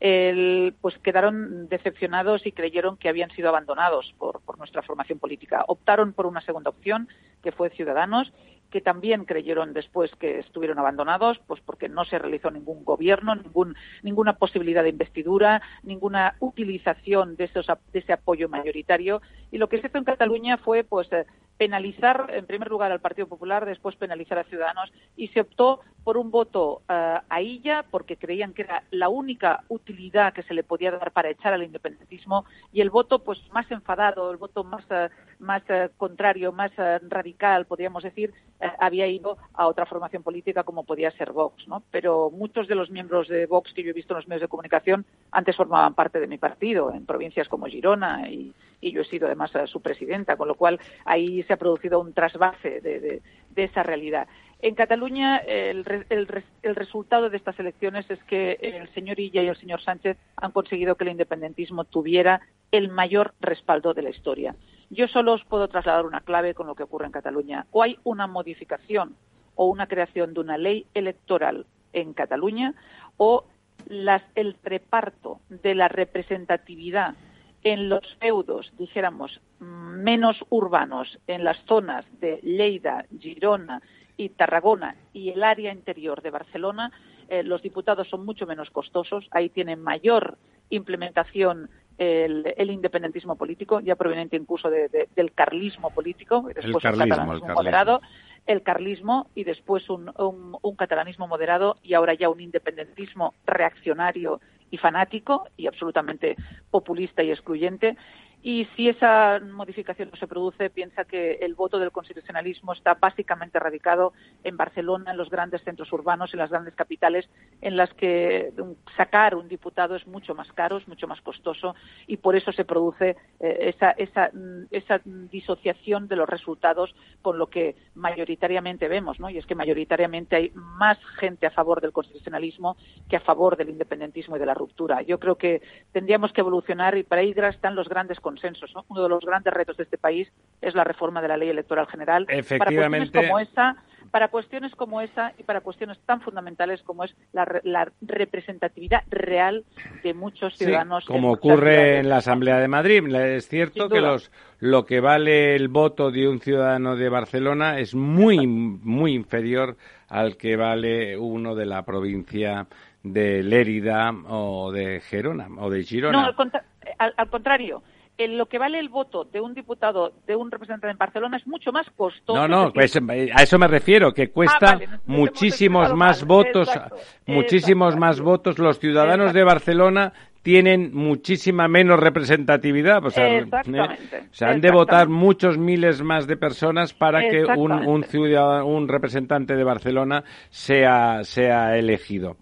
el, pues quedaron decepcionados y creyeron que habían sido abandonados por, por nuestra formación política. Optaron por una segunda opción, que fue Ciudadanos, que también creyeron después que estuvieron abandonados, pues porque no se realizó ningún gobierno, ningún, ninguna posibilidad de investidura, ninguna utilización de, esos, de ese apoyo mayoritario. Y lo que se hizo en Cataluña fue pues penalizar, en primer lugar, al Partido Popular, después penalizar a Ciudadanos, y se optó por un voto uh, a Illa, porque creían que era la única utilidad que se le podía dar para echar al independentismo, y el voto pues más enfadado, el voto más, uh, más uh, contrario, más uh, radical, podríamos decir, uh, había ido a otra formación política como podía ser Vox, ¿no? Pero muchos de los miembros de Vox que yo he visto en los medios de comunicación antes formaban parte de mi partido, en provincias como Girona, y, y yo he sido además uh, su presidenta, con lo cual ahí se ha producido un trasvase de, de, de esa realidad. En Cataluña, el, el, el resultado de estas elecciones es que el señor Illa y el señor Sánchez han conseguido que el independentismo tuviera el mayor respaldo de la historia. Yo solo os puedo trasladar una clave con lo que ocurre en Cataluña. O hay una modificación o una creación de una ley electoral en Cataluña, o las, el reparto de la representatividad en los feudos, dijéramos, menos urbanos, en las zonas de Lleida, Girona y Tarragona y el área interior de Barcelona, eh, los diputados son mucho menos costosos, ahí tienen mayor implementación el, el independentismo político, ya proveniente incluso de, de, del carlismo político, después el carlismo, un el carlismo. Moderado, el carlismo y después un, un, un catalanismo moderado y ahora ya un independentismo reaccionario y fanático y absolutamente populista y excluyente. Y si esa modificación no se produce, piensa que el voto del constitucionalismo está básicamente radicado en Barcelona, en los grandes centros urbanos, en las grandes capitales, en las que sacar un diputado es mucho más caro, es mucho más costoso, y por eso se produce eh, esa, esa, esa disociación de los resultados con lo que mayoritariamente vemos, ¿no? Y es que mayoritariamente hay más gente a favor del constitucionalismo que a favor del independentismo y de la ruptura. Yo creo que tendríamos que evolucionar, y para ahí están los grandes consensos. Consensos, ¿no? Uno de los grandes retos de este país es la reforma de la Ley Electoral General. Efectivamente. Para cuestiones como esa, para cuestiones como esa y para cuestiones tan fundamentales como es la, la representatividad real de muchos ciudadanos. Sí, como ocurre en la Asamblea de Madrid. Es cierto que los lo que vale el voto de un ciudadano de Barcelona es muy, muy inferior al que vale uno de la provincia de Lérida o de Gerona o de Girona. No, al, contra- al, al contrario. En lo que vale el voto de un diputado, de un representante en Barcelona, es mucho más costoso. No, no, que... pues a eso me refiero, que cuesta ah, vale, muchísimos más mal. votos, Exacto. muchísimos Exacto. más votos. Los ciudadanos Exacto. de Barcelona tienen muchísima menos representatividad. O sea, eh, o sea han de votar muchos miles más de personas para que un, un ciudadano, un representante de Barcelona sea, sea elegido.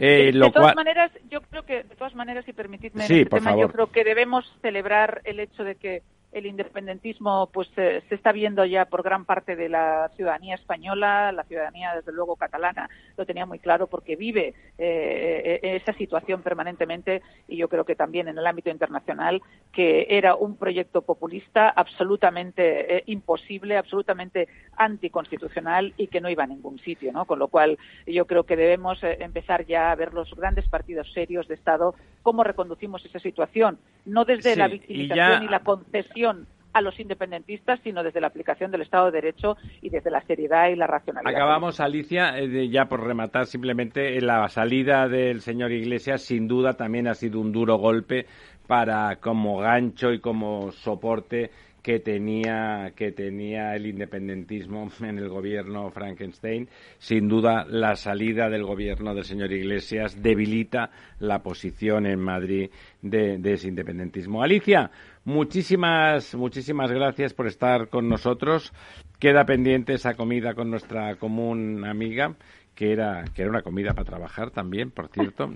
Eh, de, de todas cual... maneras, yo creo que, de todas maneras, y permitidme, sí, en este tema, favor. yo creo que debemos celebrar el hecho de que el independentismo pues eh, se está viendo ya por gran parte de la ciudadanía española, la ciudadanía desde luego catalana lo tenía muy claro porque vive eh, esa situación permanentemente, y yo creo que también en el ámbito internacional, que era un proyecto populista absolutamente eh, imposible, absolutamente anticonstitucional y que no iba a ningún sitio, ¿no? Con lo cual yo creo que debemos eh, empezar ya a ver los grandes partidos serios de Estado cómo reconducimos esa situación, no desde sí, la victimización y, ya... y la concesión a los independentistas, sino desde la aplicación del Estado de Derecho y desde la seriedad y la racionalidad. Acabamos, Alicia, de, ya por rematar simplemente, la salida del señor Iglesias sin duda también ha sido un duro golpe para como gancho y como soporte que tenía que tenía el independentismo en el gobierno Frankenstein. Sin duda, la salida del gobierno del señor Iglesias debilita la posición en Madrid de, de ese independentismo. Alicia, muchísimas, muchísimas gracias por estar con nosotros. Queda pendiente esa comida con nuestra común amiga, que era, que era una comida para trabajar también, por cierto.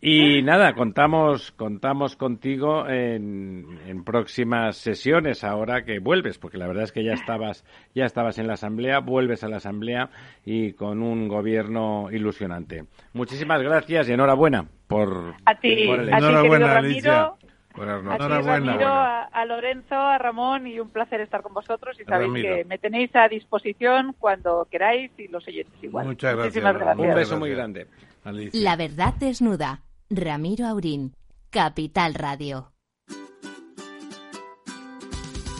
Y nada, contamos contamos contigo en, en próximas sesiones ahora que vuelves, porque la verdad es que ya estabas ya estabas en la Asamblea, vuelves a la Asamblea y con un gobierno ilusionante. Muchísimas gracias y enhorabuena por, a ti, por el... a ti, enhorabuena, Alicia. Buenas noches. A ti, Ramiro, a, a Lorenzo, a Ramón, y un placer estar con vosotros, y sabéis Ramiro. que me tenéis a disposición cuando queráis y los oyentes igual. Muchas gracias. Muchísimas gracias. Un beso muy grande, Alicia. La verdad desnuda. Ramiro Aurín, Capital Radio.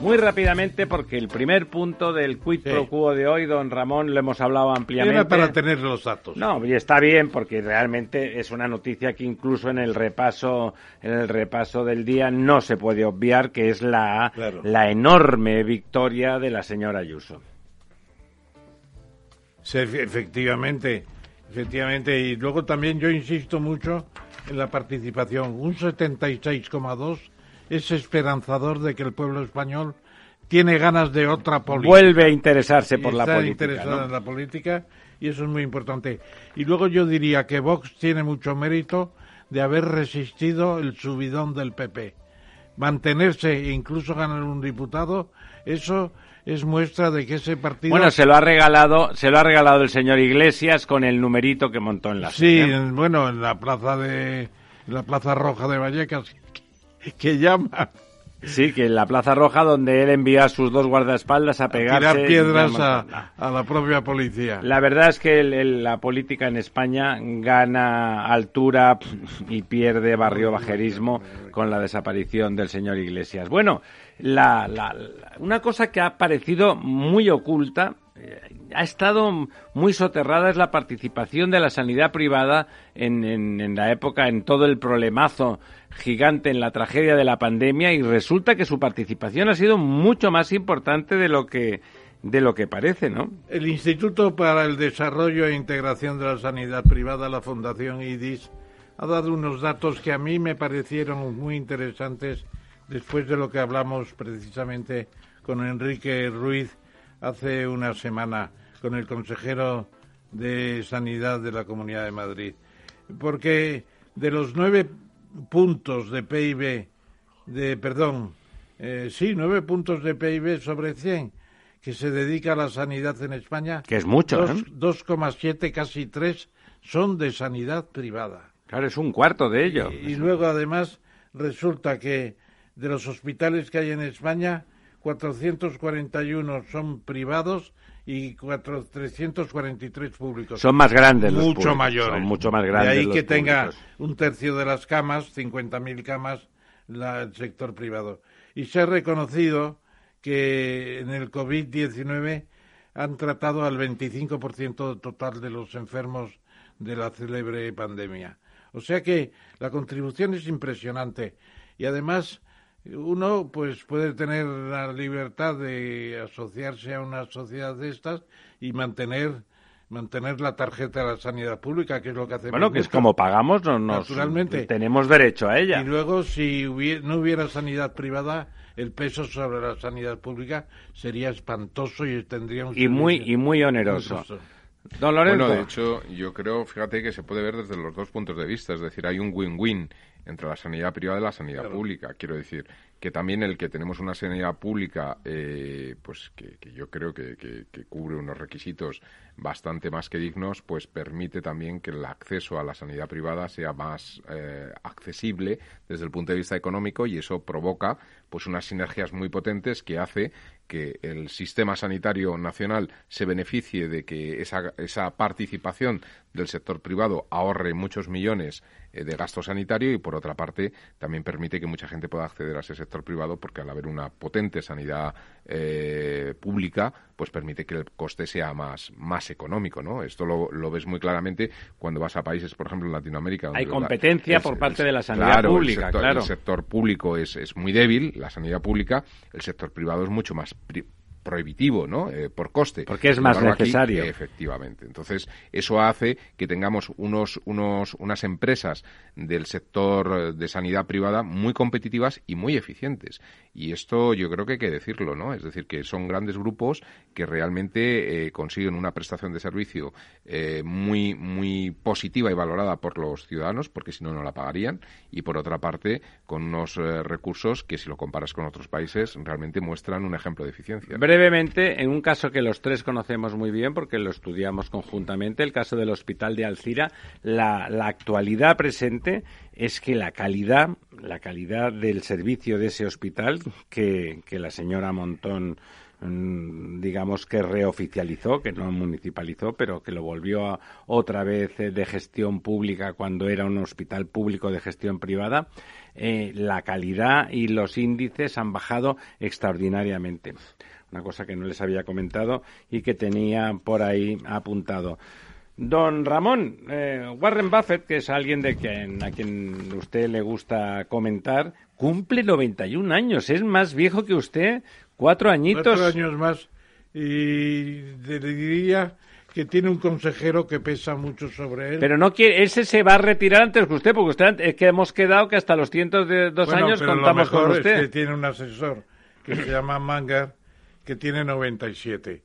Muy rápidamente, porque el primer punto del quid sí. pro quo de hoy, don Ramón, lo hemos hablado ampliamente. Era para tener los datos. No, y está bien, porque realmente es una noticia que incluso en el repaso en el repaso del día no se puede obviar, que es la, claro. la enorme victoria de la señora Ayuso. Sí, efectivamente, efectivamente. Y luego también yo insisto mucho en la participación. Un setenta y seis coma dos por ciento es esperanzador de que el pueblo español tiene ganas de otra política. Vuelve a interesarse por la política. Está interesada, ¿no?, en la política, y eso es muy importante. Y luego yo diría que Vox tiene mucho mérito de haber resistido el subidón del P P. Mantenerse e incluso ganar un diputado, eso es muestra de que ese partido... Bueno, se lo ha regalado se lo ha regalado el señor Iglesias con el numerito que montó en la... Sí, en, bueno, en la plaza de en la Plaza Roja de Vallecas... que llama Sí, que en la Plaza Roja, donde él envía a sus dos guardaespaldas a, a pegarse... tirar piedras a, a la propia policía. La verdad es que el, el, la política en España gana altura y pierde barrio bajerismo con la desaparición del señor Iglesias. Bueno, la, la, la, una cosa que ha parecido muy oculta, ha estado muy soterrada, es la participación de la sanidad privada en, en, en la época, en todo el problemazo gigante, en la tragedia de la pandemia, y resulta que su participación ha sido mucho más importante de lo que de lo que parece, ¿no? El Instituto para el Desarrollo e Integración de la Sanidad Privada, la Fundación I D I S, ha dado unos datos que a mí me parecieron muy interesantes después de lo que hablamos precisamente con Enrique Ruiz hace una semana, con el consejero de Sanidad de la Comunidad de Madrid. Porque de los nueve puntos de P I B, de perdón, eh, sí, nueve puntos de P I B sobre cien que se dedica a la sanidad en España, que es mucho, dos, ¿eh? dos coma siete, casi tres, son de sanidad privada. Claro, es un cuarto de ello. Y, y luego, además, resulta que de los hospitales que hay en España, cuatrocientos cuarenta y uno son privados y trescientos cuarenta y tres públicos. Son más grandes los públicos. Mucho mayores. Son mucho más grandes. De ahí que tenga un tercio de las camas, cincuenta mil camas, la, el sector privado. Y se ha reconocido que en el covid diecinueve han tratado al veinticinco por ciento total de los enfermos de la célebre pandemia. O sea que la contribución es impresionante. Y además, uno pues puede tener la libertad de asociarse a una sociedad de estas y mantener mantener la tarjeta de la sanidad pública, que es lo que hacemos. Bueno, que es como pagamos, no nos naturalmente tenemos derecho a ella. Y luego, si hubiera, no hubiera sanidad privada, el peso sobre la sanidad pública sería espantoso y tendría un y muy y muy oneroso. Incluso. Don Lorenzo. Bueno, de hecho, yo creo, fíjate, que se puede ver desde los dos puntos de vista, es decir, hay un win-win entre la sanidad privada y la sanidad claro. pública. Quiero decir que también el que tenemos una sanidad pública, eh, pues que, que yo creo que, que, que cubre unos requisitos bastante más que dignos, pues permite también que el acceso a la sanidad privada sea más eh, accesible desde el punto de vista económico, y eso provoca pues unas sinergias muy potentes que hace que el sistema sanitario nacional se beneficie de que esa, esa participación del sector privado ahorre muchos millones eh, de gasto sanitario, y por otra parte también permite que mucha gente pueda acceder a ese sector privado, porque al haber una potente sanidad eh, pública, pues permite que el coste sea más, más económico, ¿no? Esto lo, lo ves muy claramente cuando vas a países, por ejemplo, en Latinoamérica, donde hay competencia la, es, por parte es, de la sanidad claro, pública. El sector, claro, el sector público es, es muy débil, la sanidad pública, el sector privado es mucho más pri- prohibitivo, ¿no? Eh, por coste. Porque es más claro, necesario. Aquí, efectivamente. Entonces, eso hace que tengamos unos, unos, unas empresas del sector de sanidad privada muy competitivas y muy eficientes. Y esto yo creo que hay que decirlo, ¿no? Es decir, que son grandes grupos que realmente eh, consiguen una prestación de servicio eh, muy, muy positiva y valorada por los ciudadanos, porque si no, no la pagarían. Y por otra parte, con unos eh, recursos que, si lo comparas con otros países, realmente muestran un ejemplo de eficiencia. Brevemente, en un caso que los tres conocemos muy bien porque lo estudiamos conjuntamente, el caso del Hospital de Alcira, la, la actualidad presente es que la calidad, la calidad del servicio de ese hospital, que, que la señora Montón, digamos, que reoficializó, que no municipalizó, pero que lo volvió a, otra vez de gestión pública cuando era un hospital público de gestión privada, eh, la calidad y los índices han bajado extraordinariamente. Una cosa que no les había comentado y que tenía por ahí apuntado. Don Ramón, eh, Warren Buffett, que es alguien de quien, a quien usted le gusta comentar, cumple noventa y un años, es más viejo que usted, cuatro añitos. Cuatro años más, y le diría que tiene un consejero que pesa mucho sobre él. Pero no quiere, ese se va a retirar antes que usted, porque usted, es que hemos quedado que hasta los cientos de dos bueno, años contamos con usted. Bueno, pero lo mejor es que tiene un asesor que se llama Mangar, que tiene noventa y siete.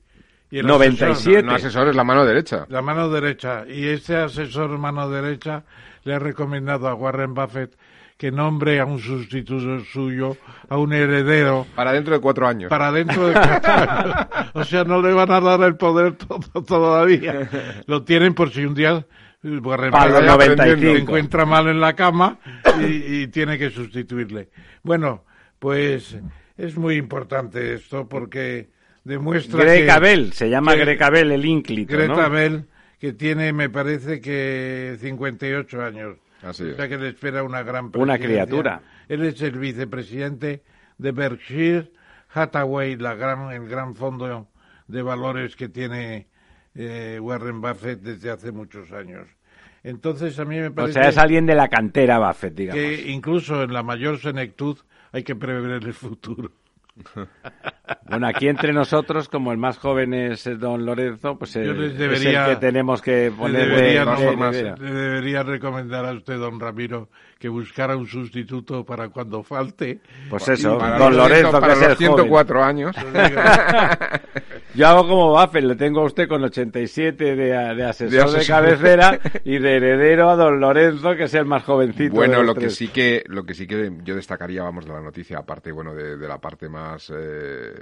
Y el noventa y siete. Asesor, no, el asesor es la mano derecha. La mano derecha. Y ese asesor mano derecha le ha recomendado a Warren Buffett que nombre a un sustituto suyo, a un heredero. Para dentro de cuatro años. Para dentro de cuatro años. O sea, no le van a dar el poder todo, todavía. Lo tienen por si un día Warren Buffett se encuentra mal en la cama y, y tiene que sustituirle. Bueno, Pues es muy importante esto porque demuestra Greg que... Abel, se llama Greg Abel el ínclito, Greg ¿no? Abel, que tiene, me parece que cincuenta y ocho años. Así es. O sea que le espera una gran presidencia. Una criatura. Él es el vicepresidente de Berkshire Hathaway, la gran, el gran fondo de valores que tiene eh, Warren Buffett desde hace muchos años. Entonces a mí me parece... O sea, es alguien de la cantera Buffett, digamos. Que incluso en la mayor senectud hay que prever el futuro. Bueno, aquí entre nosotros, como el más joven es don Lorenzo, pues el, debería, es el que tenemos que poner... Le debería, de, le debería recomendar a usted, don Ramiro, que buscara un sustituto para cuando falte. Pues eso, para don Lorenzo, Lorenzo para que es el ciento cuatro joven. Años. Yo hago como Buffett, le tengo a usted con ochenta y siete de, de asesor de, asesor. de cabecera y de heredero a don Lorenzo, que es el más jovencito. Bueno, de los lo tres. que sí que lo que sí que yo destacaría, vamos, de la noticia, aparte, bueno, de, de la parte más Más, eh,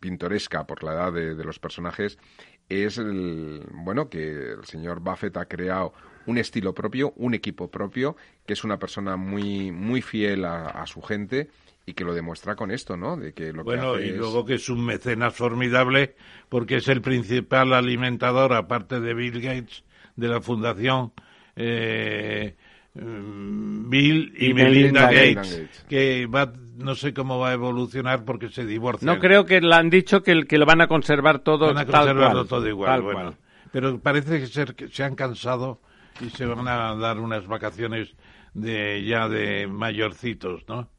pintoresca por la edad de, de los personajes, es el, bueno, que el señor Buffett ha creado un estilo propio, un equipo propio, que es una persona muy muy fiel a, a su gente y que lo demuestra con esto, ¿no? De que lo bueno, que hace y es... luego que es un mecenas formidable porque es el principal alimentador, aparte de Bill Gates, de la fundación eh, Bill y, y Melinda, Melinda Gates, Gates, que va, no sé cómo va a evolucionar porque se divorcian. No creo que le han dicho que, que lo van a conservar todo igual. Van a conservarlo cual, todo igual, bueno. Cual. Pero parece que ser, que se han cansado y se van a dar unas vacaciones de ya de mayorcitos, ¿no?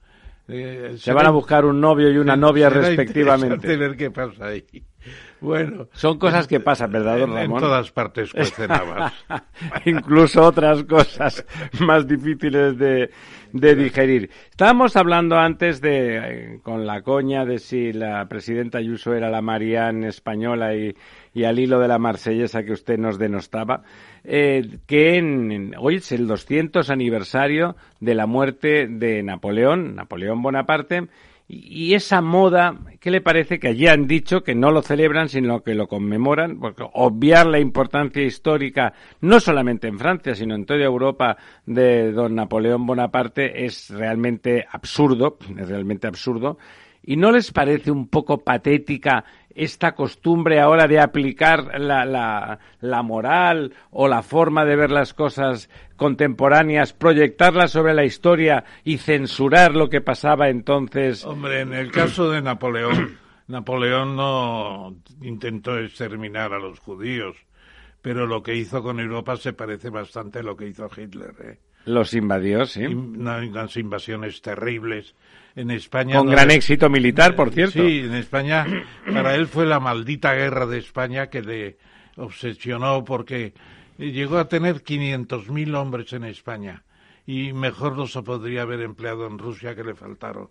Eh, se será, van a buscar un novio y una será, novia será respectivamente. Ver qué pasa ahí. Bueno, son cosas que pasan, ¿verdad, don Ramón? En todas partes cuestionabas. Incluso otras cosas más difíciles de, de digerir. Estábamos hablando antes de eh, con la coña de si la presidenta Ayuso era la Marianne española y, y al hilo de la Marsellesa que usted nos denostaba, eh, que en, en, hoy es el doscientos aniversario de la muerte de Napoleón, Napoleón Bonaparte. Y esa moda, ¿qué le parece? Que allí han dicho que no lo celebran, sino que lo conmemoran, porque obviar la importancia histórica, no solamente en Francia, sino en toda Europa, de don Napoleón Bonaparte, es realmente absurdo, es realmente absurdo. ¿Y no les parece un poco patética esta costumbre ahora de aplicar la, la, la moral o la forma de ver las cosas contemporáneas, proyectarlas sobre la historia y censurar lo que pasaba entonces? Hombre, en el caso de Napoleón, Napoleón no intentó exterminar a los judíos, pero lo que hizo con Europa se parece bastante a lo que hizo Hitler, ¿eh? Los invadió, sí. Unas invasiones terribles. En España... Con no gran es... éxito militar, por cierto. Sí, en España, para él fue la maldita guerra de España que le obsesionó porque llegó a tener quinientos mil hombres en España y mejor no se podría haber empleado en Rusia, que le faltaron.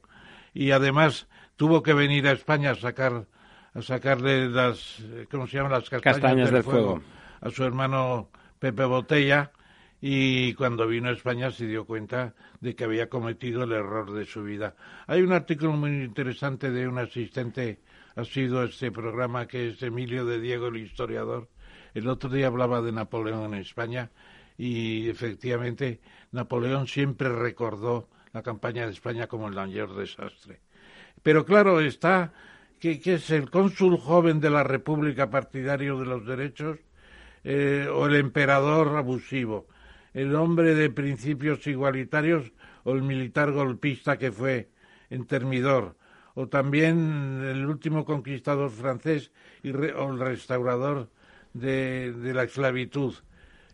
Y además tuvo que venir a España a sacar a sacarle las... ¿Cómo se llaman? Las castañas, castañas del, del fuego, fuego. A su hermano Pepe Botella. Y cuando vino a España se dio cuenta de que había cometido el error de su vida. Hay un artículo muy interesante de un asistente, ha sido este programa, que es Emilio de Diego, el historiador. El otro día hablaba de Napoleón en España y efectivamente Napoleón siempre recordó la campaña de España como el mayor desastre. Pero claro, está que, que es el cónsul joven de la República partidario de los derechos eh, o el emperador abusivo, el hombre de principios igualitarios o el militar golpista que fue en Termidor, o también el último conquistador francés y re, o el restaurador de, de la esclavitud,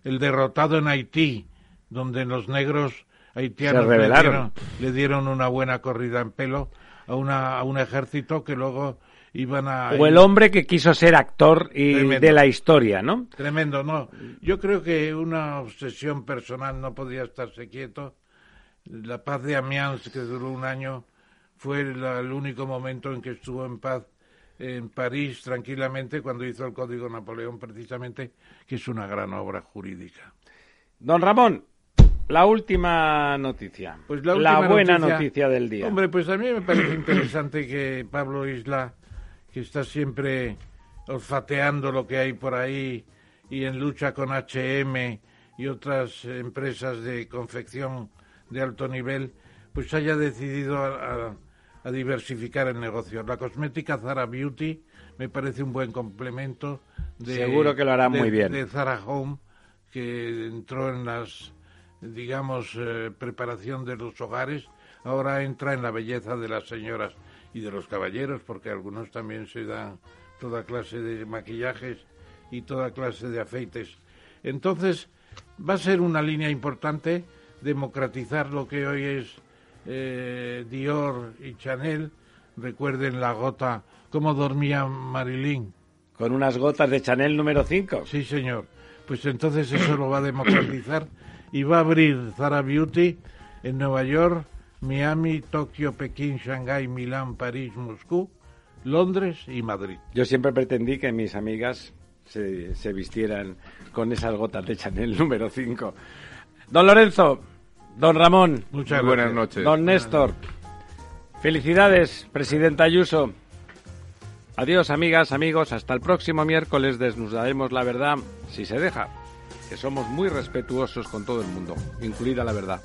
el derrotado en Haití, donde los negros haitianos le dieron, le dieron una buena corrida en pelo a, una, a un ejército que luego iban a... O el hombre que quiso ser actor y de la historia, ¿no? Tremendo, no. Yo creo que una obsesión personal no podía estarse quieto. La paz de Amiens, que duró un año, fue la, el único momento en que estuvo en paz en París tranquilamente cuando hizo el Código Napoleón, precisamente, que es una gran obra jurídica. Don Ramón, la última noticia. Pues la, última la buena noticia, noticia del día. Hombre, pues a mí me parece interesante que Pablo Isla, que está siempre olfateando lo que hay por ahí y en lucha con H and M y otras empresas de confección de alto nivel, pues haya decidido a, a, a diversificar el negocio. La cosmética Zara Beauty me parece un buen complemento de, seguro que lo harán de, muy bien, de Zara Home, que entró en las, digamos, eh, preparación de los hogares, ahora entra en la belleza de las señoras y de los caballeros, porque algunos también se dan toda clase de maquillajes y toda clase de afeites. Entonces, va a ser una línea importante democratizar lo que hoy es eh, Dior y Chanel. Recuerden la gota, cómo dormía Marilyn. Con unas gotas de Chanel número cinco. Sí, señor. Pues entonces eso lo va a democratizar y va a abrir Zara Beauty en Nueva York, Miami, Tokio, Pekín, Shanghái, Milán, París, Moscú, Londres y Madrid. Yo siempre pretendí que mis amigas se, se vistieran con esas gotas de Chanel número cinco. Don Lorenzo, don Ramón. Muchas gracias. Buenas noches. Don Néstor. Felicidades, presidenta Ayuso. Adiós, amigas, amigos. Hasta el próximo miércoles desnudaremos la verdad, si se deja, que somos muy respetuosos con todo el mundo, incluida la verdad.